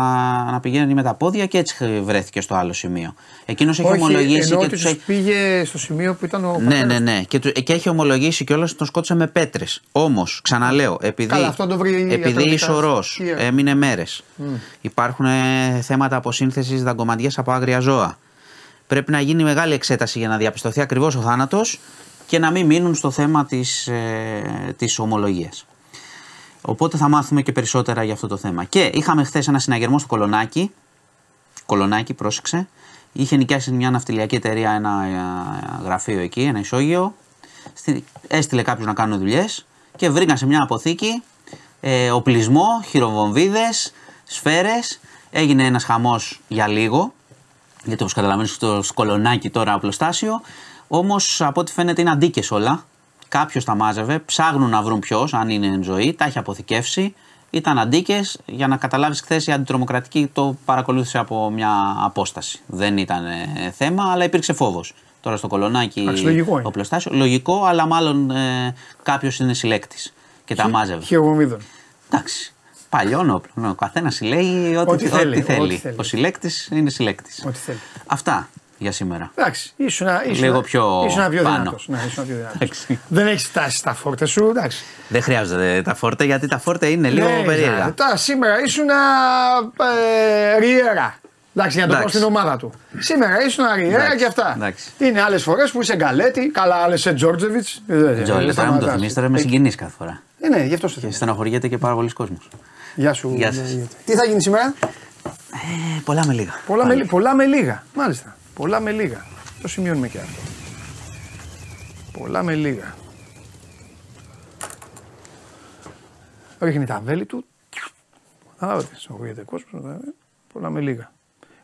να πηγαίνει με τα πόδια και έτσι βρέθηκε στο άλλο σημείο. Εκείνος έχει ομολογήσει. Όχι, και τους πήγε στο σημείο που ήταν ο πατέρας. Ναι, ναι, ναι. Και, και έχει ομολογήσει κιόλας ότι τον σκότωσε με πέτρες. Όμως, ξαναλέω, επειδή, επειδή ισορρός, yeah. έμεινε μέρες. Mm. Υπάρχουν θέματα αποσύνθεσης δαγκωματιές από άγρια ζώα. Πρέπει να γίνει μεγάλη εξέταση για να διαπιστωθεί ακριβώς ο θάνατος. Και να μην μείνουν στο θέμα της, ε, της ομολογίας. Οπότε θα μάθουμε και περισσότερα για αυτό το θέμα. Και είχαμε χθες ένα συναγερμό στο Κολονάκι. Κολονάκι, πρόσεξε. Είχε νοικιάσει μια ναυτιλιακή εταιρεία ένα ε, γραφείο εκεί, ένα ισόγειο. Στη, έστειλε κάποιους να κάνουν δουλειές και βρήκαν σε μια αποθήκη ε, οπλισμό, χειροβομβίδες, σφαίρες. Έγινε ένας χαμός για λίγο. Γιατί όπως καταλαβαίνεις, το Κολονάκι τώρα απλοστάσιο. Όμως από ό,τι φαίνεται είναι αντίκες όλα. Κάποιος τα μάζευε, ψάχνουν να βρουν ποιος, αν είναι εν ζωή, τα έχει αποθηκεύσει. Ήταν αντίκες, για να καταλάβεις, χθες η αντιτρομοκρατική το παρακολούθησε από μια απόσταση. Δεν ήταν ε, θέμα, αλλά υπήρξε φόβος. Τώρα στο Κολονάκι οπλοστάσιο. Λογικό, αλλά μάλλον ε, κάποιος είναι συλλέκτης και τα Χι, μάζευε. Χειροβομβίδων. Εντάξει. Παλιόν όπλο. Ο καθένας συλλέγει ό,τι, ό,τι, θέλει, ό,τι, θέλει. ό,τι θέλει. Ο συλλέκτης είναι συλλέκτης. Αυτά. Για σήμερα. Εντάξει, ήσουν λίγο πιο πάνω. Ναι, δεν έχει τάσει στα φόρτε σου, εντάξει. Δεν χρειάζονται τα φόρτε, γιατί τα φόρτε είναι λίγο περίεργα. Τώρα σήμερα ήσουν ε, ριέρα. Εντάξει, για να το πω στην ομάδα του. Σήμερα ήσουν ριέρα και αυτά. Εντάξει. Είναι άλλες φορές που είσαι γκαλέτη, καλά άλλες σε Τζόρτζεβιτς. Τζόρτζεβιτς, τώρα μου το θυμίσεις, τώρα με συγκινείς κάθε φορά. Ναι, ναι, γι' αυτό σου θυμίσεις. Στεναχωριέται και πάρα πολλοί κόσμος. Γεια σου. Τι θα γίνει σήμερα? Πολλά με λίγα. Πολλά με λίγα, μάλιστα. Πολλά με λίγα. Το σημειώνουμε και αυτό. Πολλά με λίγα. Ρίχνει τα βέλη του. Α, ότι σωγείται κόσμος. Πολλά με λίγα.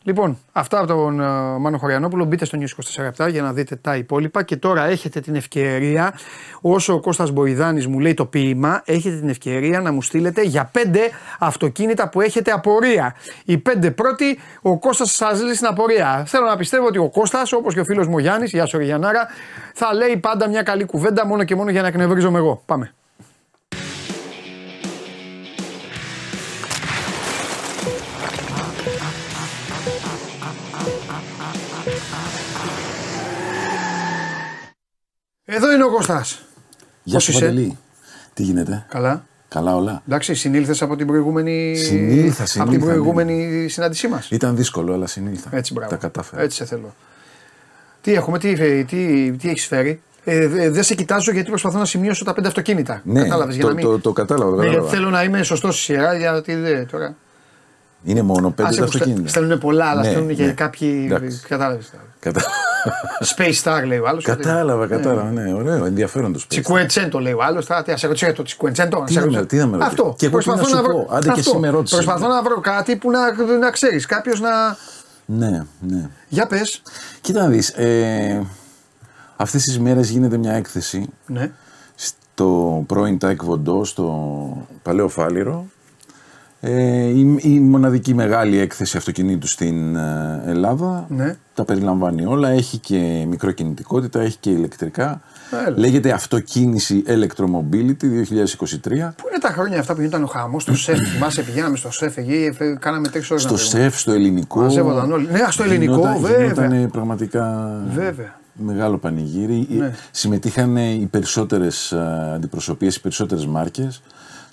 Λοιπόν, αυτά από τον uh, Μάνο Χωριανόπουλο. Μπείτε στο News είκοσι τέσσερα για να δείτε τα υπόλοιπα. Και τώρα έχετε την ευκαιρία, όσο ο Κώστας Μποϊδάνης μου λέει το ποίημα, έχετε την ευκαιρία να μου στείλετε για πέντε αυτοκίνητα που έχετε απορία. Οι πέντε πρώτοι, ο Κώστας σας λέει στην απορία. Θέλω να πιστεύω ότι ο Κώστας, όπως και ο φίλος μου ο Γιάννης, γεια σου ρε Γιαννάρα, θα λέει πάντα μια καλή κουβέντα μόνο και μόνο για να εκνευρίζομαι εγώ. Πάμε. Εδώ είναι ο Κώστας. Γεια σου Παντελή. Τι γίνεται? Καλά. Καλά όλα. Εντάξει, συνήλθες από την προηγούμενη, συνήλθα, συνήλθα, από την προηγούμενη συνάντησή μας. Ήταν δύσκολο, αλλά συνήλθα. Έτσι, μπράβο. Τα κατάφερα. Έτσι σε θέλω. Τι έχουμε, τι, τι, τι έχεις φέρει? Ε, δε, δεν σε κοιτάζω γιατί προσπαθώ να σημειώσω τα πέντε αυτοκίνητα. Ναι, κατάλαβες, το, για να μην... το, το κατάλαβα. Ναι, γιατί θέλω να είμαι σωστός στη σειρά, γιατί δε, τώρα... Είναι μόνο πέντε τα αυτοκίνητα. Στέλνουν πολλά, αλλά ναι, στέλνουν και ναι. κάποιοι. Κατάλαβες. Space Star λέει ο άλλος. Κατάλαβα, κατάλαβα. Ναι, ωραίο, ενδιαφέρον το Space Star. Τσικουεντσέντο λέει ο άλλος. Θα σε ρωτήσω το Τσικουεντσέντο. Τι να με ρωτήσω. Αυτό. Και προσπαθώ να βρω. Άντε και εσύ με ρώτησε. Προσπαθώ να βρω κάτι που να ξέρεις. Κάποιος να. Ναι, ναι. Για πες. Κοίτα να δεις. Αυτές τις μέρες γίνεται μια έκθεση στο πρώην ΤΑΕΚ Βοντό, στο Παλαιό Φάληρο. Ε, η, η μοναδική μεγάλη έκθεση αυτοκινήτου στην ε, Ελλάδα, ναι. Τα περιλαμβάνει όλα, έχει και μικροκινητικότητα, έχει και ηλεκτρικά. Έλα. Λέγεται Αυτοκίνηση Electromobility δύο χιλιάδες είκοσι τρία. Πού είναι τα χρόνια αυτά που γινόταν ο χαμός στο ΣΕΦ? Θυμάσαι, πηγαίναμε στο ΣΕΦ εκεί, κάναμε τρεις ώρες. Στο ΣΕΦ, στο ελληνικό. Μαζεύονταν όλοι. Ναι, στο ελληνικό, γινόταν, βέβαια. Γινόταν πραγματικά βέβαια. Μεγάλο πανηγύρι. Ναι. Συμμετείχαν οι περισσότερες αντιπροσωπείες, οι περισσότερες μάρκες.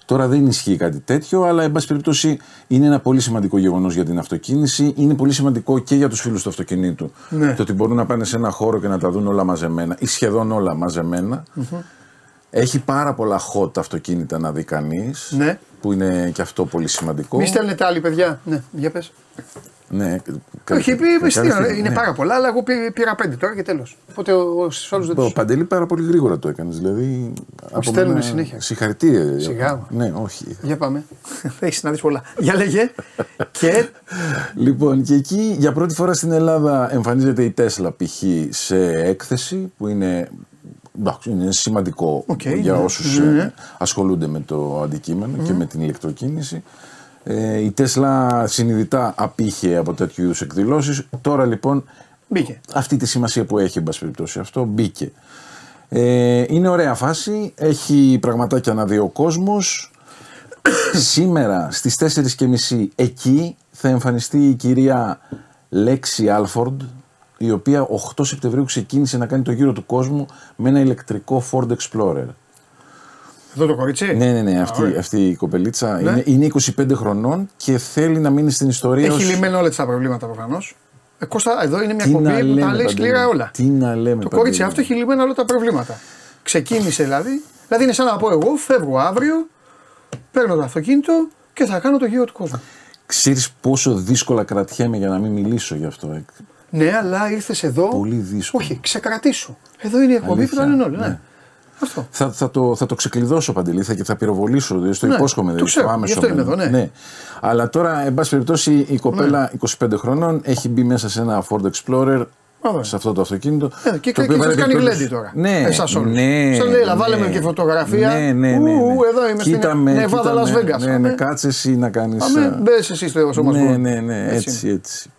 Τώρα δεν ισχύει κάτι τέτοιο, αλλά εν πάση περιπτώσει είναι ένα πολύ σημαντικό γεγονός για την αυτοκίνηση. Είναι πολύ σημαντικό και για τους φίλους του αυτοκινήτου. Ναι. Το ότι μπορούν να πάνε σε ένα χώρο και να τα δουν όλα μαζεμένα ή σχεδόν όλα μαζεμένα. Mm-hmm. Έχει πάρα πολλά hot αυτοκίνητα να δει κανείς, ναι. Που είναι και αυτό πολύ σημαντικό. Μη στέλνετε άλλοι παιδιά. Ναι, για πες. Ναι, όχι, είναι πάρα πολλά, αλλά εγώ πήρα πέντε τώρα και τέλος. Οπότε σε όλους δεν τους... Ο Παντελή πάρα πολύ γρήγορα το έκανες, δηλαδή... Στέλνουμε συνέχεια. Συγχαρητήρια. Σιγά. Ναι, όχι. Για πάμε. Θα έχεις να δεις πολλά. Για λέγε. Και... Λοιπόν, και εκεί για πρώτη φορά στην Ελλάδα εμφανίζεται η Tesla π.χ. σε έκθεση που είναι... Είναι σημαντικό okay, για ναι, όσους ναι. ασχολούνται με το αντικείμενο mm. και με την ηλεκτροκίνηση. Ε, η Τέσλα συνειδητά απήχε από τέτοιου είδους εκδηλώσεις. Τώρα λοιπόν μπήκε. Αυτή τη σημασία που έχει, εν πάση περιπτώσει, αυτό μπήκε. Ε, είναι ωραία φάση, έχει πραγματάκια να δει ο κόσμος. Σήμερα στις τέσσερις και μισή εκεί θα εμφανιστεί η κυρία Λέξη Αλφορντ, η οποία οκτώ Σεπτεμβρίου ξεκίνησε να κάνει το γύρο του κόσμου με ένα ηλεκτρικό Ford Explorer. Αυτό το κορίτσι. Ναι, ναι, ναι. Αυτή, oh. αυτή η κοπελίτσα ναι. είναι, είναι είκοσι πέντε χρονών και θέλει να μείνει στην ιστορία. Έχει ως... λυμμένο όλα τα προβλήματα προφανώς. Ε, Κώστα, εδώ είναι μια τι κομπή που τα λέει σκληρά όλα. Τι να λέμε. Το κορίτσι αυτό έχει λυμμένα όλα τα προβλήματα. Ξεκίνησε δηλαδή. Δηλαδή είναι σαν να πω εγώ, φεύγω αύριο, παίρνω το αυτοκίνητο και θα κάνω το γύρο του κόσμου. Ξέρεις πόσο δύσκολα κρατιέμαι για να μην μιλήσω γι' αυτό. Ναι, αλλά ήρθες εδώ. Πολύ δύσκολο. Όχι, ξεκρατήσου. Εδώ είναι η εκπομπή που θα είναι όλοι. Ναι. Ναι. Αυτό. Θα, θα, το, θα το ξεκλειδώσω, Παντελή, θα, και θα πυροβολήσω. Δηλαδή, στο ναι, υπόσχομαι. Δηλαδή, το ξέρω, άμεσο, γι' αυτό είμαι εδώ, ναι. ναι. Αλλά τώρα, εν πάση περιπτώσει, η κοπέλα ναι. είκοσι πέντε χρονών έχει μπει μέσα σε ένα Ford Explorer. Άρα. Σε αυτό το αυτοκίνητο. Ε, και κάνει και γλέντι τώρα. Ναι, εσάς όλους. Ναι, σαν λέει, ναι, βάλε με και φωτογραφία. Ναι, ναι, ναι. Ου, εδώ είμαι στην Νεβάδα Las Vegas. Ναι, ναι, κάτσε εσύ να κάνει. Αμέ, μπε εσύ στο σώμα σου. Ναι, ναι, έτσι, έτσι.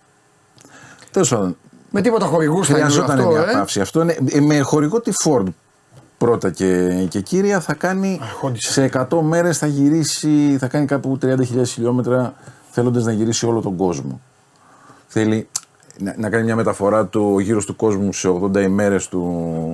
Με τίποτα χορηγού θα χρειαζόταν μια ε? πάυση. Αυτό είναι, με χορηγό τη Ford πρώτα και, και κύρια θα κάνει Αχόντισε. σε εκατό μέρες θα γυρίσει, θα κάνει κάπου τριάντα χιλιάδες χιλιόμετρα θέλοντας να γυρίσει όλο τον κόσμο. Θέλει να, να κάνει μια μεταφορά του γύρω του κόσμου σε ογδόντα ημέρες του...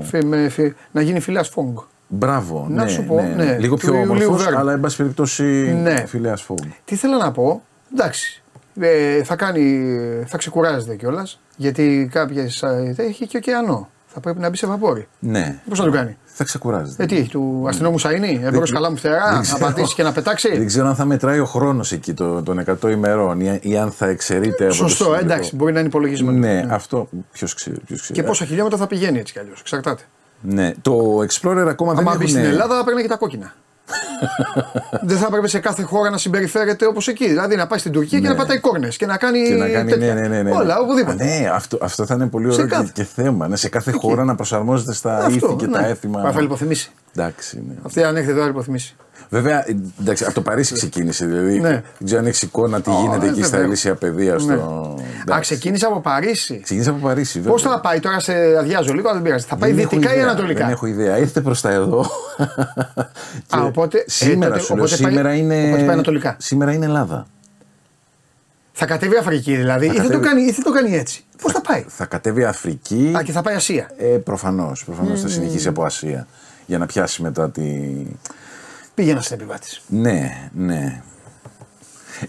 Φε, με, φε, να γίνει φιλέας Φόγκ. Μπράβο, να ναι, σου πω, ναι. ναι. Λίγο πιο ομορφός, αλλά εν πάση περιπτώσει ναι. φιλέας Φόγκ. Τι θέλω να πω, εντάξει. Ε, θα, κάνει, θα ξεκουράζεται κιόλας, γιατί κάποιες έχει και ωκεανό. Θα πρέπει να μπει σε βαπόρι. Ναι. Πώς θα το κάνει. Θα ξεκουράζεται. Ε, τι έχει, του αστυνόμου Σαΐνη, εμπρός καλά μου φτερά, να πατήσει και να πετάξει. Δεν ξέρω αν θα μετράει ο χρόνος εκεί των εκατό ημερών ή, ή αν θα εξαιρείται από. Σωστό, το εντάξει, μπορεί να είναι υπολογισμένο. Ναι, ναι. αυτό ποιος ξέρει, ποιος ξέρει. Και πόσα χιλιόμετρα θα πηγαίνει έτσι κι αλλιώς, εξαρτάται. Ναι, το Explorer ακόμα άμα δεν έχει. Αν στην Ελλάδα θα παίρνει και τα κόκκινα. Δεν θα έπρεπε σε κάθε χώρα να συμπεριφέρεται όπως εκεί. Δηλαδή να πάει στην Τουρκία ναι. και να πατάει κόρνες και να κάνει. Και να κάνει τέτοια. Ναι, ναι, ναι, ναι. Όλα, οπουδήποτε. Ναι, αυτό, αυτό θα είναι πολύ ωραίο κάθε... και θέμα. Ναι, σε κάθε εκεί. χώρα να προσαρμόζεται στα αυτό, ήθη και ναι. τα έθιμα. Μα θα λιποθυμήσει. Εντάξει. Ναι. Αυτή αν έχετε εδώ, θα λιποθυμήσει. Βέβαια, εντάξει, από το Παρίσι ξεκίνησε. Δηλαδή ναι. δεν ξέρω αν έχει εικόνα τι γίνεται oh, εκεί στα Ελίσσια Παιδεία. Ναι. Στο... Α, ξεκίνησε από Παρίσι. Ξεκίνησε από Παρίσι, βέβαια. Πώς θα πάει τώρα, σε αδειάζω λίγο, αλλά δεν πειράζει. Θα πάει δυτικά ή ανατολικά. Δεν έχω ιδέα. Ήρθε προς τα εδώ. Α, οπότε. Σήμερα, ε, τότε, οπότε σήμερα, πάει, είναι, οπότε πάει ανατολικά. Σήμερα είναι Ελλάδα. Θα κατέβει Αφρική δηλαδή, θα ή, κατέβει... Θα το κάνει, ή θα το κάνει έτσι. Πώς θα, θα πάει. Θα κατέβει Αφρική. Α, και θα πάει Ασία. Ε, προφανώς. Προφανώς θα συνεχίσει από Ασία για να πιάσει μετά τη. Πήγαινα στην επιβάτη. Ναι, ναι.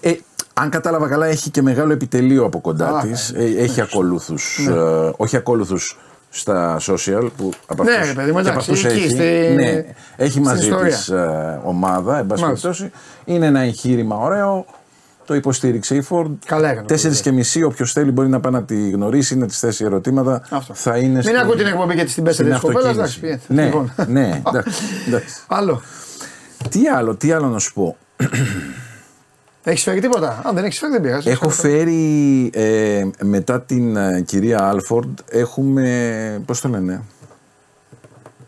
Ε, αν κατάλαβα καλά, έχει και μεγάλο επιτελείο από κοντά της. Ναι, έχει ναι. ακολούθους. Ναι. Ε, όχι ακολούθους στα social που από ναι, αυτούς, παιδί, και από αυτούς έχει. Στη... Ναι, έχει μαζί της ε, ομάδα, εν πάση περιπτώσει. Είναι ένα εγχείρημα ωραίο. Το υποστήριξε η Ford. Καλά έκανε. Τέσσερις και μισή, όποιος θέλει μπορεί να πάει να τη γνωρίσει, να της θέσει ερωτήματα. Αυτό. Θα είναι. Μην στο... ακούτε την εκπομπή και την πέστε τη κοπέλα. Ναι, ναι. Άλλο. Τι άλλο, τι άλλο να σου πω. Έχεις φέρει τίποτα. Αν δεν έχεις φέρει δεν πειράζει. Έχω φέρει ε, μετά την ε, κυρία Αλφορντ έχουμε, πώς το λένε.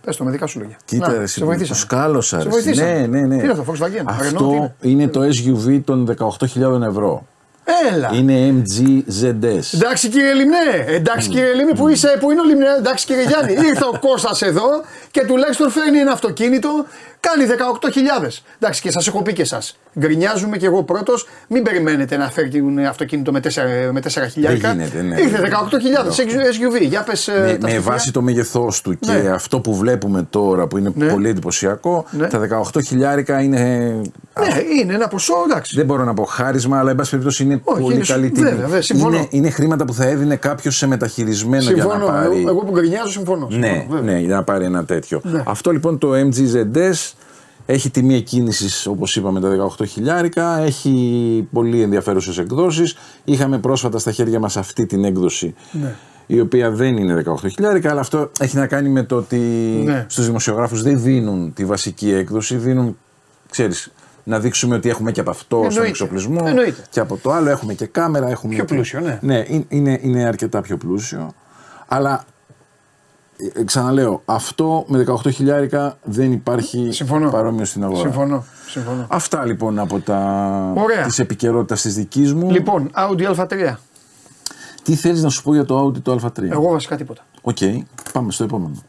Πες το με δικά σου λόγια. Κοίτα να, εσύ, το σκάλωσα. Σε βοηθήσαμε. Ναι, ναι, ναι. Τι είναι αυτό, Volkswagen. Αυτό είναι. είναι το ες γιου βι των δεκαοκτώ χιλιάδες ευρώ. Έλα. Είναι εμ τζι ζετ ες. Εντάξει κύριε Λιμνέ, εντάξει κύριε Λιμνέ που είσαι, που είναι ο Λιμνέ, εντάξει κύριε Γιάννη. Ήρθε ο Κώστας εδώ και τουλάχιστον φέρνει ένα αυτοκίνητο, κάνει δεκαοκτώ χιλιάδες. Εντάξει και σας έχω πει και σας. Γκρινιάζουμε και εγώ πρώτος, μην περιμένετε να φέρνει αυτοκίνητο με τέσσερα χιλιάδες. Ναι. Ήρθε δεκαοκτώ χιλιάδες ες γιου βι, για πες. Ναι, με βάση το μεγεθός του ναι. και αυτό που βλέπουμε τώρα που είναι ναι. πολύ εντυπωσιακό, ναι. τα δεκαοκτώ χιλιάρικα είναι. Ναι, είναι ένα ποσό, εντάξει. Δεν μπορώ να πω χάρισμα, αλλά εν πάση περιπτώσει είναι όχι, πολύ είναι, καλή τιμή. Βέβαια, βέβαια, είναι, είναι χρήματα που θα έδινε κάποιος σε μεταχειρισμένο συμφωνώ, για να πάρει. Συμφωνώ, εγώ που γκρινιάζω συμφωνώ. Ναι, συμφωνώ, ναι, για να πάρει ένα τέτοιο. Ναι. Αυτό λοιπόν το εμ τζι ζετ ες Έχει τιμή εκκίνησης, όπως είπαμε, τα δεκαοκτώ χιλιάρικα, έχει πολύ ενδιαφέρουσες εκδόσεις. Είχαμε πρόσφατα στα χέρια μας αυτή την έκδοση, ναι, η οποία δεν είναι δεκαοκτώ χιλιάρικα, αλλά αυτό έχει να κάνει με το ότι, ναι, στους δημοσιογράφους δεν δίνουν τη βασική έκδοση, δίνουν, ξέρεις, να δείξουμε ότι έχουμε και από αυτό, εννοείται, στον εξοπλισμό. Εννοείται. Και από το άλλο έχουμε και κάμερα, έχουμε... Πιο πλούσιο, ναι. Ναι, είναι, είναι αρκετά πιο πλούσιο, αλλά... Ξαναλέω, αυτό με δεκαοκτώ χιλιάρικα δεν υπάρχει, συμφωνώ, παρόμοιο στην αγορά. Συμφωνώ. Συμφωνώ. Αυτά λοιπόν από τα... της επικαιρότητας της δικής μου. Λοιπόν, Audi έι τρία. Τι θέλεις να σου πω για το Audi το έι τρία? Εγώ βασικά τίποτα. Οκ, okay, πάμε στο επόμενο.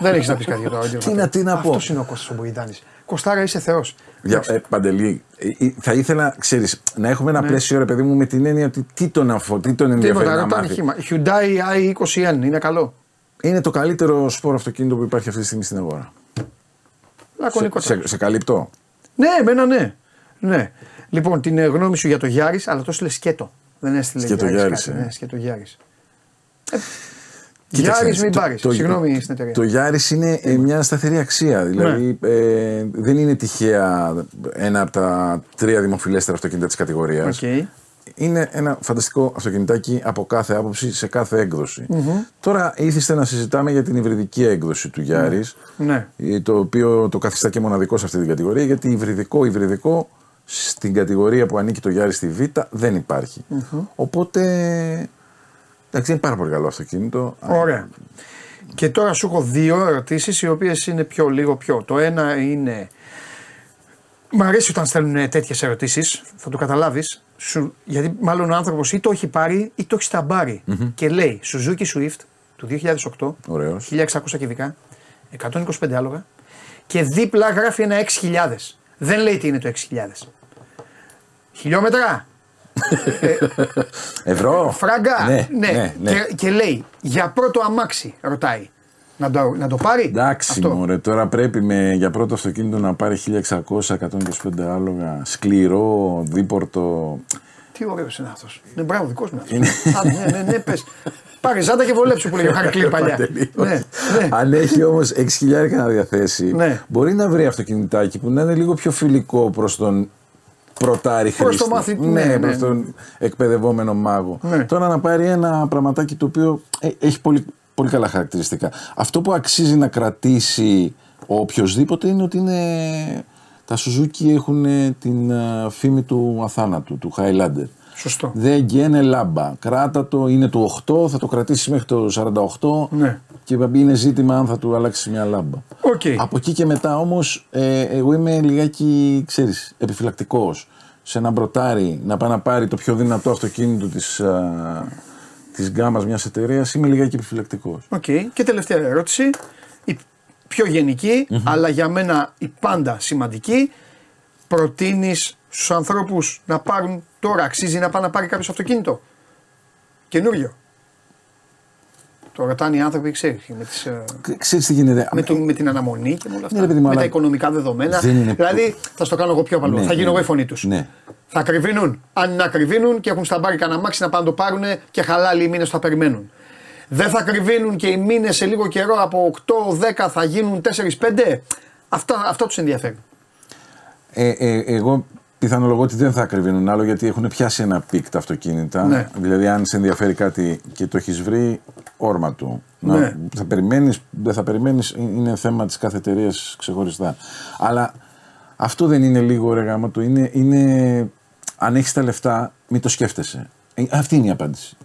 Δεν έχεις να πεις κάτι για το Audi έι τρία. Τι να, τι να πω. Αυτός είναι ο Κώστας ο Μποϊδάνης. Κωστάρα, είσαι θεός. Για, ε, Παντελή, ε, θα ήθελα, ξέρεις, να έχουμε ένα, ναι, πλαίσιο, ρε παιδί μου, με την έννοια ότι τι τον, αφο, τι τον ενδιαφέρει να μάθει. Hyundai άι είκοσι εν είναι καλό. Είναι το καλύτερο σπορ αυτοκίνητο που υπάρχει αυτή τη στιγμή στην αγορά. Λακωνικό. Σε, σε, σε καλύπτω. Ναι, εμένα ναι. Ναι. Λοιπόν, την γνώμη σου για το Γιάρης, αλλά το έστειλε σκέτο. Δεν έστειλε σκέτο Γιάρης. Ε. Ναι, σκέτο Γιάρης. Ε, Γιάρης μην πάρεις. Συγγνώμη στην εταιρεία. Το Γιάρης είναι ε, μια σταθερή αξία. Δηλαδή, ναι, ε, δεν είναι τυχαία ένα από τα τρία δημοφιλέστερα αυτοκίνητα της κατηγορίας. Okay. Είναι ένα φανταστικό αυτοκινητάκι από κάθε άποψη, σε κάθε έκδοση. Mm-hmm. Τώρα ήθιστε να συζητάμε για την υβριδική έκδοση του Γιάρης, mm-hmm, το οποίο το καθιστά και μοναδικό σε αυτή την κατηγορία, γιατί υβριδικό, υβριδικό στην κατηγορία που ανήκει το Γιάρη στη Β δεν υπάρχει. Mm-hmm. Οπότε, εντάξει, είναι πάρα πολύ καλό αυτοκίνητο. Ωραία. Και τώρα σου έχω δύο ερωτήσεις, οι οποίες είναι πιο λίγο πιο. Το ένα είναι... Μ' αρέσει όταν στέλνουν τέτοιες ερωτήσεις, θα το καταλάβεις. Σου, γιατί μάλλον ο άνθρωπος ή το έχει πάρει ή το έχει σταμπάρει. Mm-hmm. Και λέει Suzuki Swift του δύο χιλιάδες οκτώ, ωραίος, χίλια εξακόσια κυβικά, εκατόν είκοσι πέντε άλογα, και δίπλα γράφει ένα έξι χιλιάδες. Δεν λέει τι είναι το έξι χιλιάδες. Χιλιόμετρα. ε, Ευρώ. Φράγκα. Ναι, ναι, ναι, ναι. Και, και λέει για πρώτο αμάξι, ρωτάει. Να το, να το πάρει. Εντάξει, μωρέ, τώρα πρέπει με, για πρώτο αυτοκίνητο να πάρει χίλια εξακόσια, εκατόν είκοσι πέντε άλογα, σκληρό, δίπορτο. Τι ωραίος είναι αυτός. Ναι, μπράβο, δικός μου αυτός. Α, ναι, ναι, ναι, πες. Πάρε ζάντα και βολέψου που λέει ο Χαρκλή παλιά. Ναι, ναι. Αν έχει όμως έξι χιλιάδες να διαθέσει, ναι, μπορεί να βρει αυτοκινητάκι που να είναι λίγο πιο φιλικό προς τον πρωτάρι χρήστη. Προς το μάθη, ναι, ναι, προς τον εκπαιδευόμενο μάγο. Ναι. Τώρα να πάρει ένα πραγματάκι το οποίο έχει πολύ... Πολύ καλά χαρακτηριστικά. Αυτό που αξίζει να κρατήσει ο οποιοσδήποτε είναι ότι είναι... τα Suzuki έχουν την φήμη του αθάνατου, του Highlander. Σωστό. Δεν γκαίνε λάμπα. Κράτα το, είναι του οκτώ, θα το κρατήσει μέχρι το σαράντα οκτώ, ναι, και είναι ζήτημα αν θα του αλλάξει μια λάμπα. Okay. Από εκεί και μετά όμως, ε, εγώ είμαι λιγάκι, ξέρεις, επιφυλακτικός. Σε ένα μπροτάρι να πάει να πάρει το πιο δυνατό αυτοκίνητο της... Α, της γκάμας μιας εταιρείας, είμαι λιγάκι επιφυλακτικός. Οκ. Okay. Και τελευταία ερώτηση, η πιο γενική, mm-hmm, αλλά για μένα η πάντα σημαντική. Προτείνεις στους ανθρώπους να πάρουν τώρα, αξίζει να πάει να πάρει κάποιο αυτοκίνητο καινούριο? Το ρωτάνε οι άνθρωποι, ξέρεις, με, τις, ξέρεις τι γίνεται. Με, το, με την αναμονή και με όλα αυτά. Ναι, παιδί, με αλλά... τα οικονομικά δεδομένα. Είναι... Δηλαδή, θα στο κάνω εγώ πιο παλαιό. Ναι, θα γίνω εγώ η φωνή τους. Ναι. Θα κρυβίνουν. Αν να κρυβίνουν και έχουν σταμπάρει κανένα μάξι να πάνε το πάρουν και χαλάλι οι μήνες που θα περιμένουν. Δεν θα κρυβίνουν και οι μήνες σε λίγο καιρό από οκτώ δέκα θα γίνουν τέσσερα πέντε. Αυτά, αυτό τους ενδιαφέρει. Ε, ε, εγώ πιθανολογώ ότι δεν θα κρυβίνουν άλλο γιατί έχουν πιάσει ένα πικ τα αυτοκίνητα. Ναι. Δηλαδή, αν σε ενδιαφέρει κάτι και το έχεις βρει, όρμα του. Να, ναι, θα περιμένεις, δεν θα περιμένεις, είναι θέμα της κάθε εταιρείας ξεχωριστά. Αλλά αυτό δεν είναι λίγο ρε γάμα του, είναι, είναι αν έχεις τα λεφτά, μην το σκέφτεσαι. Αυτή είναι η απάντηση.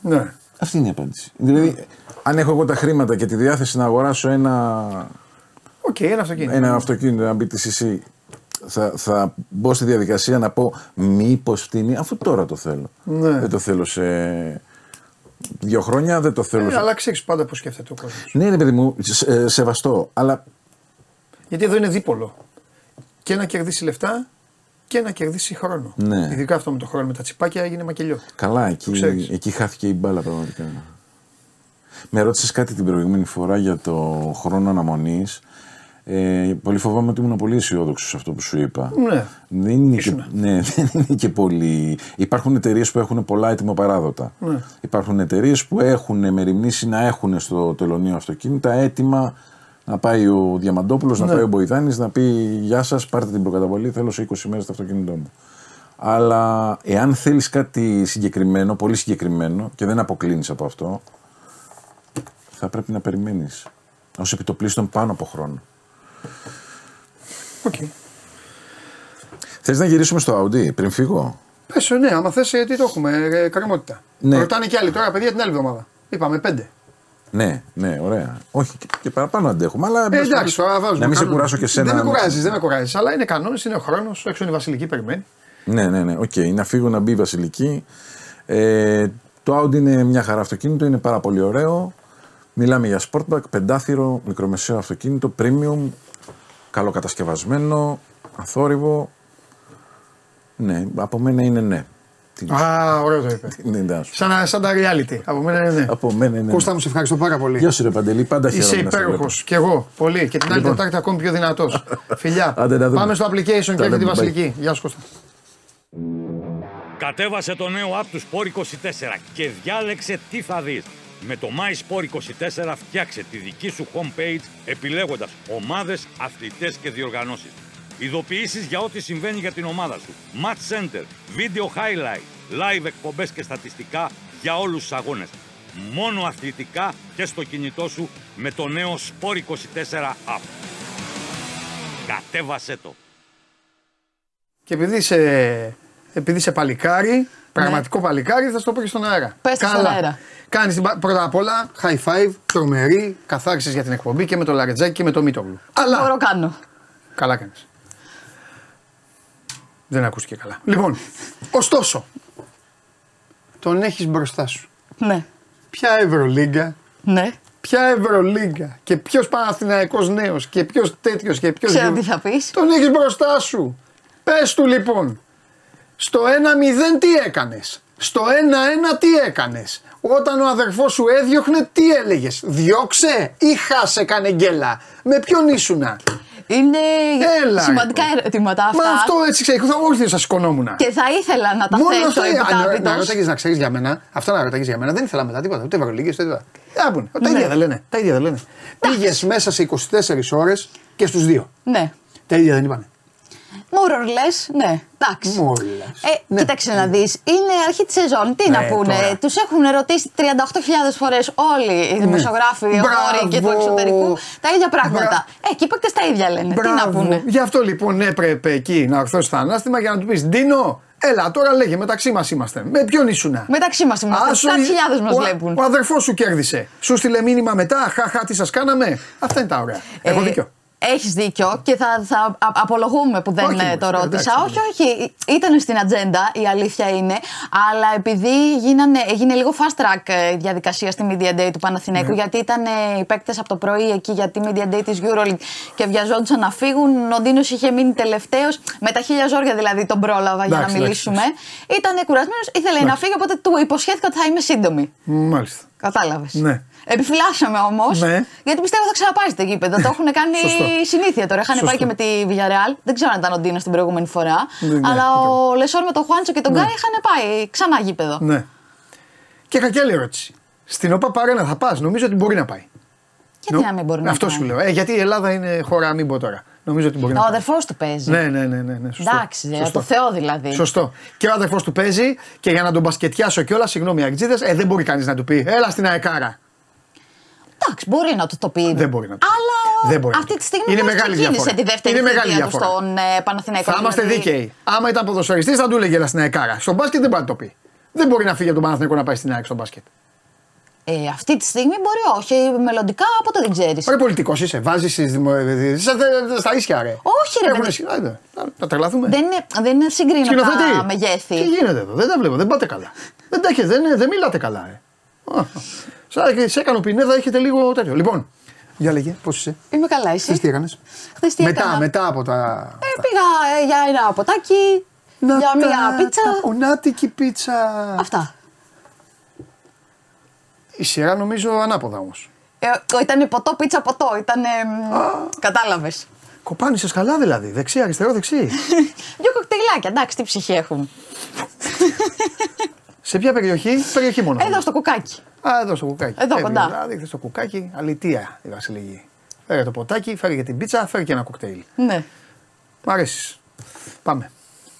Ναι. Αυτή είναι η απάντηση. Δηλαδή, αν έχω εγώ τα χρήματα και τη διάθεση να αγοράσω ένα, okay, ένα αυτοκίνητο, ένα αυτοκίνητο, ένα μπι τι σι σι, Θα, θα μπω στη διαδικασία να πω μήπως φτύνει, αφού τώρα το θέλω. Ναι. Δεν το θέλω σε δύο χρόνια, δεν το θέλω. Ε, σε... Αλλά ξέρεις πάντα πώς σκέφτεται ο κόσμος. Ναι, ναι, παιδί μου, σε, σεβαστό, αλλά. Γιατί εδώ είναι δίπολο. Και να κερδίσει λεφτά και να κερδίσει χρόνο. Ναι. Ειδικά αυτό με το χρόνο, με τα τσιπάκια έγινε μακελιό. Καλά, εκεί, εκεί χάθηκε η μπάλα πραγματικά. Με ρώτησες κάτι την προηγούμενη φορά για το χρόνο αναμονής. Ε, πολύ φοβάμαι ότι ήμουν πολύ αισιόδοξο σε αυτό που σου είπα. Ναι, δεν είναι, και, ναι, δεν είναι και πολύ. Υπάρχουν εταιρείες που έχουν πολλά έτοιμα παράδοτα. Ναι. Υπάρχουν εταιρείες που έχουν μεριμνήσει να έχουν στο τελωνείο αυτοκίνητα έτοιμα Να πάει ο Διαμαντόπουλος, ναι. να πάει ο Μποϊδάνης, να πει «Γεια σας, πάρτε την προκαταβολή, θέλω σε είκοσι μέρες το αυτοκίνητό μου». Αλλά εάν θέλεις κάτι συγκεκριμένο, πολύ συγκεκριμένο και δεν αποκλίνεις από αυτό, θα πρέπει να περιμένεις ως επιτοπλίστων πάνω από χρόνο. Okay. Θες να γυρίσουμε στο Audi πριν φύγω? Πες, ναι, άμα θες, γιατί το έχουμε, ε, καρμότητα. Ναι. Ρωτάνε και άλλοι τώρα, παιδιά, την άλλη εβδομάδα. Είπαμε πέντε. Ναι, ναι, ωραία. Όχι, και, και παραπάνω αντέχουμε, αλλά. Ε, εντάξει, τώρα βάζουμε. Να μην σε κουράσω και σένα. Δεν με κουράζει, δεν με κουράζει. Αλλά είναι κανόνες, είναι ο χρόνος, έξω είναι η Βασιλική, περιμένει. Ναι, ναι, ναι. Οκ, okay. να φύγω να μπει η Βασιλική. Ε, το Audi είναι μια χαρά αυτοκίνητο, είναι πάρα πολύ ωραίο. Μιλάμε για Sportback, πεντάθυρο, μικρομεσαίο αυτοκίνητο, premium, καλοκατασκευασμένο, αθόρυβο. Ναι, από μένα είναι ναι. Α, ωραίο το είπε. Σαν, σαν τα reality. Από μένα είναι ναι. Από μένα είναι ναι. Κώστα μου, σε ευχαριστώ πάρα πολύ. Γεια σου, ρε Παντελή, πάντα χαίρομαι. Είσαι υπέροχος. Κι εγώ. Πολύ. Και την άλλη Τετάρτη ακόμη πιο δυνατός. Φιλιά. Πάμε στο application και έχετε τη Βασιλική. Γεια σου, Κώστα. Κατέβασε το νέο app του Sport είκοσι τέσσερα και διάλεξε τι θα δεις. Με το MySport είκοσι τέσσερα φτιάξε τη δική σου homepage επιλέγοντας ομάδες, αθλητές και διοργανώσεις. Ειδοποιήσεις για ό,τι συμβαίνει για την ομάδα σου. Match Center, Video Highlight, Live εκπομπές και στατιστικά για όλους τους αγώνες. Μόνο αθλητικά και στο κινητό σου με το νέο Sport είκοσι τέσσερα app. Κατέβασέ το. Και επειδή είσαι, επειδή είσαι παλικάρι, πραγματικό ναι. παλικάρι, θα στο πω και στον αέρα. Πες στον αέρα. Κάνεις πρώτα απ' όλα high five, τρομερή, καθάρισες για την εκπομπή και με το Λαρετζάκι και με το Μήτογλου. Αλλά... μπορώ κάνω. Καλά κάνεις. Δεν ακούστηκε καλά. Λοιπόν, ωστόσο, τον έχεις μπροστά σου. Ναι. Ποια Ευρωλίγκα. Ναι. Ποια Ευρωλίγκα και ποιος Παναθηναϊκός νέος και ποιος τέτοιος και ποιος... Ξέρω τι θα πεις. Τον έχεις μπροστά σου. Πες του λοιπόν. Στο ένα μηδέν τι έκανες. Στο ένα ένα τι έκανες. Όταν ο αδερφός σου έδιωχνε τι έλεγες. Διώξε ή χάσε κανεγγέλα. Με ποιον ήσουνα. Είναι έλα, σημαντικά εγώ. Ερωτήματα αυτά. Μα αυτό έτσι ξέρει, θα όχι θα σηκωνόμουν. Και θα ήθελα να τα μόνο θέσω αυτό, επιτάπητος. Αν ρωτάγεις να ξέρεις για μένα, αυτά να ρωτάγεις για μένα, δεν ήθελα μετά τίποτα, ούτε Ευρωλίγες, ούτε τίποτα. Άπουνε, τα ίδια δεν λένε, τα ίδια δεν λένε. Πήγες μέσα σε είκοσι τέσσερις ώρες και στους δύο. Ναι. Τα ίδια δεν είπανε. Μόρορ λες, ναι, εντάξει. Ε, κοίταξε ναι. να δεις, είναι αρχή της σεζόν, τι ναι, να πούνε. Τώρα. Τους έχουν ρωτήσει τριάντα οκτώ χιλιάδες φορές όλοι οι δημοσιογράφοι, οι χώροι και του εξωτερικού τα ίδια πράγματα. Μπρα... Ε, και είπα και στα ίδια λένε, μπράβο. Τι να πούνε. Γι' αυτό λοιπόν έπρεπε εκεί να ορθώσει το ανάστημα για να του πεις Ντίνο, έλα τώρα λέγε, μεταξύ μας είμαστε. Με ποιον ήσουνα. Μεταξύ μας είμαστε. επτά χιλιάδες μας βλέπουν. Ο αδερφός σου κέρδισε. Σου στείλε μήνυμα μετά, χαχά τι σας κάναμε. Αυτά είναι τα ωραία. Ε... Έχω δίκιο. Έχεις δίκιο και θα, θα απολογούμε που δεν όχι, το ρώτησα. Εντάξει, όχι, όχι. Ήταν στην ατζέντα, η αλήθεια είναι. Αλλά επειδή γίνανε, έγινε λίγο fast track η διαδικασία στη Media Day του Παναθηναίκου, ναι. γιατί ήταν οι παίκτες από το πρωί εκεί για τη Media Day της EuroLeague και βιαζόντουσαν να φύγουν. Ο Ντίνος είχε μείνει τελευταίος. Με τα χίλια ζόρια δηλαδή τον πρόλαβα εντάξει, για να εντάξει, μιλήσουμε. Ήταν κουρασμένος, ήθελε εντάξει. να φύγει, οπότε του υποσχέθηκα ότι θα είμαι σύντομη. Μάλιστα. Κατάλαβες. Ναι. Επιφυλάσσαμε όμως, ναι. γιατί πιστεύω θα ξαναπάει στο γήπεδο. Το έχουν κάνει συνήθεια τώρα. Είχαν πάει και με τη Villarreal. Δεν ξέρω αν ήταν ο Ντίνος την προηγούμενη φορά. Ναι, αλλά ναι, ο ναι. Λεσόρ με τον Χουάντσο και τον ναι. Γκάρι είχαν πάει ξανά γήπεδο. Ναι. Και είχα και άλλη ερώτηση. Στην ΟΠΑ Παρένα θα πας, νομίζω ότι μπορεί να πάει. Γιατί Νο... να μην μπορεί να αυτό πάει. Αυτό σου λέω. Ε, γιατί η Ελλάδα είναι χώρα, μην πω τώρα. Νομίζω ότι μπορεί ο να αδερφός του παίζει. Ναι, ναι, ναι. ναι, ναι. Σωστό. Εντάξει, για το Θεό δηλαδή. Σωστό. Και ο αδερφός του παίζει και για να τον μπασκετιάσω κιόλα, συγγνώμη αγκτζίδες, δεν μπορεί κανείς να του πει έλα στην αεκάρα. Εντάξει, μπορεί να το, το πει. Δεν μπορεί να το αλλά δεν μπορεί. Αυτή τη στιγμή είναι μεγάλη διαφορά. Τη δεύτερη είναι μεγάλη διαφορά. Στον, ε, Παναθηναϊκό. Θα είμαστε δηλαδή... δίκαιοι. Άμα ήταν ποδοσφαιριστής θα του έλεγε έλα στην αεκάρα. Στον μπάσκετ δεν μπορεί να το πει. Δεν μπορεί να φύγει από τον Παναθηναϊκό να πάει στην ΑΕΚ στον μπάσκετ. Ε, αυτή τη στιγμή μπορεί, όχι. Μελλοντικά από το δεν ξέρεις. Ρε πολιτικός είσαι, βάζεις στις δημοσίες. Στα ίσια, ρε. Όχι, ρε. Έχουν εσύ. Να τρελαθούμε. Δεν είναι, δεν είναι συγκρίνω Σκηνοθετή. Τα μεγέθη. Τι γίνεται εδώ, δεν τα βλέπω, δεν πάτε καλά. δεν, τα, δεν, δεν μιλάτε καλά, ρε. Σαν σε έκανε ο Πινέδα, έχετε λίγο τέτοιο. Λοιπόν, για λέγε, πώς είσαι. Είμαι καλά, εσύ. Χθες τι έκανες. Χθες τι έκανα. Μετά, μετά από τα. Ε, πήγα ε, για ένα ποτάκι, να για τα, μια πίτσα. Τα πονάτικη πίτσα. Αυτά. Η σειρά νομίζω ανάποδα όμως. Ε, ήτανε ποτό, πίτσα, ποτό. Ήτανε. Κατάλαβες. Κοπάνισες καλά δηλαδή. Δεξί, αριστερό, δεξί. Δυο κοκτέιλάκια, εντάξει, τι ψυχή έχουν. Σε ποια περιοχή, περιοχή μόνο. Εδώ στο Κουκάκι. Α, εδώ στο Κουκάκι. Εδώ ε, κοντά. Δηλαδή, στο Κουκάκι, αλητεία η Βασιλική. Φέρε το ποτάκι, φέρε για την πίτσα, φέρε και ένα κοκτέιλ. Ναι. Μ' αρέσει. Πάμε.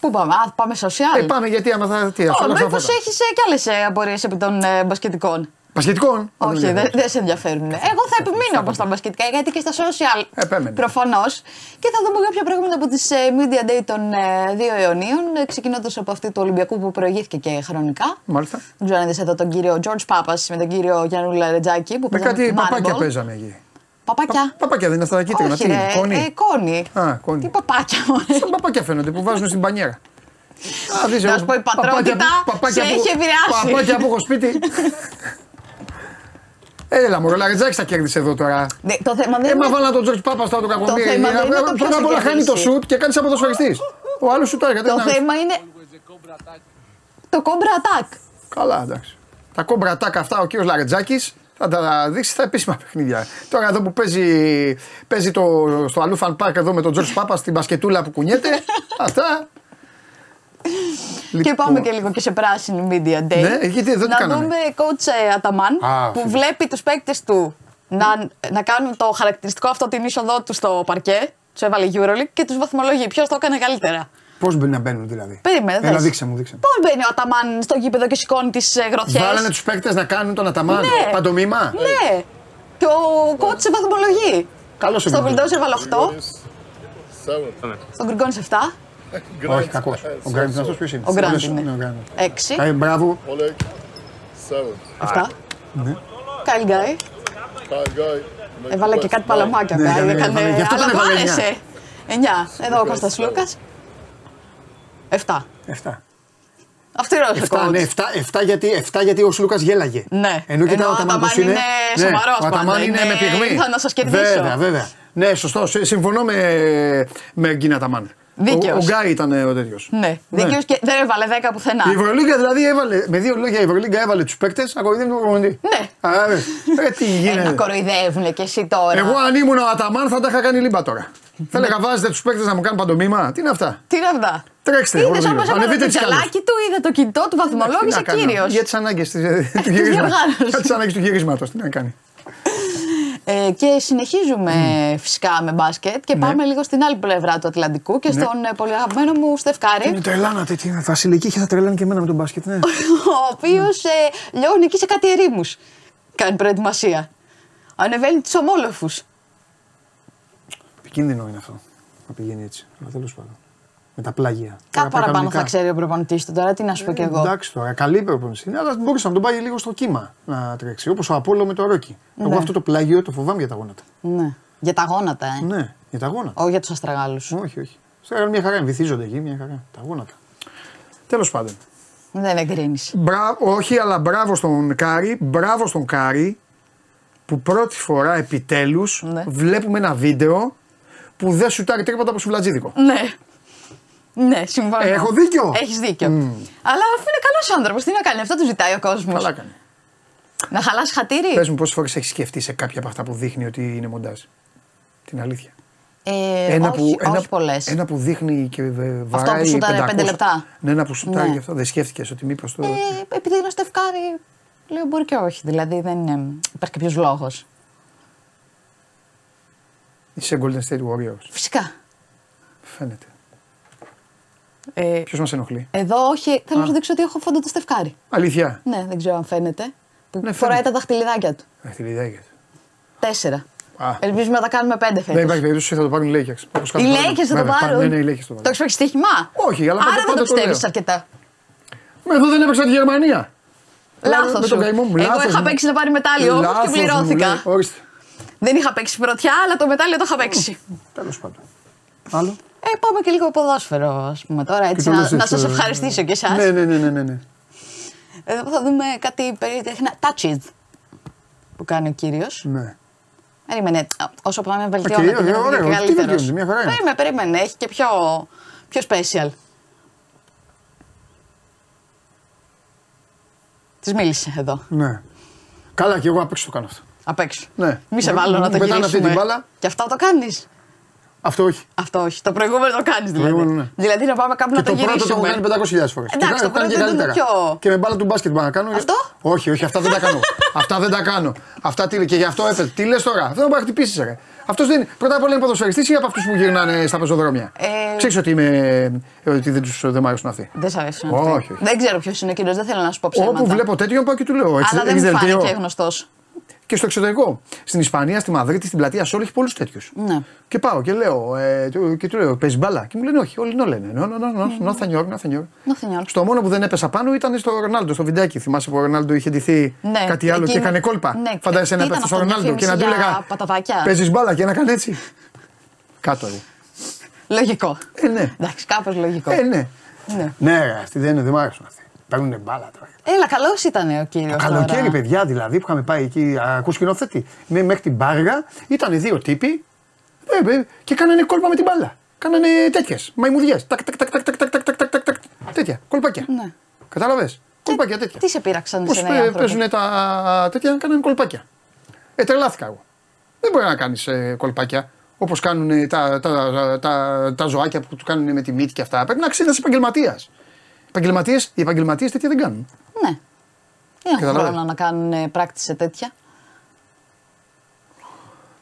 Πού πάμε, α, πάμε social. Ε, πάμε γιατί άμα θα. Τι, αυτό είναι. Μήπως έχεις κι άλλες απορίες επί των ε, μπασκετικών. Μπασκετικών! Όχι, δεν δε σε ενδιαφέρουν. Εγώ θα επιμείνω από τα μπασκετικά γιατί και στα social. Επέμενε. Προφανώς. Και θα δούμε κάποια πράγματα από τις Media Day των δύο Ιουνίων. Ξεκινώντας από αυτή του Ολυμπιακού που προηγήθηκε και χρονικά. Μάλιστα. Δεν ξέρω αν είδες εδώ τον κύριο George Πάπας με τον κύριο Γιαννούλα Ρετζάκη. Που με κάτι παπάκια παίζαμε εκεί. Παπάκια. Παπάκια δεν είναι αυτά τα κίτρινα. Τι είναι, κόνη. Τι παπάκια. Σαν παπάκια φαίνονται που βάζουν στην πανιέρα. Να σου πω η πατρότητα σε έχει επηρεάσει. Παπάκια από έχω σπίτι. Έλα μωρό, Λαριτζάκης θα κέρδισε εδώ τώρα. Ναι, το θέμα δεν Έμα είναι... βάλα τον Τζορτζ Πάπα στο κακομοίρι. Πρώτα απ' όλα χάνει το σουτ και κάνει σαν ποδοσφαιριστής. Ο άλλος σουτάρει. Το ένα... θέμα είναι... Το κόμπρα ατάκ. Καλά, εντάξει. Τα κόμπρα ατάκ αυτά ο κύριος Λαριτζάκης θα τα δείξει στα επίσημα παιχνίδια. Τώρα εδώ που παίζει, παίζει το, στο Αλούφαν Πάρκ εδώ με τον Τζορτζ Πάπα στην μπασκετούλα που κουνιέται. Αυτά. Λοιπόν. Και πάμε και λίγο και σε πράσινη Media Day. Ναι, γιατί εδώ τι κάναμε. Να δούμε coach Αταμάν ah, που φίλοι. Βλέπει τους παίκτες του να, να κάνουν το χαρακτηριστικό αυτό την είσοδό του στο παρκέ. Τους έβαλε EuroLeague και τους βαθμολογεί. Ποιος το έκανε καλύτερα. Πώς μπαίνει να μπαίνουν δηλαδή. Περίμενε. Έλα, δείξε μου, δείξε μου. Πώς μπαίνει ο Αταμάν στο γήπεδο και σηκώνει τις γροθιές. Βάλανε τους παίκτες να κάνουν τον Αταμάν. Ναι. Παντομήμα. Ναι. Hey. Και ο coach σε βαθμολογεί. Καλώς ήρθατε. Στον Bulldozer βάλε οκτώ. Στον Γκριγκόνης εφτά. Όχι, κακός. Ο Γκραντ είναι αυτός ποιος είναι. Ο Γκραντ είναι. Έξι. Καλή, μπράβο. Αυτά. Καλή γκάι. Έβαλε και κάτι παλαμάκια. Αλλά μου άρεσε. Εννιά. Εδώ ο Κώστας Λούκας. Εφτά. Εφτά. Αυτό είναι ο κόμμα. εφτά γιατί ο Σλούκας γέλαγε. Ναι. Ενώ και ο Αταμάν είναι σοβαρός. Ο Αταμάν είναι με πυγμή. Θα να σας κερδίσω. Βέβαια, βέβαια. Ναι, σωστό. Συμφωνώ με Γκίνα Αταμάν. Δίκαιος. Ο Γκάι ήταν ο τέτοιος. Ναι, δίκαιος και δεν έβαλε δέκα πουθενά. Η Ευρωλίγκα δηλαδή έβαλε, με δύο λόγια η Ευρωλίγκα έβαλε τους παίκτες, ακολουθεί τον προπονητή. Ναι. Ε, τι γίνεται. Να κοροϊδεύουν και εσύ τώρα. Εγώ αν ήμουν ο Αταμάν θα τα είχα κάνει λίμπα τώρα. Θα έλεγα βάζετε τους παίκτες να μου κάνουν παντομήμα. Τι είναι αυτά. Τι είναι αυτά. Τρέξτε. Είδες όμως από το τσαλάκι του, είδε το κινητό του, βαθμολόγησε κύριος. Για τις ανάγκες του γυρίσματος. Τι να κάνει. Ε, και συνεχίζουμε mm. φυσικά με μπάσκετ και ναι. πάμε λίγο στην άλλη πλευρά του Ατλαντικού και ναι. στον πολύ αγαπημένο μου Στεφκάρη. Είναι τρελάνατε, τι είναι, Βασιλική, θα τρελάνε και εμένα με τον μπάσκετ, ναι. Ο οποίος mm. ε, λιώνει εκεί σε κάτι ερήμους. Κάνει προετοιμασία. Ανεβαίνει τους ομόλοφους. Επικίνδυνο είναι αυτό να πηγαίνει έτσι. Αλλά τέλος πάντων. Με τα πλάγια. Κάπου παραπάνω θα ξέρει ο προπονητής του τώρα, τι να σου πω κι εγώ. Εντάξει τώρα, καλή προπονητή είναι, αλλά μπορούσε να τον πάει λίγο στο κύμα να τρέξει. Όπως ο Απόλλων με το Ρόκι. Ναι. Εγώ αυτό το πλάγιο το φοβάμαι για τα γόνατα. Ναι. Για τα γόνατα, ε. Ναι, για τα γόνατα. Όχι για τους αστραγάλους. Όχι, όχι. Αστραγάλοι μια χαρά, βυθίζονται εκεί, μια χαρά. Τα γόνατα. Τέλος πάντων. Δεν εγκρίνεις. Μπρα... Όχι, αλλά μπράβο στον Κάρι, μπράβο στον Κάρι που πρώτη φορά επιτέλους ναι. βλέπουμε ένα βίντεο που δεν σουτάρει τρίποτα από σουβλατζίδικο. Ναι. Ναι, συμφωνώ. Έχω δίκιο. Έχεις δίκιο. Mm. Αλλά αφού είναι καλός άνθρωπος, τι να κάνει, αυτό του ζητάει ο κόσμος. Καλά κάνει. Να χαλάσει χατήρι. Πες μου πόσες φορές έχεις σκεφτεί σε κάποια από αυτά που δείχνει ότι είναι μοντάζ. Την αλήθεια. Ε, ένα, όχι, που, όχι ένα, πολλές. Ένα που δείχνει και βαράει πεντακόσια. Αυτό που σουτάρει πέντε λεπτά. Ναι, ένα που σουτάρει ναι. αυτό. Δεν σκέφτηκες ότι μήπως το... Ε, επειδή είναι Στεφκάρι, λέω μπορεί και όχι. Δηλαδή δεν είναι... υπάρχει κάποιος λόγος. Είσαι Golden State Warriors. Φυσικά. Φαίνεται. Ε, Ποιος μας ενοχλεί. Εδώ όχι, θέλω Α. να σου δείξω ότι έχω φόντο το Στεφκάρι. Αλήθεια. Ναι, δεν ξέρω αν φαίνεται. Ναι, φοράει τα δαχτυλιδάκια του. Δαχτυλιδάκια του. Τέσσερα. Α. Ελπίζουμε να τα κάνουμε πέντε φέτος. Δεν υπάρχει περίπτωση θα το πάρουν οι Λέικερς. Οι Λέικερς θα το πάρουν. Ναι, ναι, οι Λέικερς το πάρουν. Το έχεις παίξει στοίχημα. Όχι, αλλά άρα δεν το πιστεύεις αρκετά. Μα εδώ δεν έπαιξα τη Γερμανία. Λάθος. Εγώ είχα παίξει να πάρει μετάλλιο όμως και πληρώθηκα. Δεν είχα παίξει πρωτιά, αλλά το μετάλλιο το είχα παίξει. Τέλος πάντων. Άλλο. Ε, πάμε και λίγο ποδόσφαιρο, ας πούμε τώρα, έτσι, να, να σας ευχαριστήσω και εσάς. Ναι, ναι, ναι, ναι, ναι. Εδώ θα δούμε κάτι περίεργο, touches που κάνει ο κύριος. Ναι. Περίμενε, όσο πάμε βελτιώνεται, okay, είναι και καλύτερος. Τι μια χαρά είναι. Περίμενε, περίμενε, έχει και πιο, πιο special. Της μίλησε εδώ. Ναι. Καλά και εγώ απ' έξω το κάνω αυτό. Απ' έξω. Ναι. Μη σε βάλω να το γυρίσουμε. Πετάνε αυτή την μπάλα. Και αυτά το κάνεις. Αυτό όχι. Αυτό όχι. Το προηγούμενο το κάνεις δηλαδή. Προηγούμενο, ναι. Δηλαδή να πάμε κάπου και να το, το γυρίσουμε. Το πρώτο το έχω κάνει πεντακόσιες χιλιάδες φορές. Εντάξει, το πρώτο και καλύτερα. Πιο... Και με μπάλα του μπάσκετ πάνω να κάνω. Αυτό? Όχι, όχι, αυτά δεν τα κάνω. Αυτά δεν τα κάνω. Αυτά τι, και γι' αυτό έπαιζε. Τι λες τώρα, δεν θα πάω να χτυπήσεις, ρε. Αυτός δεν είναι. Πρώτα απ' όλα είναι ποδοσφαιριστής ή από αυτούς που γυρνάνε στα πεζοδρόμια. Ε... Ξέρεις ότι, είμαι... ότι δεν τους δεν μ' αρέσουν αυτοί. Δεν σ' αρέσουν αυτοί. Όχι, όχι. Δεν ξέρω ποιος είναι εκείνος, δεν θέλω να σου πω ψέματα. Όπου βλέπω τέτοιον πάω και του λέω. Αλλά δεν μου φάνηκε γνωστός. Και στο εξωτερικό. Στην Ισπανία, στη Μαδρίτη, στην πλατεία Σόλ έχει πολλούς τέτοιους. Ναι. Και πάω και λέω, ε, και του λέω, παίζει μπάλα. Και μου λένε, όχι, όλοι νο λένε. No, no, no, nothing wrong. Στο μόνο που δεν έπεσα πάνω ήταν στο Ρονάλντο, στο βιντεάκι. Θυμάσαι που ο Ρονάλντο είχε ντυθεί ναι, κάτι άλλο εκείνη... και έκανε κόλπα. Ναι, φαντάζεσαι να πέφτει στο Ρονάλντο και να του έλεγα, παίζει μπάλα και να κάνει έτσι. Κάτω. Λογικό. Ε, ναι. Εντάξει, κάπως λογικό. Ε, ναι. Ναι, ναι, αυτοί δεν είναι, δεν μ' άρεσαν αυτοί. Παίρνουν μπάλα τώρα. Έλα, καλός ήταν ο κύριος. Το καλοκαίρι, τώρα. Παιδιά, δηλαδή που είχαμε πάει εκεί, ακούς σκηνοθέτη, μέχρι την Πάργα, ήταν δύο τύποι και κάνανε κόλπα με την μπάλα. Κάνανε τέτοιες μαϊμουδιές. Τακ, τακ, τακ, τακ, τακ, τακ, τακ, τακ, τακ. Τέτοια. Κολπάκια. Ναι. Κατάλαβες. Κολπάκια τέτοια. Τι σε πείραξαν εσένα οι άνθρωποι. Παίζουνε τα τέτοια, κάνανε κολπάκια. Ε, τρελάθηκα εγώ. Δεν μπορεί να κάνεις ε, κολπάκια. Όπως κάνουν τα, τα, τα, τα, τα ζωάκια που του κάνουν με τη μύτη και αυτά. Πρέπει να ξύνεσαι επαγγελματίας. Επαγγελματίες, οι επαγγελματίες τέτοια δεν κάνουν. Ναι. Δεν έχουν χρόνο να κάνουν πράκτης σε τέτοια.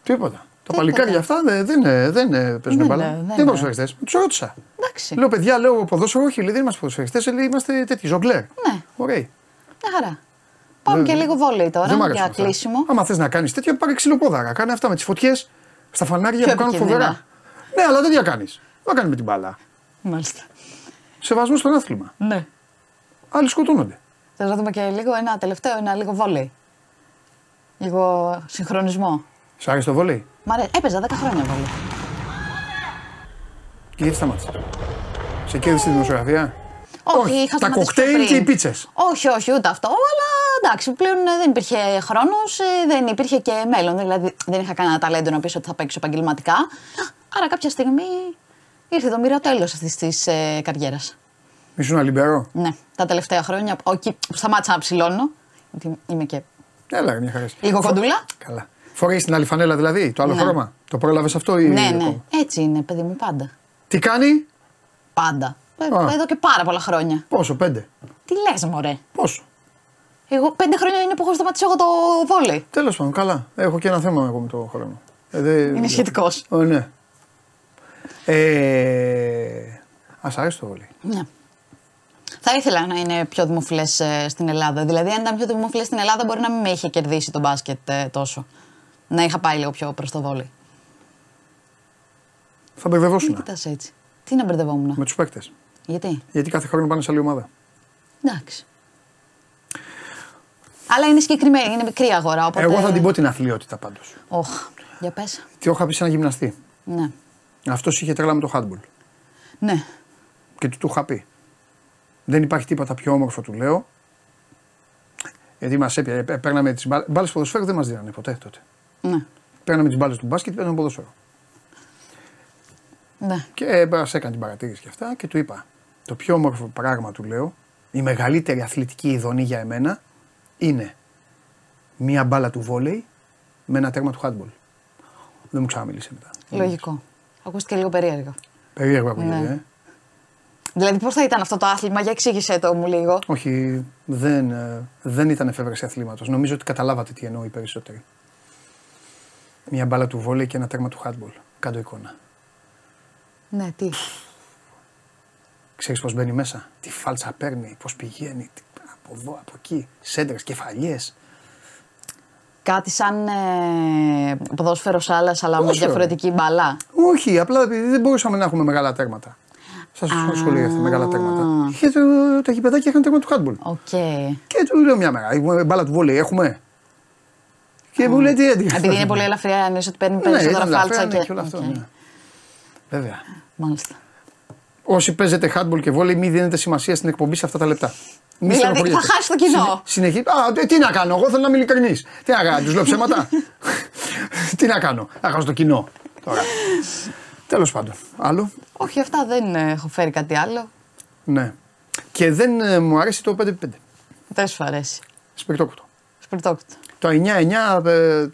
Τίποτα. Τα παλικάρια αυτά δεν, δεν, δεν παίζουν μπάλα. Δεν είναι ποδοσφαιριστές. Τους ρώτησα. Εντάξει. Λέω παιδιά, λέω ποδόσφαιρο, όχι, δεν είμαστε ποδοσφαιριστές, είμαστε τέτοιοι, ζογκλέρ. Ναι. Ωραία. Μια χαρά. Πάμε και λίγο βόλεϊ τώρα για κλείσιμο. Άμα θες να κάνεις τέτοια, πάρε ξυλοπόδαρα. Κάνε αυτά με τις φωτιές στα φανάρια που κάνουν φοβερά. Ναι, αλλά δεν διακάνεις. Να κάνεις με την μπάλα. Μάλιστα. Σεβασμό στον άθλημα. Ναι. Άλλοι σκοτώνονται. Θες να δούμε και λίγο ένα τελευταίο, ένα λίγο βόλεϊ. Λίγο συγχρονισμό. Σ' άρεσε το βόλεϊ? Μ' αρέσει. Έπαιζα δέκα χρόνια βόλεϊ. Και γιατί σταμάτησες? Σε κέρδισε τη δημοσιογραφία? Όχι, όχι. Τα κοκτέιλ και οι πίτσες. Όχι, όχι, ούτε αυτό. Αλλά εντάξει, πλέον δεν υπήρχε χρόνος, δεν υπήρχε και μέλλον. Δηλαδή δεν είχα κανένα ταλέντο να πεις ότι θα παίξω επαγγελματικά. Άρα κάποια στιγμή. Ήρθε το μοίρα τέλος αυτής της ε, καριέρας. Ήσουν λιμπερό. Ναι, τα τελευταία χρόνια. Όχι, σταμάτησα να ψηλώνω. Γιατί είμαι και. Έλα, μια χαρά. Λίγο κοντούλα. Καλά. Φορείς την άλλη φανέλα δηλαδή, το άλλο ναι. Χρώμα. Το πρόλαβες αυτό ή. Ναι, ναι. Έτσι είναι, παιδί μου, πάντα. Τι κάνει? Πάντα. Α. Εδώ και πάρα πολλά χρόνια. Πόσο, πέντε? Τι λες, μωρέ. Πόσο? Εγώ πέντε χρόνια είναι που έχω σταματήσει εγώ το βόλεϊ. Τέλος πάντων, καλά. Έχω και ένα θέμα εγώ με το χρόνο. Ε, δε... Είναι σχετικός. Ε, ναι. Ε, ας αρέσει το βόλεϊ. Ναι. Θα ήθελα να είναι πιο δημοφιλές ε, στην Ελλάδα. Δηλαδή, αν ήταν πιο δημοφιλές στην Ελλάδα, μπορεί να μην με είχε κερδίσει το μπάσκετ ε, τόσο. Να είχα πάει λίγο πιο προς το βόλεϊ. Θα μπερδευόσουν. Τι κοιτάς έτσι? Τι να μπερδευόμουν? Με τους παίκτες. Γιατί? Γιατί κάθε χρόνο πάνε σε άλλη ομάδα. Εντάξει. Αλλά είναι συγκεκριμένη, είναι μικρή αγορά. Οπότε... Εγώ θα την πω την αθλειότητα πάντως. Οχ, για πες. Τι είχα πει σε ένα γυμναστή. Ναι. Αυτός είχε τρέλα με το handball. Ναι. Και του το είχα πει. Δεν υπάρχει τίποτα πιο όμορφο, του λέω. Γιατί μας έπαιρνε, παίρναμε τις μπάλες. Μπάλες ποδοσφαίρου δεν μας δίνανε ποτέ τότε. Ναι. Παίρναμε τις μπάλες του μπάσκετ, παίρναμε ποδοσφαίρο. Ναι. Και μας έκανε την παρατήρηση και αυτά και του είπα. Το πιο όμορφο πράγμα, του λέω, η μεγαλύτερη αθλητική ειδονή για εμένα είναι μία μπάλα του βόλεϊ με ένα τέρμα του handball. Δεν μου ξαναμίλησε μετά. Λογικό. Ακούστηκε λίγο περίεργο. Περίεργο ακούγεται, ναι. ε. Δηλαδή, πώς θα ήταν αυτό το άθλημα, για εξήγησέ το μου λίγο. Όχι, δεν, δεν ήταν εφεύρεση αθλήματος. Νομίζω ότι καταλάβατε τι εννοώ οι περισσότεροι. Μια μπάλα του βόλεϊ και ένα τέρμα του handball. Κάντο εικόνα. Ναι, τι. Ξέρεις πώς μπαίνει μέσα, τι φάλτσα παίρνει, πώς πηγαίνει, τι, από εδώ, από εκεί, σέντρες, κεφαλιές. Κάτι σαν ε, ποδόσφαιρο σάλας, αλλά με διαφορετική μπαλά. Όχι, απλά δεν μπορούσαμε να έχουμε μεγάλα τέρματα. Σας σχολείο είχαμε μεγάλα τέρματα. Και το, τα γηπεδάκια είχαν τέρμα του handball. Okay. Και του λέω μια μέρα, μπάλα του βόλεϊ έχουμε. Και μου λέει τι έντυχε. Επειδή είναι πολύ ελαφριά, εννοείς ότι παίρνει περισσότερα φάλτσα και... και όλα αυτά. Okay. Ναι. Βέβαια. Μάλιστα. Όσοι παίζετε handball και βόλεϊ, μην δίνετε σημασία στην εκπομπή σε αυτά τα λεπτά. Μη δηλαδή θα χάσει το κοινό. Συνεχή... Α, τι να κάνω, εγώ θέλω να είμαι ειλικρινής. Τι να κάνω, τους λέω ψέματα. Τι να κάνω, να χάσω το κοινό. Τώρα. Τέλος πάντων. Άλλο. Όχι, αυτά δεν έχω φέρει κάτι άλλο. Ναι. Και δεν ε, μου αρέσει το πέντε επί πέντε. Δεν σου αρέσει. Σπιρτόκουτο. Σπιρτόκουτο. Το εννιά εννιά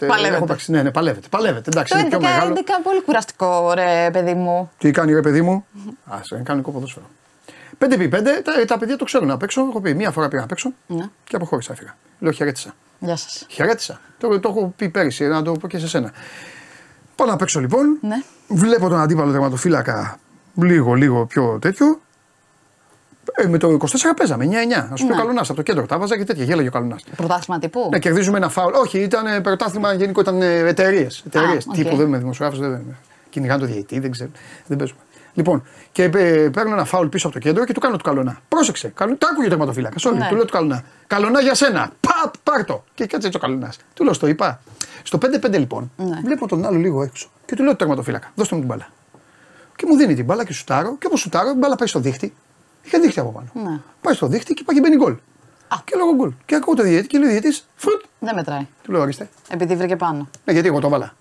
έχω παίξει. Ναι, ναι, παλεύεται. Παλεύεται. Εντάξει, το είναι πιο μεγάλο. Είναι πολύ κουραστικό, ρε παιδί μου. Τι κάνει, ρε παιδί μου. Α, είναι κανονικό ποδόσφαιρο. πέντε επί πέντε, τα, τα παιδιά το ξέρουν να παίξω. Έχω πει μία φορά πήγα να παίξω yeah. και αποχώρησα. Έφυγα. Λέω χαιρέτησα. Γεια σας. Χαιρέτησα. Το, το έχω πει πέρυσι, να το πω και σε σένα. Πάω να παίξω λοιπόν. Yeah. Βλέπω τον αντίπαλο τερματοφύλακα λίγο, λίγο πιο τέτοιο. Ε, με το είκοσι τέσσερα παίζαμε, εννιά εννιά. Να σου πει ο Καλονάς από το κέντρο. Τα βάζα και τέτοια. Γέλαγε ο Καλονάς. Πρωτάθλημα τύπου. Να κερδίζουμε ένα φάουλ. Όχι, ήταν πρωτάθλημα γενικό, ήταν εταιρείες. Εταιρείες. Ah, okay. Τύπου δεν είμαι δημοσιογράφος, δεν είμαι. Κυνηγάνε το διαιτητή, δεν ξέρω. Δεν παίζουμε. Λοιπόν, και παίρνω ένα φάουλ πίσω από το κέντρο και του κάνω του Καλονά. Πρόσεξε, καλο... τα άκουγε ο τερματοφύλακας. Όλοι ναι. του λέω του Καλονά. Καλονά για σένα! Παπ, πάρ' το! Και κάτσε έτσι ο Καλονάς. Του λέω, στο είπα. Στο πέντε πέντε λοιπόν, ναι. βλέπω τον άλλο λίγο έξω και του λέω του τερματοφύλακα, δώστε μου την μπάλα. Και μου δίνει την μπάλα και σουτάρω, και όπως σουτάρω, η μπάλα πάει στο δίχτυ. Είχε δίχτυ από πάνω. Ναι. Πάει στο δίχτυ και πάει και μπαίνει γκολ. Α. Και λέω γκολ. Και ακούω το διαιτητή και λέει ο διαιτητής, φρουτ. Δεν μετράει. Του λέω, ορίστε. Επειδή βρήκε πάνω. Ναι, γιατί εγώ το βάλα.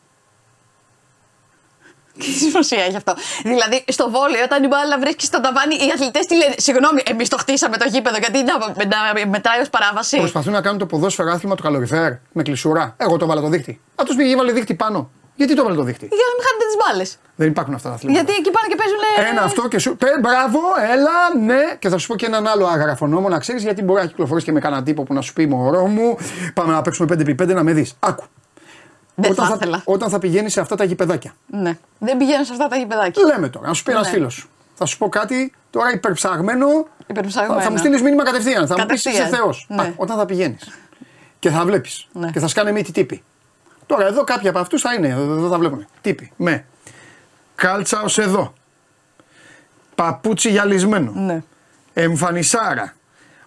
Τι σημασία έχει αυτό. Δηλαδή, στο βόλεϊ, όταν η μπάλα βρίσκει στο ταβάνι, οι αθλητές τι λένε. Συγγνώμη, εμείς το χτίσαμε το γήπεδο, γιατί να, να μετράει ως παράβαση. Προσπαθούν να κάνουν το ποδόσφαιρο άθλημα του καλοριφέρ με κλεισούρα. Εγώ το βάλα το δίχτυ. Αυτό τους πήγε, βάλε δίχτυ πάνω. Γιατί το βάλε το δίχτυ. Για να μην χάνετε τις μπάλες. Δεν υπάρχουν αυτά τα αθλήματα. Γιατί εκεί πάνε και παίζουν. Ένα αυτό και σου. Πε, μπράβο, έλα, ναι. Και θα σου πω και έναν άλλο άγραφο νόμο να ξέρεις, γιατί μπορεί να κυκλοφορήσει και με κανέναν τύπο που να σου πει μωρό μου, πάμε να παίξουμε πέντε επί πέντε να με δει. Άκου. Δεν όταν θα, θα, όταν θα πηγαίνει σε αυτά τα γηπεδάκια. Ναι. Δεν πηγαίνει σε αυτά τα γηπεδάκια. Λέμε τώρα, να σου πει ναι. ένα φίλο. Θα σου πω κάτι τώρα υπερψαγμένο. υπερψαγμένο. Θα μου στείλει μήνυμα κατευθείαν. Θα κατευθείαν. Μου πει είσαι Θεός. Ναι. Όταν θα πηγαίνει και θα βλέπει ναι. και θα σκάνε μύτη τύποι. Τώρα εδώ κάποιοι από αυτού θα είναι, εδώ θα βλέπουν. Τύποι με κάλτσα ως εδώ. Παπούτσι γυαλισμένο. Ναι. Εμφανισάρα.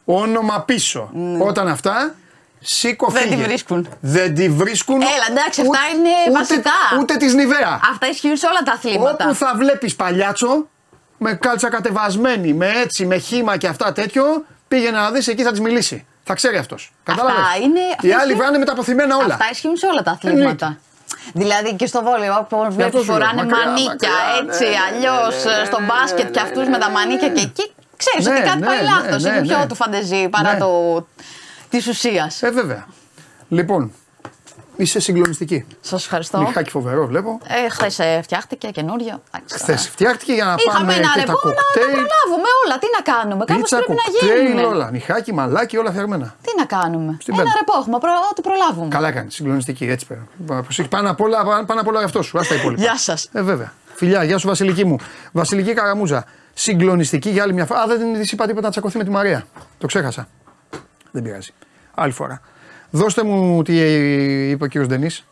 Όνομα πίσω. Ναι. Όταν αυτά. Σήκω, δεν τη βρίσκουν. Δεν τη βρίσκουν. Έλα, εντάξει, αυτά ούτε, είναι ούτε, βασικά. Ούτε τη Νιβαία. Αυτά ισχύουν σε όλα τα αθλήματα. Όπου θα βλέπει παλιάτσο με κάλτσα κατεβασμένη, με έτσι, με χύμα και αυτά τέτοιο, πήγαινε να δει εκεί, θα τη μιλήσει. Θα ξέρει αυτό. Κατάλαβε. Οι άλλοι βράνε με τα αποθυμένα όλα. Αυτά ισχύουν σε όλα τα αθλήματα. Εννοείται. Δηλαδή και στο βόλεϊ, όπως βλέπει, φοράνε μανίκια έτσι, αλλιώ στο μπάσκετ και αυτού με τα μανίκια και εκεί ξέρει ότι κάτι πάει λάθος. Είναι πιο του φαντεζή παρά το. Της ουσίας. Ε, βέβαια. Λοιπόν, είσαι συγκλονιστική. Σας ευχαριστώ. Λιχάκι φοβερό, βλέπω. Ε, χθες φτιάχτηκε καινούριο. Χθες φτιάχτηκε για να είχαμε πάμε και ρεπό, τα κοκτέιλ. Να προλάβουμε όλα. Τι να κάνουμε. Κάπως πρέπει κοκτέιλ, να γίνει. Όλα. Νιχάκι, μαλάκι, όλα φτιαγμένα. Τι να κάνουμε. Στην ένα πέντε. Ρεπό έχουμε. Προ... Ό,τι προλάβουμε. Καλά κάνεις. Συγκλονιστική. Έτσι πέρα. Πάνω απ' όλα, πάνω απ' όλα αυτό σου. Ας τα υπόλοιπα. Γεια σας. Ε, βέβαια. Φιλιά, γεια σου Βασιλική μου. Βασιλική Καραμούζα. Συγκλονιστική για άλλη μια φορά. Α, δεν της είπα τίποτα να τσακωθεί με τη Μαρία. Το ξέχασα. Δεν πειράζει. Άλλη φορά. Δώστε μου τι είπε ο κύριος Ντενής.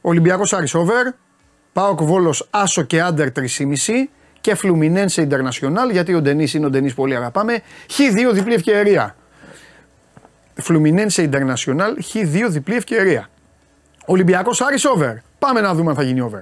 Ολυμπιακός Άρης over. ΠΑΟΚ Βόλος άσο και άντερ τρία κόμμα πέντε και Φλουμινένσε Ιντερνασιονάλ, γιατί ο Ντενής είναι ο Ντενής που όλοι αγαπάμε. Χ2 διπλή ευκαιρία. Φλουμινένσε Ιντερνασιονάλ, Χ2 διπλή ευκαιρία. Ολυμπιακός Άρης over. Πάμε να δούμε αν θα γίνει over.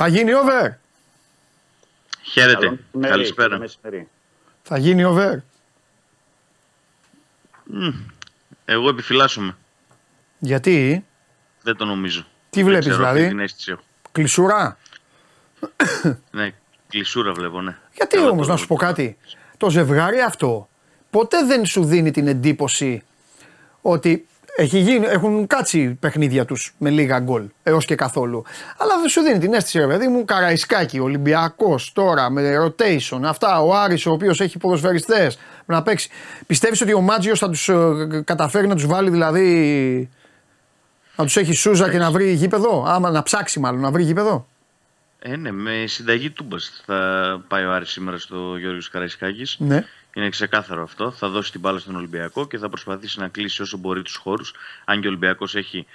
Θα γίνει over. Χαίρετε. Καλησπέρα. Θα γίνει over. Mm. Εγώ επιφυλάσσομαι. Γιατί? Δεν το νομίζω. Τι βλέπεις δηλαδή? Την κλεισούρα. Ναι, κλεισούρα βλέπω, ναι. Γιατί Καλά όμως να σου πω κάτι. Το ζευγάρι αυτό ποτέ δεν σου δίνει την εντύπωση ότι... Έχει γίνει, έχουν κάτσει παιχνίδια τους με λίγα γκολ, έως και καθόλου. Αλλά δεν σου δίνει την αίσθηση, ρε παιδί μου, Καραϊσκάκη, Ολυμπιακός τώρα, με rotation, αυτά, ο Άρης ο οποίος έχει ποδοσφαιριστές, να παίξει. Πιστεύεις ότι ο Μάτζιος θα τους ε, καταφέρει να τους βάλει, δηλαδή, να τους έχει Σούζα και να βρει γήπεδο, άμα να ψάξει μάλλον, να βρει γήπεδο. Ε, ναι, με συνταγή Τούμπας θα πάει ο Άρης σήμερα στο Γιώργος Καραϊσκάκης. Ναι. Είναι ξεκάθαρο αυτό. Θα δώσει την μπάλα στον Ολυμπιακό και θα προσπαθήσει να κλείσει όσο μπορεί τους χώρους. Αν και ο Ολυμπιακός έχει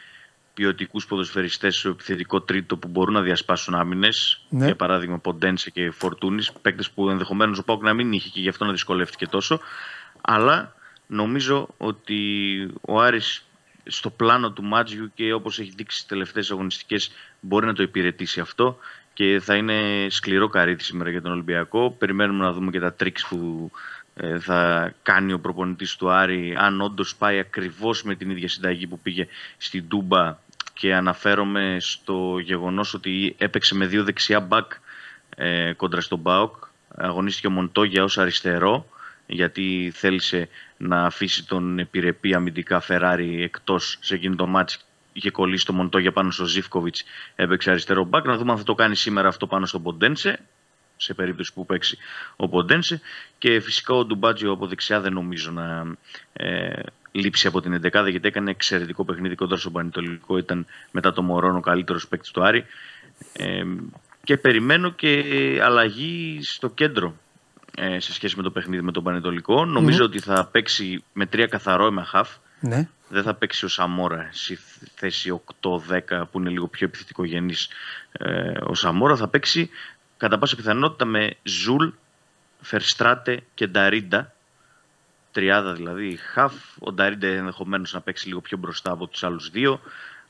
ποιοτικούς ποδοσφαιριστές στο επιθετικό τρίτο που μπορούν να διασπάσουν άμυνες. Ναι. Για παράδειγμα, Ποντένσε και Φορτούνης. Παίκτες που ενδεχομένως ο ΠΑΟΚ να μην είχε και γι' αυτό να δυσκολεύτηκε τόσο. Αλλά νομίζω ότι ο Άρης στο πλάνο του Μάτζιου και όπως έχει δείξει στις τελευταίες αγωνιστικές μπορεί να το υπηρετήσει αυτό. Και θα είναι σκληρό καρύδι σήμερα για τον Ολυμπιακό. Περιμένουμε να δούμε και τα τρίξ που θα κάνει ο προπονητής του Άρη, αν όντως πάει ακριβώς με την ίδια συνταγή που πήγε στην Τούμπα, και αναφέρομαι στο γεγονός ότι έπαιξε με δύο δεξιά μπακ ε, κόντρα στον ΠΑΟΚ, αγωνίστηκε ο Μοντόγια ως αριστερό γιατί θέλησε να αφήσει τον επιρρεπή αμυντικά Φεράρι εκτός. Σε εκείνο το μάτς είχε κολλήσει το Μοντόγια πάνω στο Ζίφκοβιτς, έπαιξε αριστερό μπακ. Να δούμε αν θα το κάνει σήμερα αυτό πάνω στον Ποντένσε, σε περίπτωση που παίξει ο Ποντένσε. Και φυσικά ο Ντουμπάτζιο από δεξιά δεν νομίζω να ε, λείψει από την εντεκάδα, γιατί έκανε εξαιρετικό παιχνίδι κοντά στον Πανετολικό. Ήταν μετά το Μωρόν ο καλύτερος παίκτης του Άρη. Ε, και περιμένω και αλλαγή στο κέντρο ε, σε σχέση με το παιχνίδι με τον Πανετολικό. Mm-hmm. Νομίζω ότι θα παίξει με τρία καθαρό με χαφ. Ναι. Δεν θα παίξει ο Σαμόρα στη θέση οκτώ δέκα που είναι λίγο πιο επιθετικογενής. Ε, ο Σαμόρα θα παίξει κατά πάσα πιθανότητα με Ζουλ, Φερστράτε και Νταρίντα. Τριάδα δηλαδή, χαφ. Ο Νταρίντα ενδεχομένως να παίξει λίγο πιο μπροστά από τους άλλους δύο.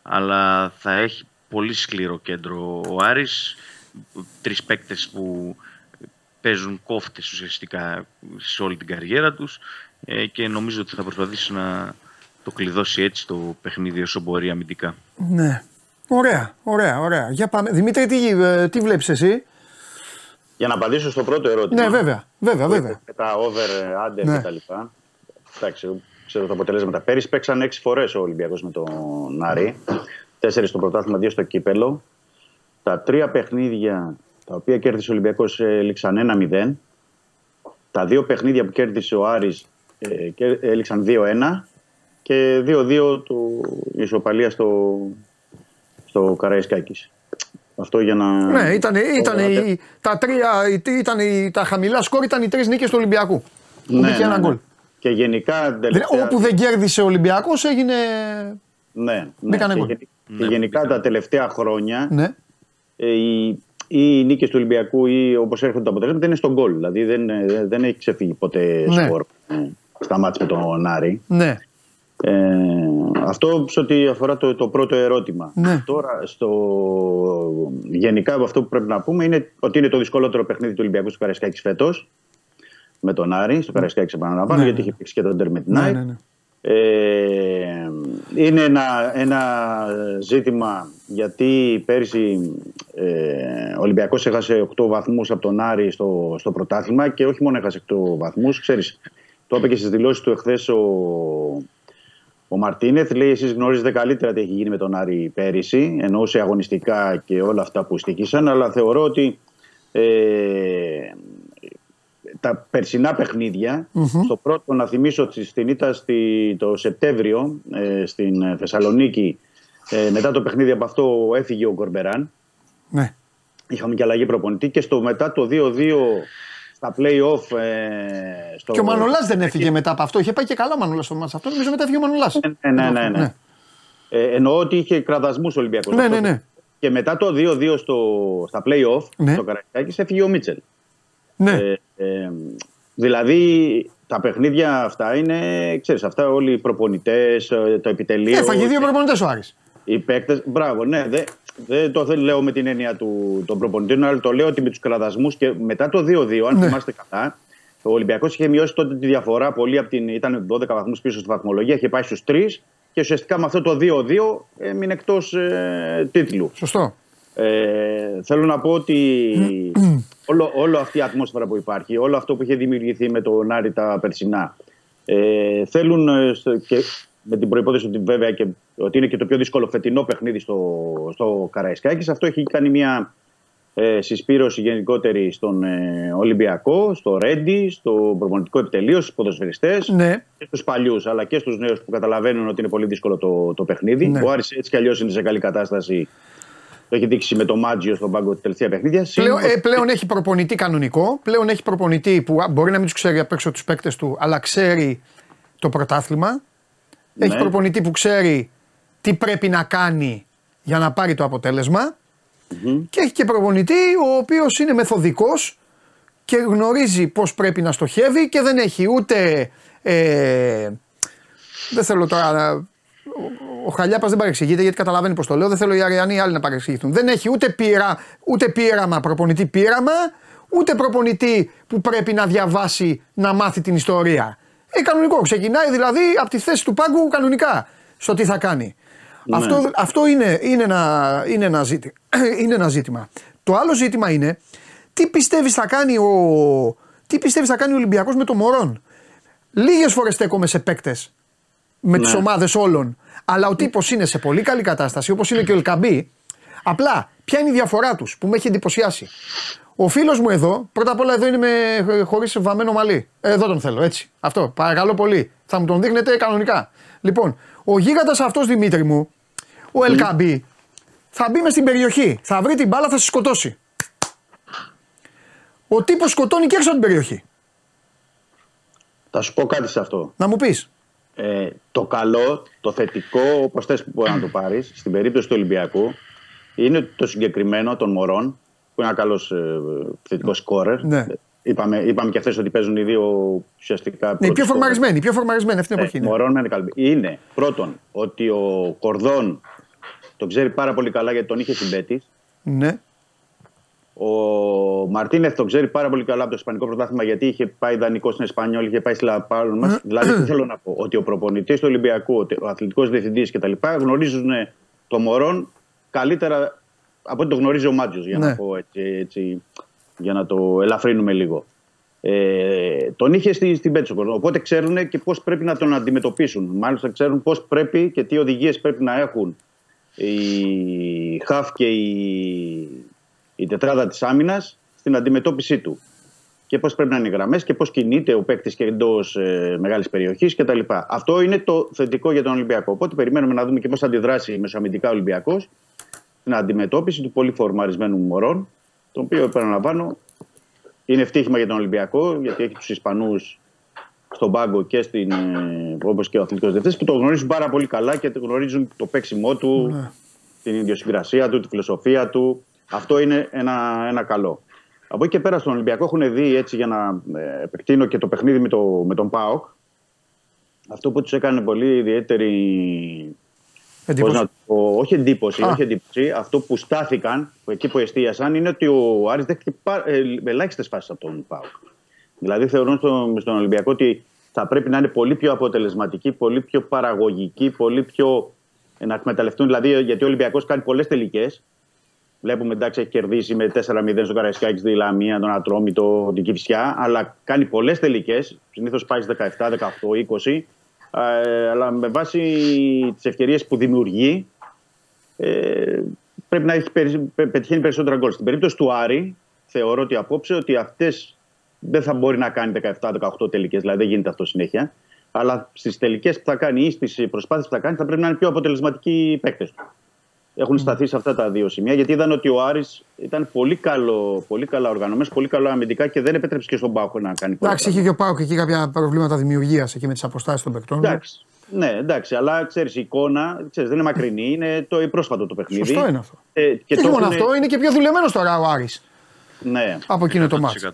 Αλλά θα έχει πολύ σκληρό κέντρο ο Άρης. Τρεις παίκτες που παίζουν κόφτες ουσιαστικά σε όλη την καριέρα τους. Και νομίζω ότι θα προσπαθήσει να το κλειδώσει έτσι το παιχνίδι όσο μπορεί αμυντικά. Ναι. Ωραία, ωραία, ωραία. Για πάμε. Δημήτρη, τι, τι βλέπεις εσύ? Για να απαντήσω στο πρώτο ερώτημα. Ναι, βέβαια. βέβαια, βέβαια. Τα over, under ναι. κτλ. Εντάξει, ξέρω τα αποτελέσματα. Πέρυσι παίξαν έξι φορές ο Ολυμπιακός με τον Άρη. Τέσσερις στο πρωτάθλημα, δύο στο κύπελο. Τα τρία παιχνίδια τα οποία κέρδισε ο Ολυμπιακός έληξαν ένα μηδέν. Τα δύο παιχνίδια που κέρδισε ο Άρης έληξαν δύο ένα. Και δύο δύο η ισοπαλία στο, στο Καραϊσκάκης. Αυτό για να... Ναι, ήταν, ήταν, να... Η, τα, τρία, ήταν η, τα χαμηλά σκόρ ήταν οι τρεις νίκες του Ολυμπιακού. Ναι, ναι, ένα ναι. Γκολ. Και γενικά... Τελευταία... Δε, όπου δεν κέρδισε ο Ολυμπιακός έγινε... Ναι, ναι. Και, γκολ. Και, ναι, και γενικά ναι. τα τελευταία χρόνια ναι. ε, οι, ή οι νίκες του Ολυμπιακού ή όπως έρχονται τα αποτελέσματα είναι στον γκολ. Δηλαδή δεν, δεν έχει ξεφύγει ποτέ ναι. σκορ ε, στα μάτς με τον Άρη. Ναι. Ε, αυτό σε ό,τι αφορά το, το πρώτο ερώτημα. Ναι. Τώρα, στο, γενικά αυτό που πρέπει να πούμε είναι ότι είναι το δυσκολότερο παιχνίδι του Ολυμπιακού στο Καραϊσκάκη φέτος. Με τον Άρη, στο Καραϊσκάκη επαναλαμβάνω, ναι, γιατί είχε παίξει και τον Dermot Night. Ναι, ναι, ναι. Ε, είναι ένα, ένα ζήτημα γιατί πέρυσι ε, ο Ολυμπιακός έχασε οκτώ βαθμούς από τον Άρη στο, στο πρωτάθλημα και όχι μόνο έχασε οκτώ βαθμούς, ξέρεις, το είπε και στις δηλώσεις του εχθές ο... Ο Μαρτίνεθ λέει: εσείς γνωρίζετε καλύτερα τι έχει γίνει με τον Άρη πέρυσι, εννοούσε αγωνιστικά και όλα αυτά που στοιχήσαν, αλλά θεωρώ ότι ε, τα περσινά παιχνίδια, mm-hmm. στο πρώτο να θυμίσω στην ήττα στη, το Σεπτέμβριο ε, στην Θεσσαλονίκη, ε, μετά το παιχνίδι από αυτό έφυγε ο Γκορμπεράν. Mm-hmm. Είχαμε και αλλαγή προπονητή και στο μετά το δύο δύο. Τα play-off ε, στο... Και ο Μανολάς δεν έφυγε μετά από αυτό. Είχε πάει και καλά ο Μανολάς στο μάτς αυτό. Νομίζω μετά έφυγε ο Μανολάς. Ναι, ναι, ναι. ναι. ναι. Ε, εννοώ ότι είχε κραδασμούς ο Ολυμπιακός. Ναι, ναι, ναι. Και μετά το δύο δύο στο, στα play-off, ναι. στο Καραϊσκάκης, έφυγε ο Μίτσελ. Ναι. Ε, ε, δηλαδή τα παιχνίδια αυτά είναι, ξέρεις, αυτά όλοι οι προπονητές, το επιτελείο. Έφαγε δύο προπονητές ο Άρης. Οι παίκτες, μπράβο, ναι. Δε, δεν το λέω με την έννοια του, των προπονητών, αλλά το λέω ότι με τους κραδασμούς και μετά το δύο δύο, αν ναι. θυμάστε καλά, ο Ολυμπιακός είχε μειώσει τότε τη διαφορά πολύ, από την, ήταν δώδεκα βαθμούς πίσω στη βαθμολογία, είχε πάει στους τρεις και ουσιαστικά με αυτό το δύο δύο έμεινε εκτός ε, τίτλου. Σωστό. Ε, θέλω να πω ότι όλο, όλο αυτή η ατμόσφαιρα που υπάρχει, όλο αυτό που είχε δημιουργηθεί με τον Άρη τα περσινά, ε, θέλουν και... Με την προϋπόθεση ότι βέβαια και ότι είναι και το πιο δύσκολο φετινό παιχνίδι στο, στο Καραϊσκάκης. Αυτό έχει κάνει μια ε, συσπήρωση γενικότερη στον ε, Ολυμπιακό, στο Ρέντι, στο προπονητικό επιτελείο, στους ποδοσφαιριστές ναι. και στους παλιούς, αλλά και στους νέους που καταλαβαίνουν ότι είναι πολύ δύσκολο το, το παιχνίδι. Ναι. Ο Άρης έτσι κι αλλιώς είναι σε καλή κατάσταση. Το έχει δείξει με το Μάτζιο στον πάγκο τη τελευταία παιχνίδια. Πλέον, ε, πλέον έχει προπονητή κανονικό. Πλέον έχει προπονητή που μπορεί να μην τους ξέρει απ' έξω τους παίκτες του, αλλά ξέρει το πρωτάθλημα. Έχει ναι. προπονητή που ξέρει τι πρέπει να κάνει για να πάρει το αποτέλεσμα mm-hmm. και έχει και προπονητή ο οποίος είναι μεθοδικός και γνωρίζει πώς πρέπει να στοχεύει και δεν έχει ούτε... Ε, δεν θέλω τώρα... Ο, ο Χαλιάπας δεν παρεξηγείται γιατί καταλαβαίνει πώς το λέω, δεν θέλω οι Αριανοί άλλοι να παρεξηγηθούν. Δεν έχει ούτε, πείρα, ούτε πείραμα, προπονητή πείραμα, ούτε προπονητή που πρέπει να διαβάσει, να μάθει την ιστορία. Ε, κανονικό. Ξεκινάει δηλαδή από τη θέση του πάγκου κανονικά στο τι θα κάνει. Ναι. Αυτό, αυτό είναι, είναι, ένα, είναι, ένα ζήτη, είναι ένα ζήτημα. Το άλλο ζήτημα είναι τι πιστεύεις θα κάνει ο, τι πιστεύεις θα κάνει ο Ολυμπιακός με το Μωρόν. Λίγες φορές στέκομαι σε παίκτες με ναι. τις ομάδες όλων. Αλλά ο τύπος είναι σε πολύ καλή κατάσταση, όπως είναι και ο Ελκαμπή. Απλά, ποια είναι η διαφορά τους που με έχει εντυπωσιάσει. Ο φίλος μου εδώ, πρώτα απ' όλα εδώ είναι με, χωρίς βαμμένο μαλλί. Εδώ τον θέλω, έτσι. Αυτό, παρακαλώ πολύ. Θα μου τον δείχνετε κανονικά. Λοιπόν, ο γίγαντας αυτός Δημήτρη μου, ο Ελκαμπή, θα μπει μες στην περιοχή. Θα βρει την μπάλα, θα σε σκοτώσει. Ο τύπος σκοτώνει και έξω από την περιοχή. Θα σου πω κάτι σε αυτό. Να μου πεις. Ε, το καλό, το θετικό, όπως θες που μπορεί να το πάρεις, στην περίπτωση του Ολυμπιακού, είναι το συγκεκριμένο των Μωρών, που είναι ένα καλός ε, θετικός σκόρερ. Ναι. Είπαμε, είπαμε και χθες ότι παίζουν οι δύο ουσιαστικά. Ναι, οι πιο φορμαρισμένοι, πιο φορμαρισμένοι αυτή την εποχή. Ε, Μωρών είναι καλή. Είναι πρώτον ότι ο Κορδόν τον ξέρει πάρα πολύ καλά γιατί τον είχε συμπέτης. Ναι. Ο Μαρτίνεθ τον ξέρει πάρα πολύ καλά από το Ισπανικό πρωτάθλημα γιατί είχε πάει δανεικό στην Ισπανία, είχε πάει στη Λαπάλμα μας. Δηλαδή, τι θέλω να πω, ότι ο προπονητής του Ολυμπιακού, ο αθλητικός διευθυντής κτλ. Γνωρίζουν το Μωρόν καλύτερα από ό,τι το γνωρίζει ο Μάτζιος, για, ναι. για να το ελαφρύνουμε λίγο. Ε, τον είχε στη, στην Πέτσο, οπότε ξέρουν και πώς πρέπει να τον αντιμετωπίσουν. Μάλιστα, ξέρουν πώς πρέπει και τι οδηγίες πρέπει να έχουν η χαφ και η. η τετράδα της άμυνας στην αντιμετώπιση του. Και πώς πρέπει να είναι οι γραμμές και πώς κινείται ο παίκτης και εντός ε, μεγάλης περιοχής κτλ. Αυτό είναι το θετικό για τον Ολυμπιακό. Οπότε περιμένουμε να δούμε και πώς θα αντιδράσει μεσοαμυντικά ο Ολυμπιακός στην αντιμετώπιση του πολύ φορμαρισμένου Μωρών, το οποίο επαναλαμβάνω είναι ευτύχημα για τον Ολυμπιακό, γιατί έχει τους Ισπανούς στον πάγκο και στην, ε, όπως και ο αθλητικός διευθυντής, που το γνωρίζουν πάρα πολύ καλά και το γνωρίζουν το παίξιμό του, ναι. την ιδιοσυγκρασία του, τη φιλοσοφία του. Αυτό είναι ένα, ένα καλό. Από εκεί και πέρα στον Ολυμπιακό έχουν δει, έτσι για να επεκτείνω και το παιχνίδι με, το, με τον ΠΑΟΚ, αυτό που τους έκανε πολύ ιδιαίτερη εντύπωση. Να, ο, όχι, εντύπωση όχι εντύπωση, αυτό που στάθηκαν, εκεί που εστίασαν, είναι ότι ο Άρης δέχτηκε ελάχιστες φάσεις από τον ΠΑΟΚ. Δηλαδή θεωρούν στο, στον Ολυμπιακό ότι θα πρέπει να είναι πολύ πιο αποτελεσματικοί, πολύ πιο παραγωγικοί, πολύ πιο να εκμεταλλευτούν. Δηλαδή, γιατί ο Ολυμπιακός κάνει πολλές τελικές. Βλέπουμε, εντάξει, έχει κερδίσει με τέσσερα μηδέν στον Καραϊσκάκη, στη Λαμία, τον Ατρόμητο, την Κηφισιά. Αλλά κάνει πολλές τελικές. Συνήθως πάει στις δεκαεπτά, δεκαοκτώ, είκοσι. Ε, αλλά με βάση τις ευκαιρίες που δημιουργεί, ε, πρέπει να έχει, πετυχαίνει περισσότερα γκολ. Στην περίπτωση του Άρη, θεωρώ ότι απόψε ότι αυτές δεν θα μπορεί να κάνει δεκαεπτά, δεκαοκτώ τελικές. Δηλαδή δεν γίνεται αυτό συνέχεια. Αλλά στις τελικές που θα κάνει ή στις προσπάθειες που θα κάνει, θα πρέπει να είναι πιο αποτελεσματικοί οι παίκτες του. Έχουν σταθεί σε αυτά τα δύο σημεία, γιατί είδαν ότι ο Άρης ήταν πολύ, καλό, πολύ καλά οργανωμένος, πολύ καλά αμυντικά και δεν επέτρεψε και στον ΠΑΟΚ να κάνει πολλά. Εντάξει, είχε και ο ΠΑΟΚ εκεί κάποια προβλήματα δημιουργίας εκεί με τις αποστάσεις των παικτών. Εντάξει, ναι, εντάξει, αλλά ξέρεις, η εικόνα ξέρεις, δεν είναι μακρινή, είναι το πρόσφατο το παιχνίδι. Σωστό είναι αυτό. Ε, και όχι μόνο αυτό, είναι και πιο δουλεμένος τώρα ο Άρης. Ναι. Από εκείνο το μάτς.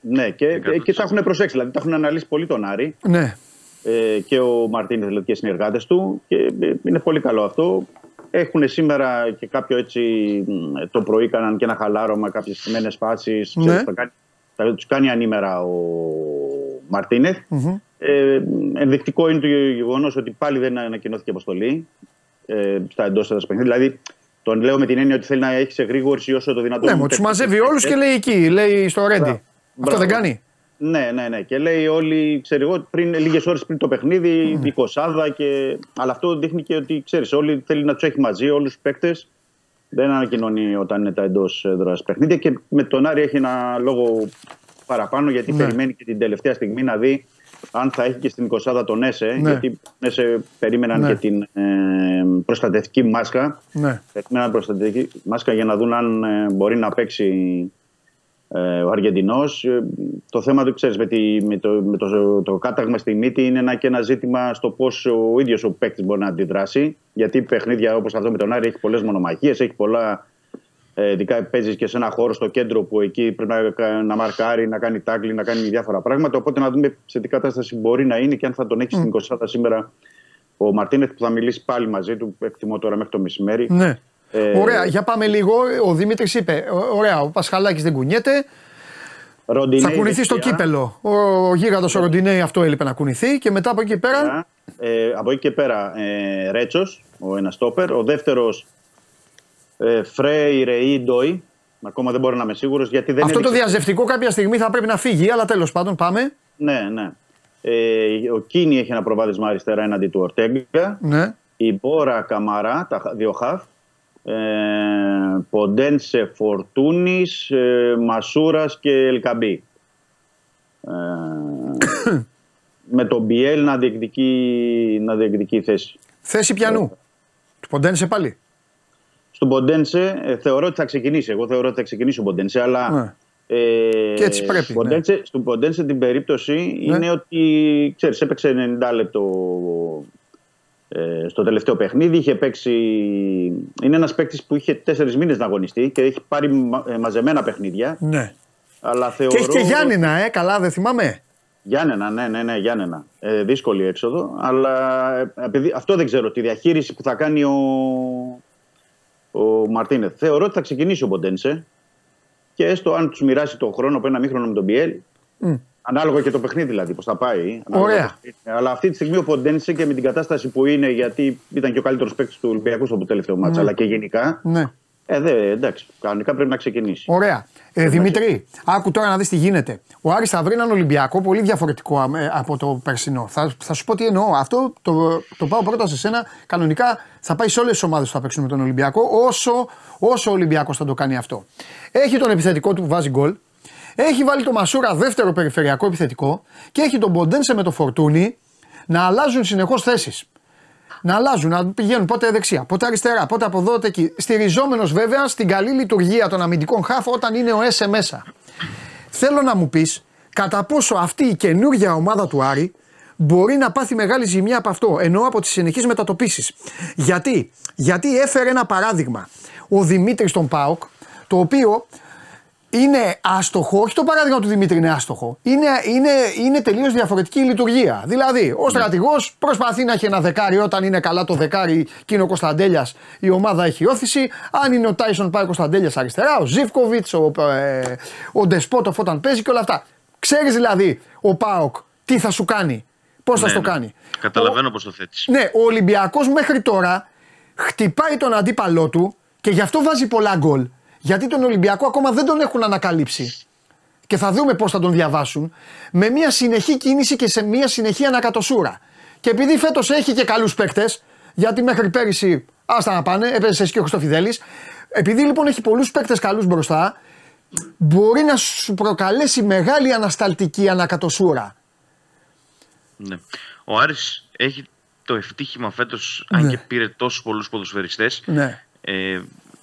Ναι, και, και τα έχουν προσέξει, δηλαδή τα έχουν αναλύσει πολύ τον Άρη. Ναι. Ε, και ο Μαρτίνες δηλαδή, και οι συνεργάτες του. Και είναι πολύ καλό αυτό. Έχουν σήμερα και κάποιο έτσι το πρωί κάναν και ένα χαλάρωμα, κάποιες σημαίνες φάσεις. Ναι. Θα τους κάνει ανήμερα ο Μαρτίνεθ. Mm-hmm. Ε, ενδεικτικό είναι το γεγονός ότι πάλι δεν ανακοινώθηκε αποστολή ε, στα εντός έδρας παιχνίδια. Δηλαδή τον λέω με την έννοια ότι θέλει να έχει σε γρήγορση όσο το δυνατόν. Ναι, τους μαζεύει όλους και λέει εκεί, λέει στο Ρέντι. Αυτό μπράβο. Δεν κάνει. Ναι, ναι, ναι. Και λέει όλοι, ξέρω εγώ, λίγες ώρες πριν το παιχνίδι, mm. η κοσάδα και. Αλλά αυτό δείχνει και ότι ξέρεις, όλοι θέλει να τους έχει μαζί, όλους τους παίκτες. Δεν ανακοινώνει όταν είναι τα εντός έδρας παιχνίδια. Και με τον Άρη έχει ένα λόγο παραπάνω, γιατί mm. περιμένει και την τελευταία στιγμή να δει αν θα έχει και στην κοσάδα τον Έσε. Mm. Γιατί τον Έσε περίμεναν mm. και την ε, προστατευτική μάσκα. Mm. Περίμεναν προστατευτική μάσκα για να δουν αν ε, μπορεί να παίξει. Ο Αργεντινός, το θέμα του ξέρεις με, τη, με, το, με το, το κάταγμα στη μύτη είναι ένα και ένα ζήτημα στο πώς ο ίδιος ο παίκτης μπορεί να αντιδράσει. Γιατί παιχνίδια όπως αυτό με τον Άρη έχει πολλές μονομαχίες, έχει πολλά. Ειδικά παίζεις και σε ένα χώρο στο κέντρο που εκεί πρέπει να, να μαρκάρει, να κάνει τάγκλι, να κάνει διάφορα πράγματα. Οπότε να δούμε σε τι κατάσταση μπορεί να είναι και αν θα τον έχει mm. στην εικοσάδα σήμερα ο Μαρτίνεθ που θα μιλήσει πάλι μαζί του. Εκτιμώ τώρα μέχρι το μεσημέρι. Ναι. Ε... Ωραία, για πάμε λίγο. Ο Δημήτρης είπε: ωραία, ο Πασχαλάκης δεν κουνιέται. Ροντινέι. Θα κουνηθεί δεξιά. Στο κύπελο. Ο, ο γίγαντος yeah. ο Ροντινέι, αυτό έλειπε να κουνηθεί και μετά από εκεί και πέρα. Yeah. Ε, από εκεί και πέρα ε, Ρέτσος, ο ένας στόπερ. Ο δεύτερος ε, Φρέι Ρεϊ Ντόι. Ακόμα δεν μπορώ να είμαι σίγουρος γιατί δεν. Αυτό έδειξε... το διαζευτικό κάποια στιγμή θα πρέπει να φύγει, αλλά τέλος πάντων πάμε. Ναι, ναι. Ε, ο Κίνη έχει ένα προβάδισμα αριστερά έναντι του Ορτέγκα. Ναι. Η Μπόρα Καμαρά, τα δύο χαφ. Ε, Ποντένσε Φορτούνης, ε, Μασούρας και Ελκαμπή. Ε, με τον Μπιέλ να διεκδικεί, να διεκδικεί θέση. Θέση πιανού. Ε, του Ποντένσε πάλι. Στον Ποντένσε ε, θεωρώ ότι θα ξεκινήσει. Εγώ θεωρώ ότι θα ξεκινήσει ο Ποντένσε, αλλά... Ναι. Ε, και έτσι πρέπει. Ποντένσε, ναι. Στον Ποντένσε την περίπτωση ναι. είναι ότι ξέρεις, έπαιξε ενενήντα λεπτό ε, στο τελευταίο παιχνίδι. Είχε παίξει, είναι ένας παίκτης που είχε τέσσερις μήνες να αγωνιστεί και έχει πάρει μα, ε, μαζεμένα παιχνίδια. Ναι. Αλλά θεωρώ... Και έχει και Γιάννενα, ε, καλά, δεν θυμάμαι. Γιάννενα, ναι, ναι, ναι, Γιάννενα. Ε, δύσκολη έξοδο, αλλά επειδή, αυτό δεν ξέρω. Τη διαχείριση που θα κάνει ο, ο Μαρτίνεθ. Θεωρώ ότι θα ξεκινήσει ο Ποντένσε. Και έστω αν του μοιράσει τον χρόνο από ένα μήχρονο με τον Πιέλ, mm. ανάλογα και το παιχνίδι δηλαδή, πώς θα πάει. Ωραία. Αλλά αυτή τη στιγμή ο Ποντένσε και με την κατάσταση που είναι, γιατί ήταν και ο καλύτερος παίκτης του Ολυμπιακού στο τελευταίο μάτσα, mm. αλλά και γενικά. Ναι. Ε, δε, εντάξει, κανονικά πρέπει να ξεκινήσει. Ωραία. Ε, Δημήτρη, άκου τώρα να δεις τι γίνεται. Ο Άρης θα βρει έναν Ολυμπιακό πολύ διαφορετικό από το περσινό. Θα, θα σου πω τι εννοώ. Αυτό το, το πάω πρώτα σε σένα. Κανονικά θα πάει σε όλες τις ομάδες που θα παίξουν με τον Ολυμπιακό, όσο, όσο ο Ολυμπιακός θα το κάνει αυτό. Έχει τον επιθετικό του που βάζει γκολ. Έχει βάλει τον Μασούρα δεύτερο περιφερειακό επιθετικό. Και έχει τον Ποντένσε με το Φορτούνι να αλλάζουν συνεχώς θέσεις. Να αλλάζουν, να πηγαίνουν πότε δεξιά, πότε αριστερά, πότε από εδώ, πότε εκεί. Στηριζόμενος βέβαια στην καλή λειτουργία των αμυντικών χαφ όταν είναι ο Ες μέσα. Θέλω να μου πεις κατά πόσο αυτή η καινούργια ομάδα του Άρη μπορεί να πάθει μεγάλη ζημιά από αυτό, ενώ από τις συνεχείς μετατοπίσεις. Γιατί, γιατί έφερε ένα παράδειγμα ο Δημήτρης τον ΠΑΟΚ, το οποίο είναι άστοχο, όχι το παράδειγμα του Δημήτρη είναι άστοχο, είναι, είναι, είναι τελείως διαφορετική η λειτουργία. Δηλαδή, ο στρατηγός προσπαθεί να έχει ένα δεκάρι όταν είναι καλά το δεκάρι και είναι ο Κωνσταντέλιας, η ομάδα έχει όθηση. Αν είναι ο Τάισον πάει ο Κωνσταντέλιας αριστερά, ο Ζίβκοβιτς, ο, ε, ο Ντεσπότοφ όταν παίζει και όλα αυτά. Ξέρεις δηλαδή ο ΠΑΟΚ τι θα σου κάνει, πώς ναι, θα σου ναι. το κάνει. Καταλαβαίνω πώς το θέτεις. Ναι, ο Ολυμπιακός μέχρι τώρα χτυπάει τον αντίπαλό του και γι' αυτό βάζει πολλά γκολ. Γιατί τον Ολυμπιακό ακόμα δεν τον έχουν ανακαλύψει και θα δούμε πώς θα τον διαβάσουν με μια συνεχή κίνηση και σε μια συνεχή ανακατοσούρα. Και επειδή φέτος έχει και καλούς παίκτες, γιατί μέχρι πέρυσι άστα να πάνε, έπαιζε εσύ και ο Χριστοφιδέλης, επειδή λοιπόν έχει πολλούς παίκτες καλούς μπροστά, μπορεί να σου προκαλέσει μεγάλη ανασταλτική ανακατοσούρα. Ναι. Ο Άρης έχει το ευτύχημα φέτος, ναι. αν και πήρε τόσους πολλούς ποδοσφαιριστές, ναι. ε,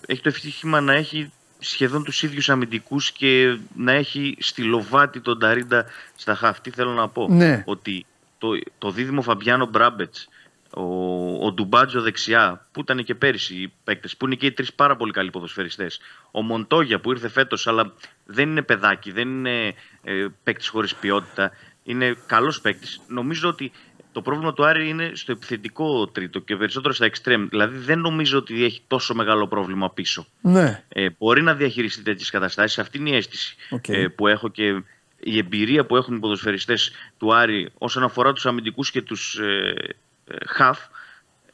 έχει το ευτύχημα να έχει σχεδόν τους ίδιους αμυντικούς και να έχει στυλοβάτη τον Ταρίντα στα χαφ. Τι θέλω να πω. Ναι. Ότι το, το δίδυμο Φαμπιάνο Μπράμπετς, ο, ο Ντουμπάτζο δεξιά, που ήταν και πέρυσι οι παίκτες, που είναι και οι τρεις πάρα πολύ καλοί ποδοσφαιριστές. Ο Μοντόγια που ήρθε φέτος, αλλά δεν είναι παιδάκι, δεν είναι ε, παίκτης χωρίς ποιότητα. Είναι καλός παίκτης. Νομίζω ότι το πρόβλημα του Άρη είναι στο επιθετικό τρίτο και περισσότερο στα extreme. Δηλαδή δεν νομίζω ότι έχει τόσο μεγάλο πρόβλημα πίσω. Ναι. Ε, μπορεί να διαχειριστεί τέτοιες καταστάσεις. Αυτή είναι η αίσθηση okay. ε, που έχω και η εμπειρία που έχουν οι ποδοσφαιριστές του Άρη όσον αφορά τους αμυντικούς και τους ε, ε, χαφ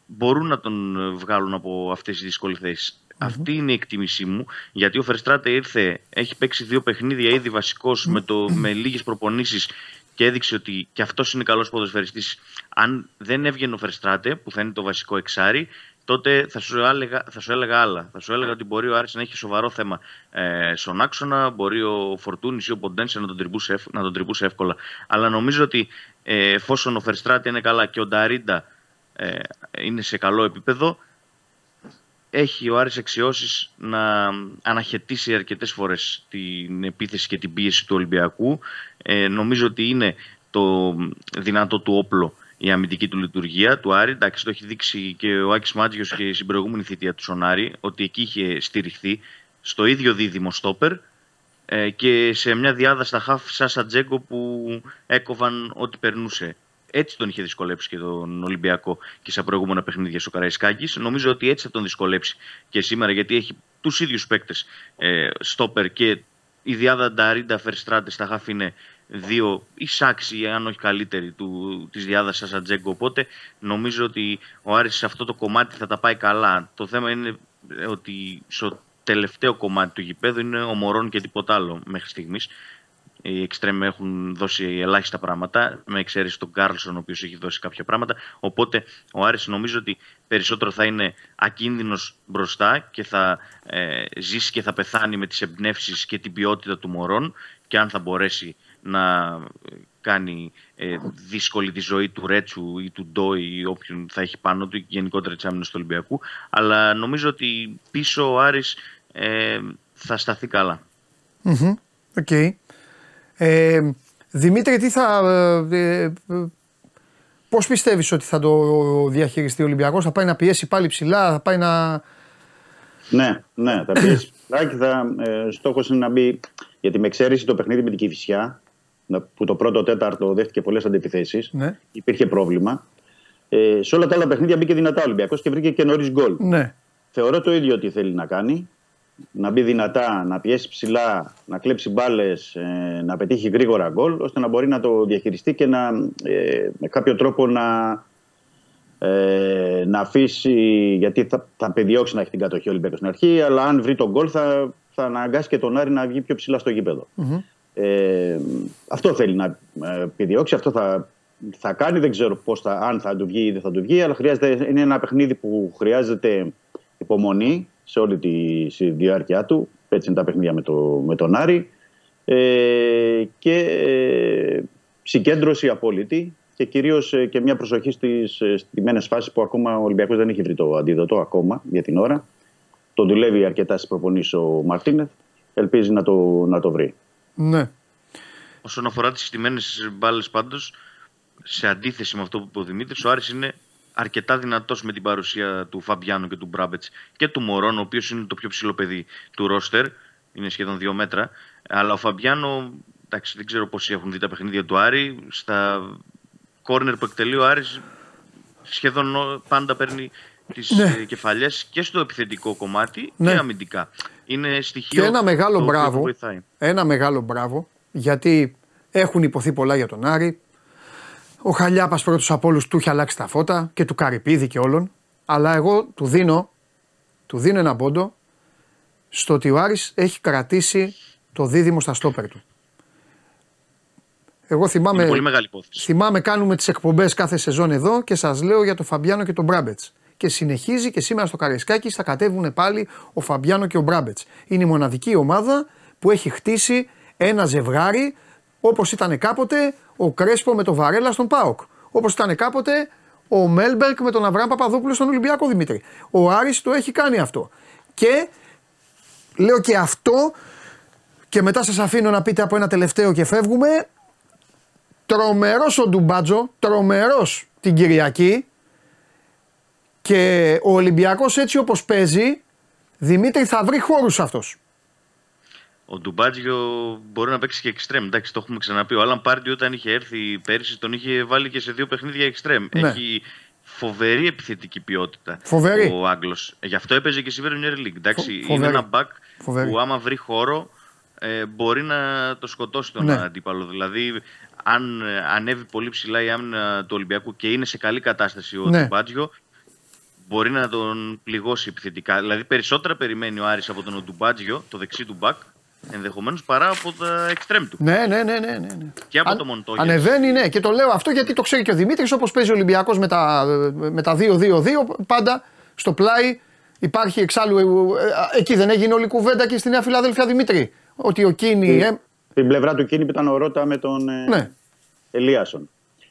μπορούν να τον βγάλουν από αυτές τις δύσκολες θέσεις. Mm-hmm. Αυτή είναι η εκτίμησή μου, γιατί ο Φερστράτε ήρθε, έχει παίξει δύο παιχνίδια ήδη βασικός mm-hmm. με, το, με λίγες προπονήσεις και έδειξε ότι και αυτός είναι καλός ποδοσφαιριστής. Αν δεν έβγαινε ο Φερστράτε, που θα είναι το βασικό εξάρι, τότε θα σου έλεγα, θα σου έλεγα άλλα. Θα σου έλεγα ότι μπορεί ο Άρης να έχει σοβαρό θέμα ε, στον άξονα, μπορεί ο Φορτούνης ή ο Ποντένσε να τον τρυπούσε, να τον τρυπούσε εύκολα. Αλλά νομίζω ότι ε, εφόσον ο Φερστράτε είναι καλά και ο Νταρίντα ε, είναι σε καλό επίπεδο, έχει ο Άρης αξιώσεις να αναχαιτήσει αρκετές φορές την επίθεση και την πίεση του Ολυμπιακού. Ε, νομίζω ότι είναι το δυνατό του όπλο η αμυντική του λειτουργία του Άρη. Εντάξει, το έχει δείξει και ο Άκης Μάτζιος και στην προηγούμενη θητεία του Σονάρη, ότι εκεί είχε στηριχθεί στο ίδιο δίδυμο στόπερ ε, και σε μια διάδα στα χαφ Σάσα Τζέγκο που έκοβαν ό,τι περνούσε. Έτσι τον είχε δυσκολέψει και τον Ολυμπιακό και στα προηγούμενα παιχνίδια στο Καραϊσκάκης. Νομίζω ότι έτσι θα τον δυσκολέψει και σήμερα, γιατί έχει τους ίδιους παίκτες ε, στόπερ και η Διάδα Νταρίντα Φερστράτε στα χάφη είναι δύο εισάξιοι, αν όχι καλύτεροι, του, της Διάδας Σατζέγκο. Οπότε νομίζω ότι ο Άρης σε αυτό το κομμάτι θα τα πάει καλά. Το θέμα είναι ότι στο τελευταίο κομμάτι του γηπέδου είναι ο Μωρόν και τίποτα άλλο μέχρι στιγμής. Οι εξτρέμοι έχουν δώσει ελάχιστα πράγματα, με εξαίρεση τον Κάρλσον, ο οποίος έχει δώσει κάποια πράγματα. Οπότε ο Άρης νομίζω ότι περισσότερο θα είναι ακίνδυνος μπροστά και θα ε, ζήσει και θα πεθάνει με τις εμπνεύσεις και την ποιότητα του Μωρόν, και αν θα μπορέσει να κάνει ε, δύσκολη τη ζωή του Ρέτσου ή του Ντόι ή όποιον θα έχει πάνω του, γενικότερα τις άμυνες του Ολυμπιακού. Αλλά νομίζω ότι πίσω ο Άρης ε, θα σταθεί καλά. Οκ. Mm-hmm. Okay. Ε, Δημήτρη, τι θα, ε, πώς πιστεύεις ότι θα το διαχειριστεί ο Ολυμπιακός? Θα πάει να πιέσει πάλι ψηλά, θα πάει να... Ναι, ναι, θα πιέσει ψηλά και θα, ε, στόχος είναι να μπει, γιατί με εξαίρεση το παιχνίδι με την Κηφισιά, που το πρώτο τέταρτο δέχτηκε πολλές αντιπιθέσεις, ναι, υπήρχε πρόβλημα. Ε, σε όλα τα άλλα παιχνίδια μπήκε δυνατά ο Ολυμπιακός και βρήκε και νωρίς γκολ. Ναι. Θεωρώ το ίδιο ότι θέλει να κάνει. Να μπει δυνατά, να πιέσει ψηλά, να κλέψει μπάλες, να πετύχει γρήγορα γκολ, ώστε να μπορεί να το διαχειριστεί και να, με κάποιο τρόπο να, να αφήσει. Γιατί θα, θα επιδιώξει να έχει την κατοχή ο Ολυμπιακός στην αρχή, αλλά αν βρει τον γκολ θα, θα αναγκάσει και τον Άρη να βγει πιο ψηλά στο γήπεδο. Mm-hmm. Ε, αυτό θέλει να επιδιώξει, αυτό θα, θα κάνει. Δεν ξέρω πώς θα, αν θα του βγει ή δεν θα του βγει, αλλά χρειάζεται, είναι ένα παιχνίδι που χρειάζεται υπομονή σε όλη τη στη διάρκεια του. Έτσι είναι τα παιχνίδια με, το, με τον Άρη. Ε, και ε, συγκέντρωση απόλυτη και κυρίως ε, και μια προσοχή στις στιμένες φάσεις που ακόμα ο Ολυμπιακός δεν έχει βρει το αντίδοτο ακόμα για την ώρα. Το δουλεύει αρκετά στις προπονήσεις ο Μαρτίνεθ. Ελπίζει να το, να το βρει. Ναι. Όσον αφορά τις στιμένες μπάλες πάντως, σε αντίθεση με αυτό που είπε ο Δημήτρης, ο Άρης είναι αρκετά δυνατός με την παρουσία του Φαμπιάνου και του Μπράμπετς και του Μωρόν, ο οποίος είναι το πιο ψηλό παιδί του ρόστερ, είναι σχεδόν δύο μέτρα. Αλλά ο Φαμπιάνο, εντάξει, δεν ξέρω πόσοι έχουν δει τα παιχνίδια του Άρη, στα κόρνερ που εκτελεί ο Άρης σχεδόν πάντα παίρνει τις ναι. κεφαλιές και στο επιθετικό κομμάτι ναι. και αμυντικά. Είναι στοιχείο και ένα μεγάλο, μπράβο, ένα μεγάλο μπράβο, γιατί έχουν υποθεί πολλά για τον Άρη. Ο Χαλιάπας πρώτος από όλους του είχε αλλάξει τα φώτα και του Καρυπίδη και όλων. Αλλά εγώ του δίνω, του δίνω ένα πόντο στο ότι ο Άρης έχει κρατήσει το δίδυμο στα στόπερ του. Εγώ θυμάμαι, πολύ μεγάλη υπόθεση. Θυμάμαι κάνουμε τις εκπομπές κάθε σεζόν εδώ και σας λέω για τον Φαμπιάνο και τον Μπράμπετς. Και συνεχίζει και σήμερα στο Καραϊσκάκη θα κατέβουν πάλι ο Φαμπιάνο και ο Μπράμπετς. Είναι η μοναδική ομάδα που έχει χτίσει ένα ζευγάρι όπως ήταν κάποτε ο Κρέσπο με τον Βαρέλα στον ΠΑΟΚ. Όπως ήταν κάποτε ο Μέλμπερκ με τον Αβραάμ Παπαδόπουλο στον Ολυμπιακό, Δημήτρη. Ο Άρης το έχει κάνει αυτό. Και λέω και αυτό, και μετά σας αφήνω να πείτε από ένα τελευταίο και φεύγουμε. Τρομερός ο Ντουμπάτζο, τρομερός την Κυριακή. Και ο Ολυμπιακός έτσι όπως παίζει, Δημήτρη, θα βρει χώρους αυτός. Ο Ντουμπάτζιο μπορεί να παίξει και εξτρέμ. Εντάξει, το έχουμε ξαναπεί. Ο Άλαν Πάρντι όταν είχε έρθει πέρυσι τον είχε βάλει και σε δύο παιχνίδια εξτρέμ. Ναι. Έχει φοβερή επιθετική ποιότητα. Φοβερή. Ο Άγγλος. Γι' αυτό έπαιζε και σήμερα η Premier League. Εντάξει, φοβερή. Είναι ένα μπακ φοβερή. Που άμα βρει χώρο ε, μπορεί να το σκοτώσει τον ναι. αντίπαλο. Δηλαδή, αν ανέβει πολύ ψηλά η άμυνα του Ολυμπιακού και είναι σε καλή κατάσταση ο ναι. Ντουμπάτζιο, μπορεί να τον πληγώσει επιθετικά. Δηλαδή, περισσότερα περιμένει ο Άρης από τον Ντουμπάτζιο, το δεξί του μπακ, ενδεχομένως παρά από τα εξτρέμ του. Ναι, ναι, ναι, ναι, ναι. Και από αν, το Μοντόγια. Ανεβαίνει, ναι. Και το λέω αυτό γιατί το ξέρει και ο Δημήτρης, όπως παίζει ο Ολυμπιακός με τα, με τα δύο δύο δύο, πάντα στο πλάι υπάρχει εξάλλου. Ε, εκεί δεν έγινε όλη κουβέντα και στη Νέα Φιλαδέλφια, Δημήτρη? Ότι ο Κίνη. Ε... Στην πλευρά του Κίνη που ήταν ο Ρώτα με τον ε... ναι. Ελίασον.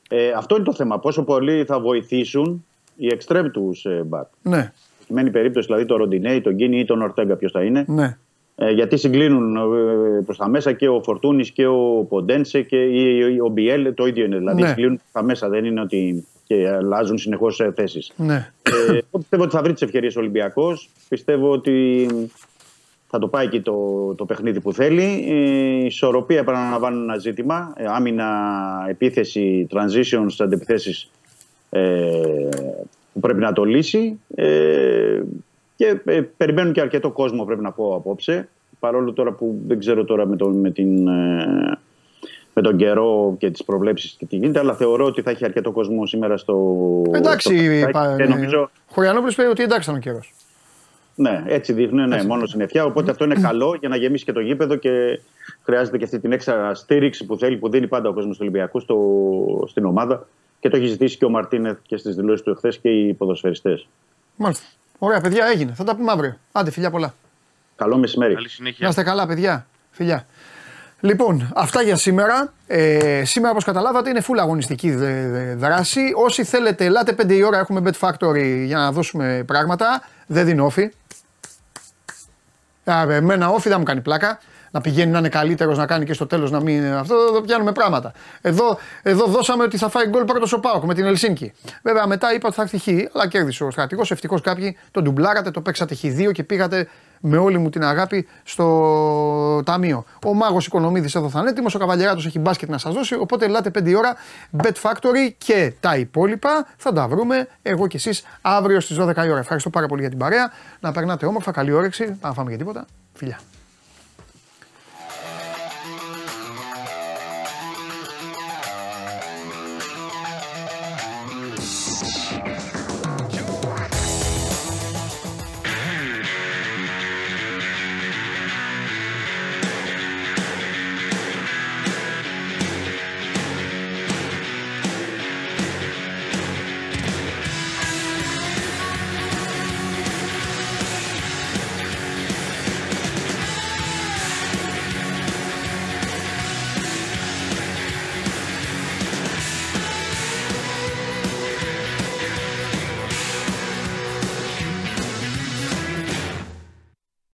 Ε, αυτό είναι το θέμα. Πόσο πολύ θα βοηθήσουν οι εξτρέμ του ε, μπακ. Ναι. Σημαίνει περίπτωση δηλαδή το Ροντινέι, τον Κίνη ή τον Ορτέγκα, ποιο θα είναι. Ναι. Ε, γιατί συγκλίνουν ε, προς τα μέσα και ο Φορτούνης και ο Ποντένσε και η, ο Μπιέλ, το ίδιο είναι. Δηλαδή ναι. συγκλίνουν προς τα μέσα, δεν είναι ότι και αλλάζουν συνεχώς θέσεις. Ναι. Ε, πιστεύω ότι θα βρει τις ευκαιρίες ο Ολυμπιακός. Πιστεύω ότι θα το πάει εκεί το, το παιχνίδι που θέλει. Η ισορροπία, επαναλαμβάνω, ένα ζήτημα. Ε, άμυνα, επίθεση, transition στις αντεπιθέσεις ε, που πρέπει να το λύσει. Ε, Και ε, περιμένουν και αρκετό κόσμο, πρέπει να πω απόψε. παρόλο τώρα που δεν ξέρω τώρα με, το, με, την, με τον καιρό και τις προβλέψεις και τι γίνεται, αλλά θεωρώ ότι θα έχει αρκετό κόσμο σήμερα στο... Εντάξει, νομίζω... Χωριανόπουλος είπε ότι εντάξει ήταν ο καιρός. Ναι, έτσι δείχνουν, ναι, μόνο συννεφιά. Οπότε αυτό είναι καλό για να γεμίσει και το γήπεδο και χρειάζεται και αυτή την έξτρα στήριξη που θέλει, που δίνει πάντα ο κόσμος του Ολυμπιακού στο, στην ομάδα. Και το έχει ζητήσει και ο Μαρτίνεθ και στις δηλώσεις του εχθές και οι ποδοσφαιριστές. Μάλιστα. Ωραία, παιδιά, έγινε. Θα τα πούμε αύριο. Άντε, φιλιά πολλά. Καλό μεσημέρι. Καλή συνέχεια. Να είστε καλά, παιδιά. Φιλιά. Λοιπόν, αυτά για σήμερα. Ε, σήμερα, όπως καταλάβατε, είναι full αγωνιστική δε, δε, δράση. Όσοι θέλετε, ελάτε πέντε η ώρα. Έχουμε Betfactory για να δώσουμε πράγματα. Δεν δίνω όφι. Εμένα όφι δεν μου κάνει πλάκα. Να πηγαίνει να είναι καλύτερος, να κάνει και στο τέλος να μην είναι αυτό. Εδώ πιάνουμε πράγματα. Εδώ, εδώ δώσαμε ότι θα φάει γκολ πρώτος ο ΠΑΟΚ με την Ελσίνκη. Βέβαια, μετά είπα ότι θα έρθει χ, αλλά κέρδισε ο στρατηγός. Ευτυχώς κάποιοι τον ντουμπλάρατε, το παίξατε χ δύο και πήγατε με όλη μου την αγάπη στο ταμείο. Ο Μάγος Οικονομίδης εδώ θα είναι έτοιμος. Ο Καβαλιεράτος έχει μπάσκετ να σας δώσει. Οπότε ελάτε πέντε ώρα. Betfactory και τα υπόλοιπα θα τα βρούμε εγώ και εσείς αύριο στις δώδεκα η ώρα. Ευχαριστώ πάρα πολύ για την παρέα. Να περνάτε όμορφα. Καλή όρεξη. Να φάμε και τίποτα. Φιλιά.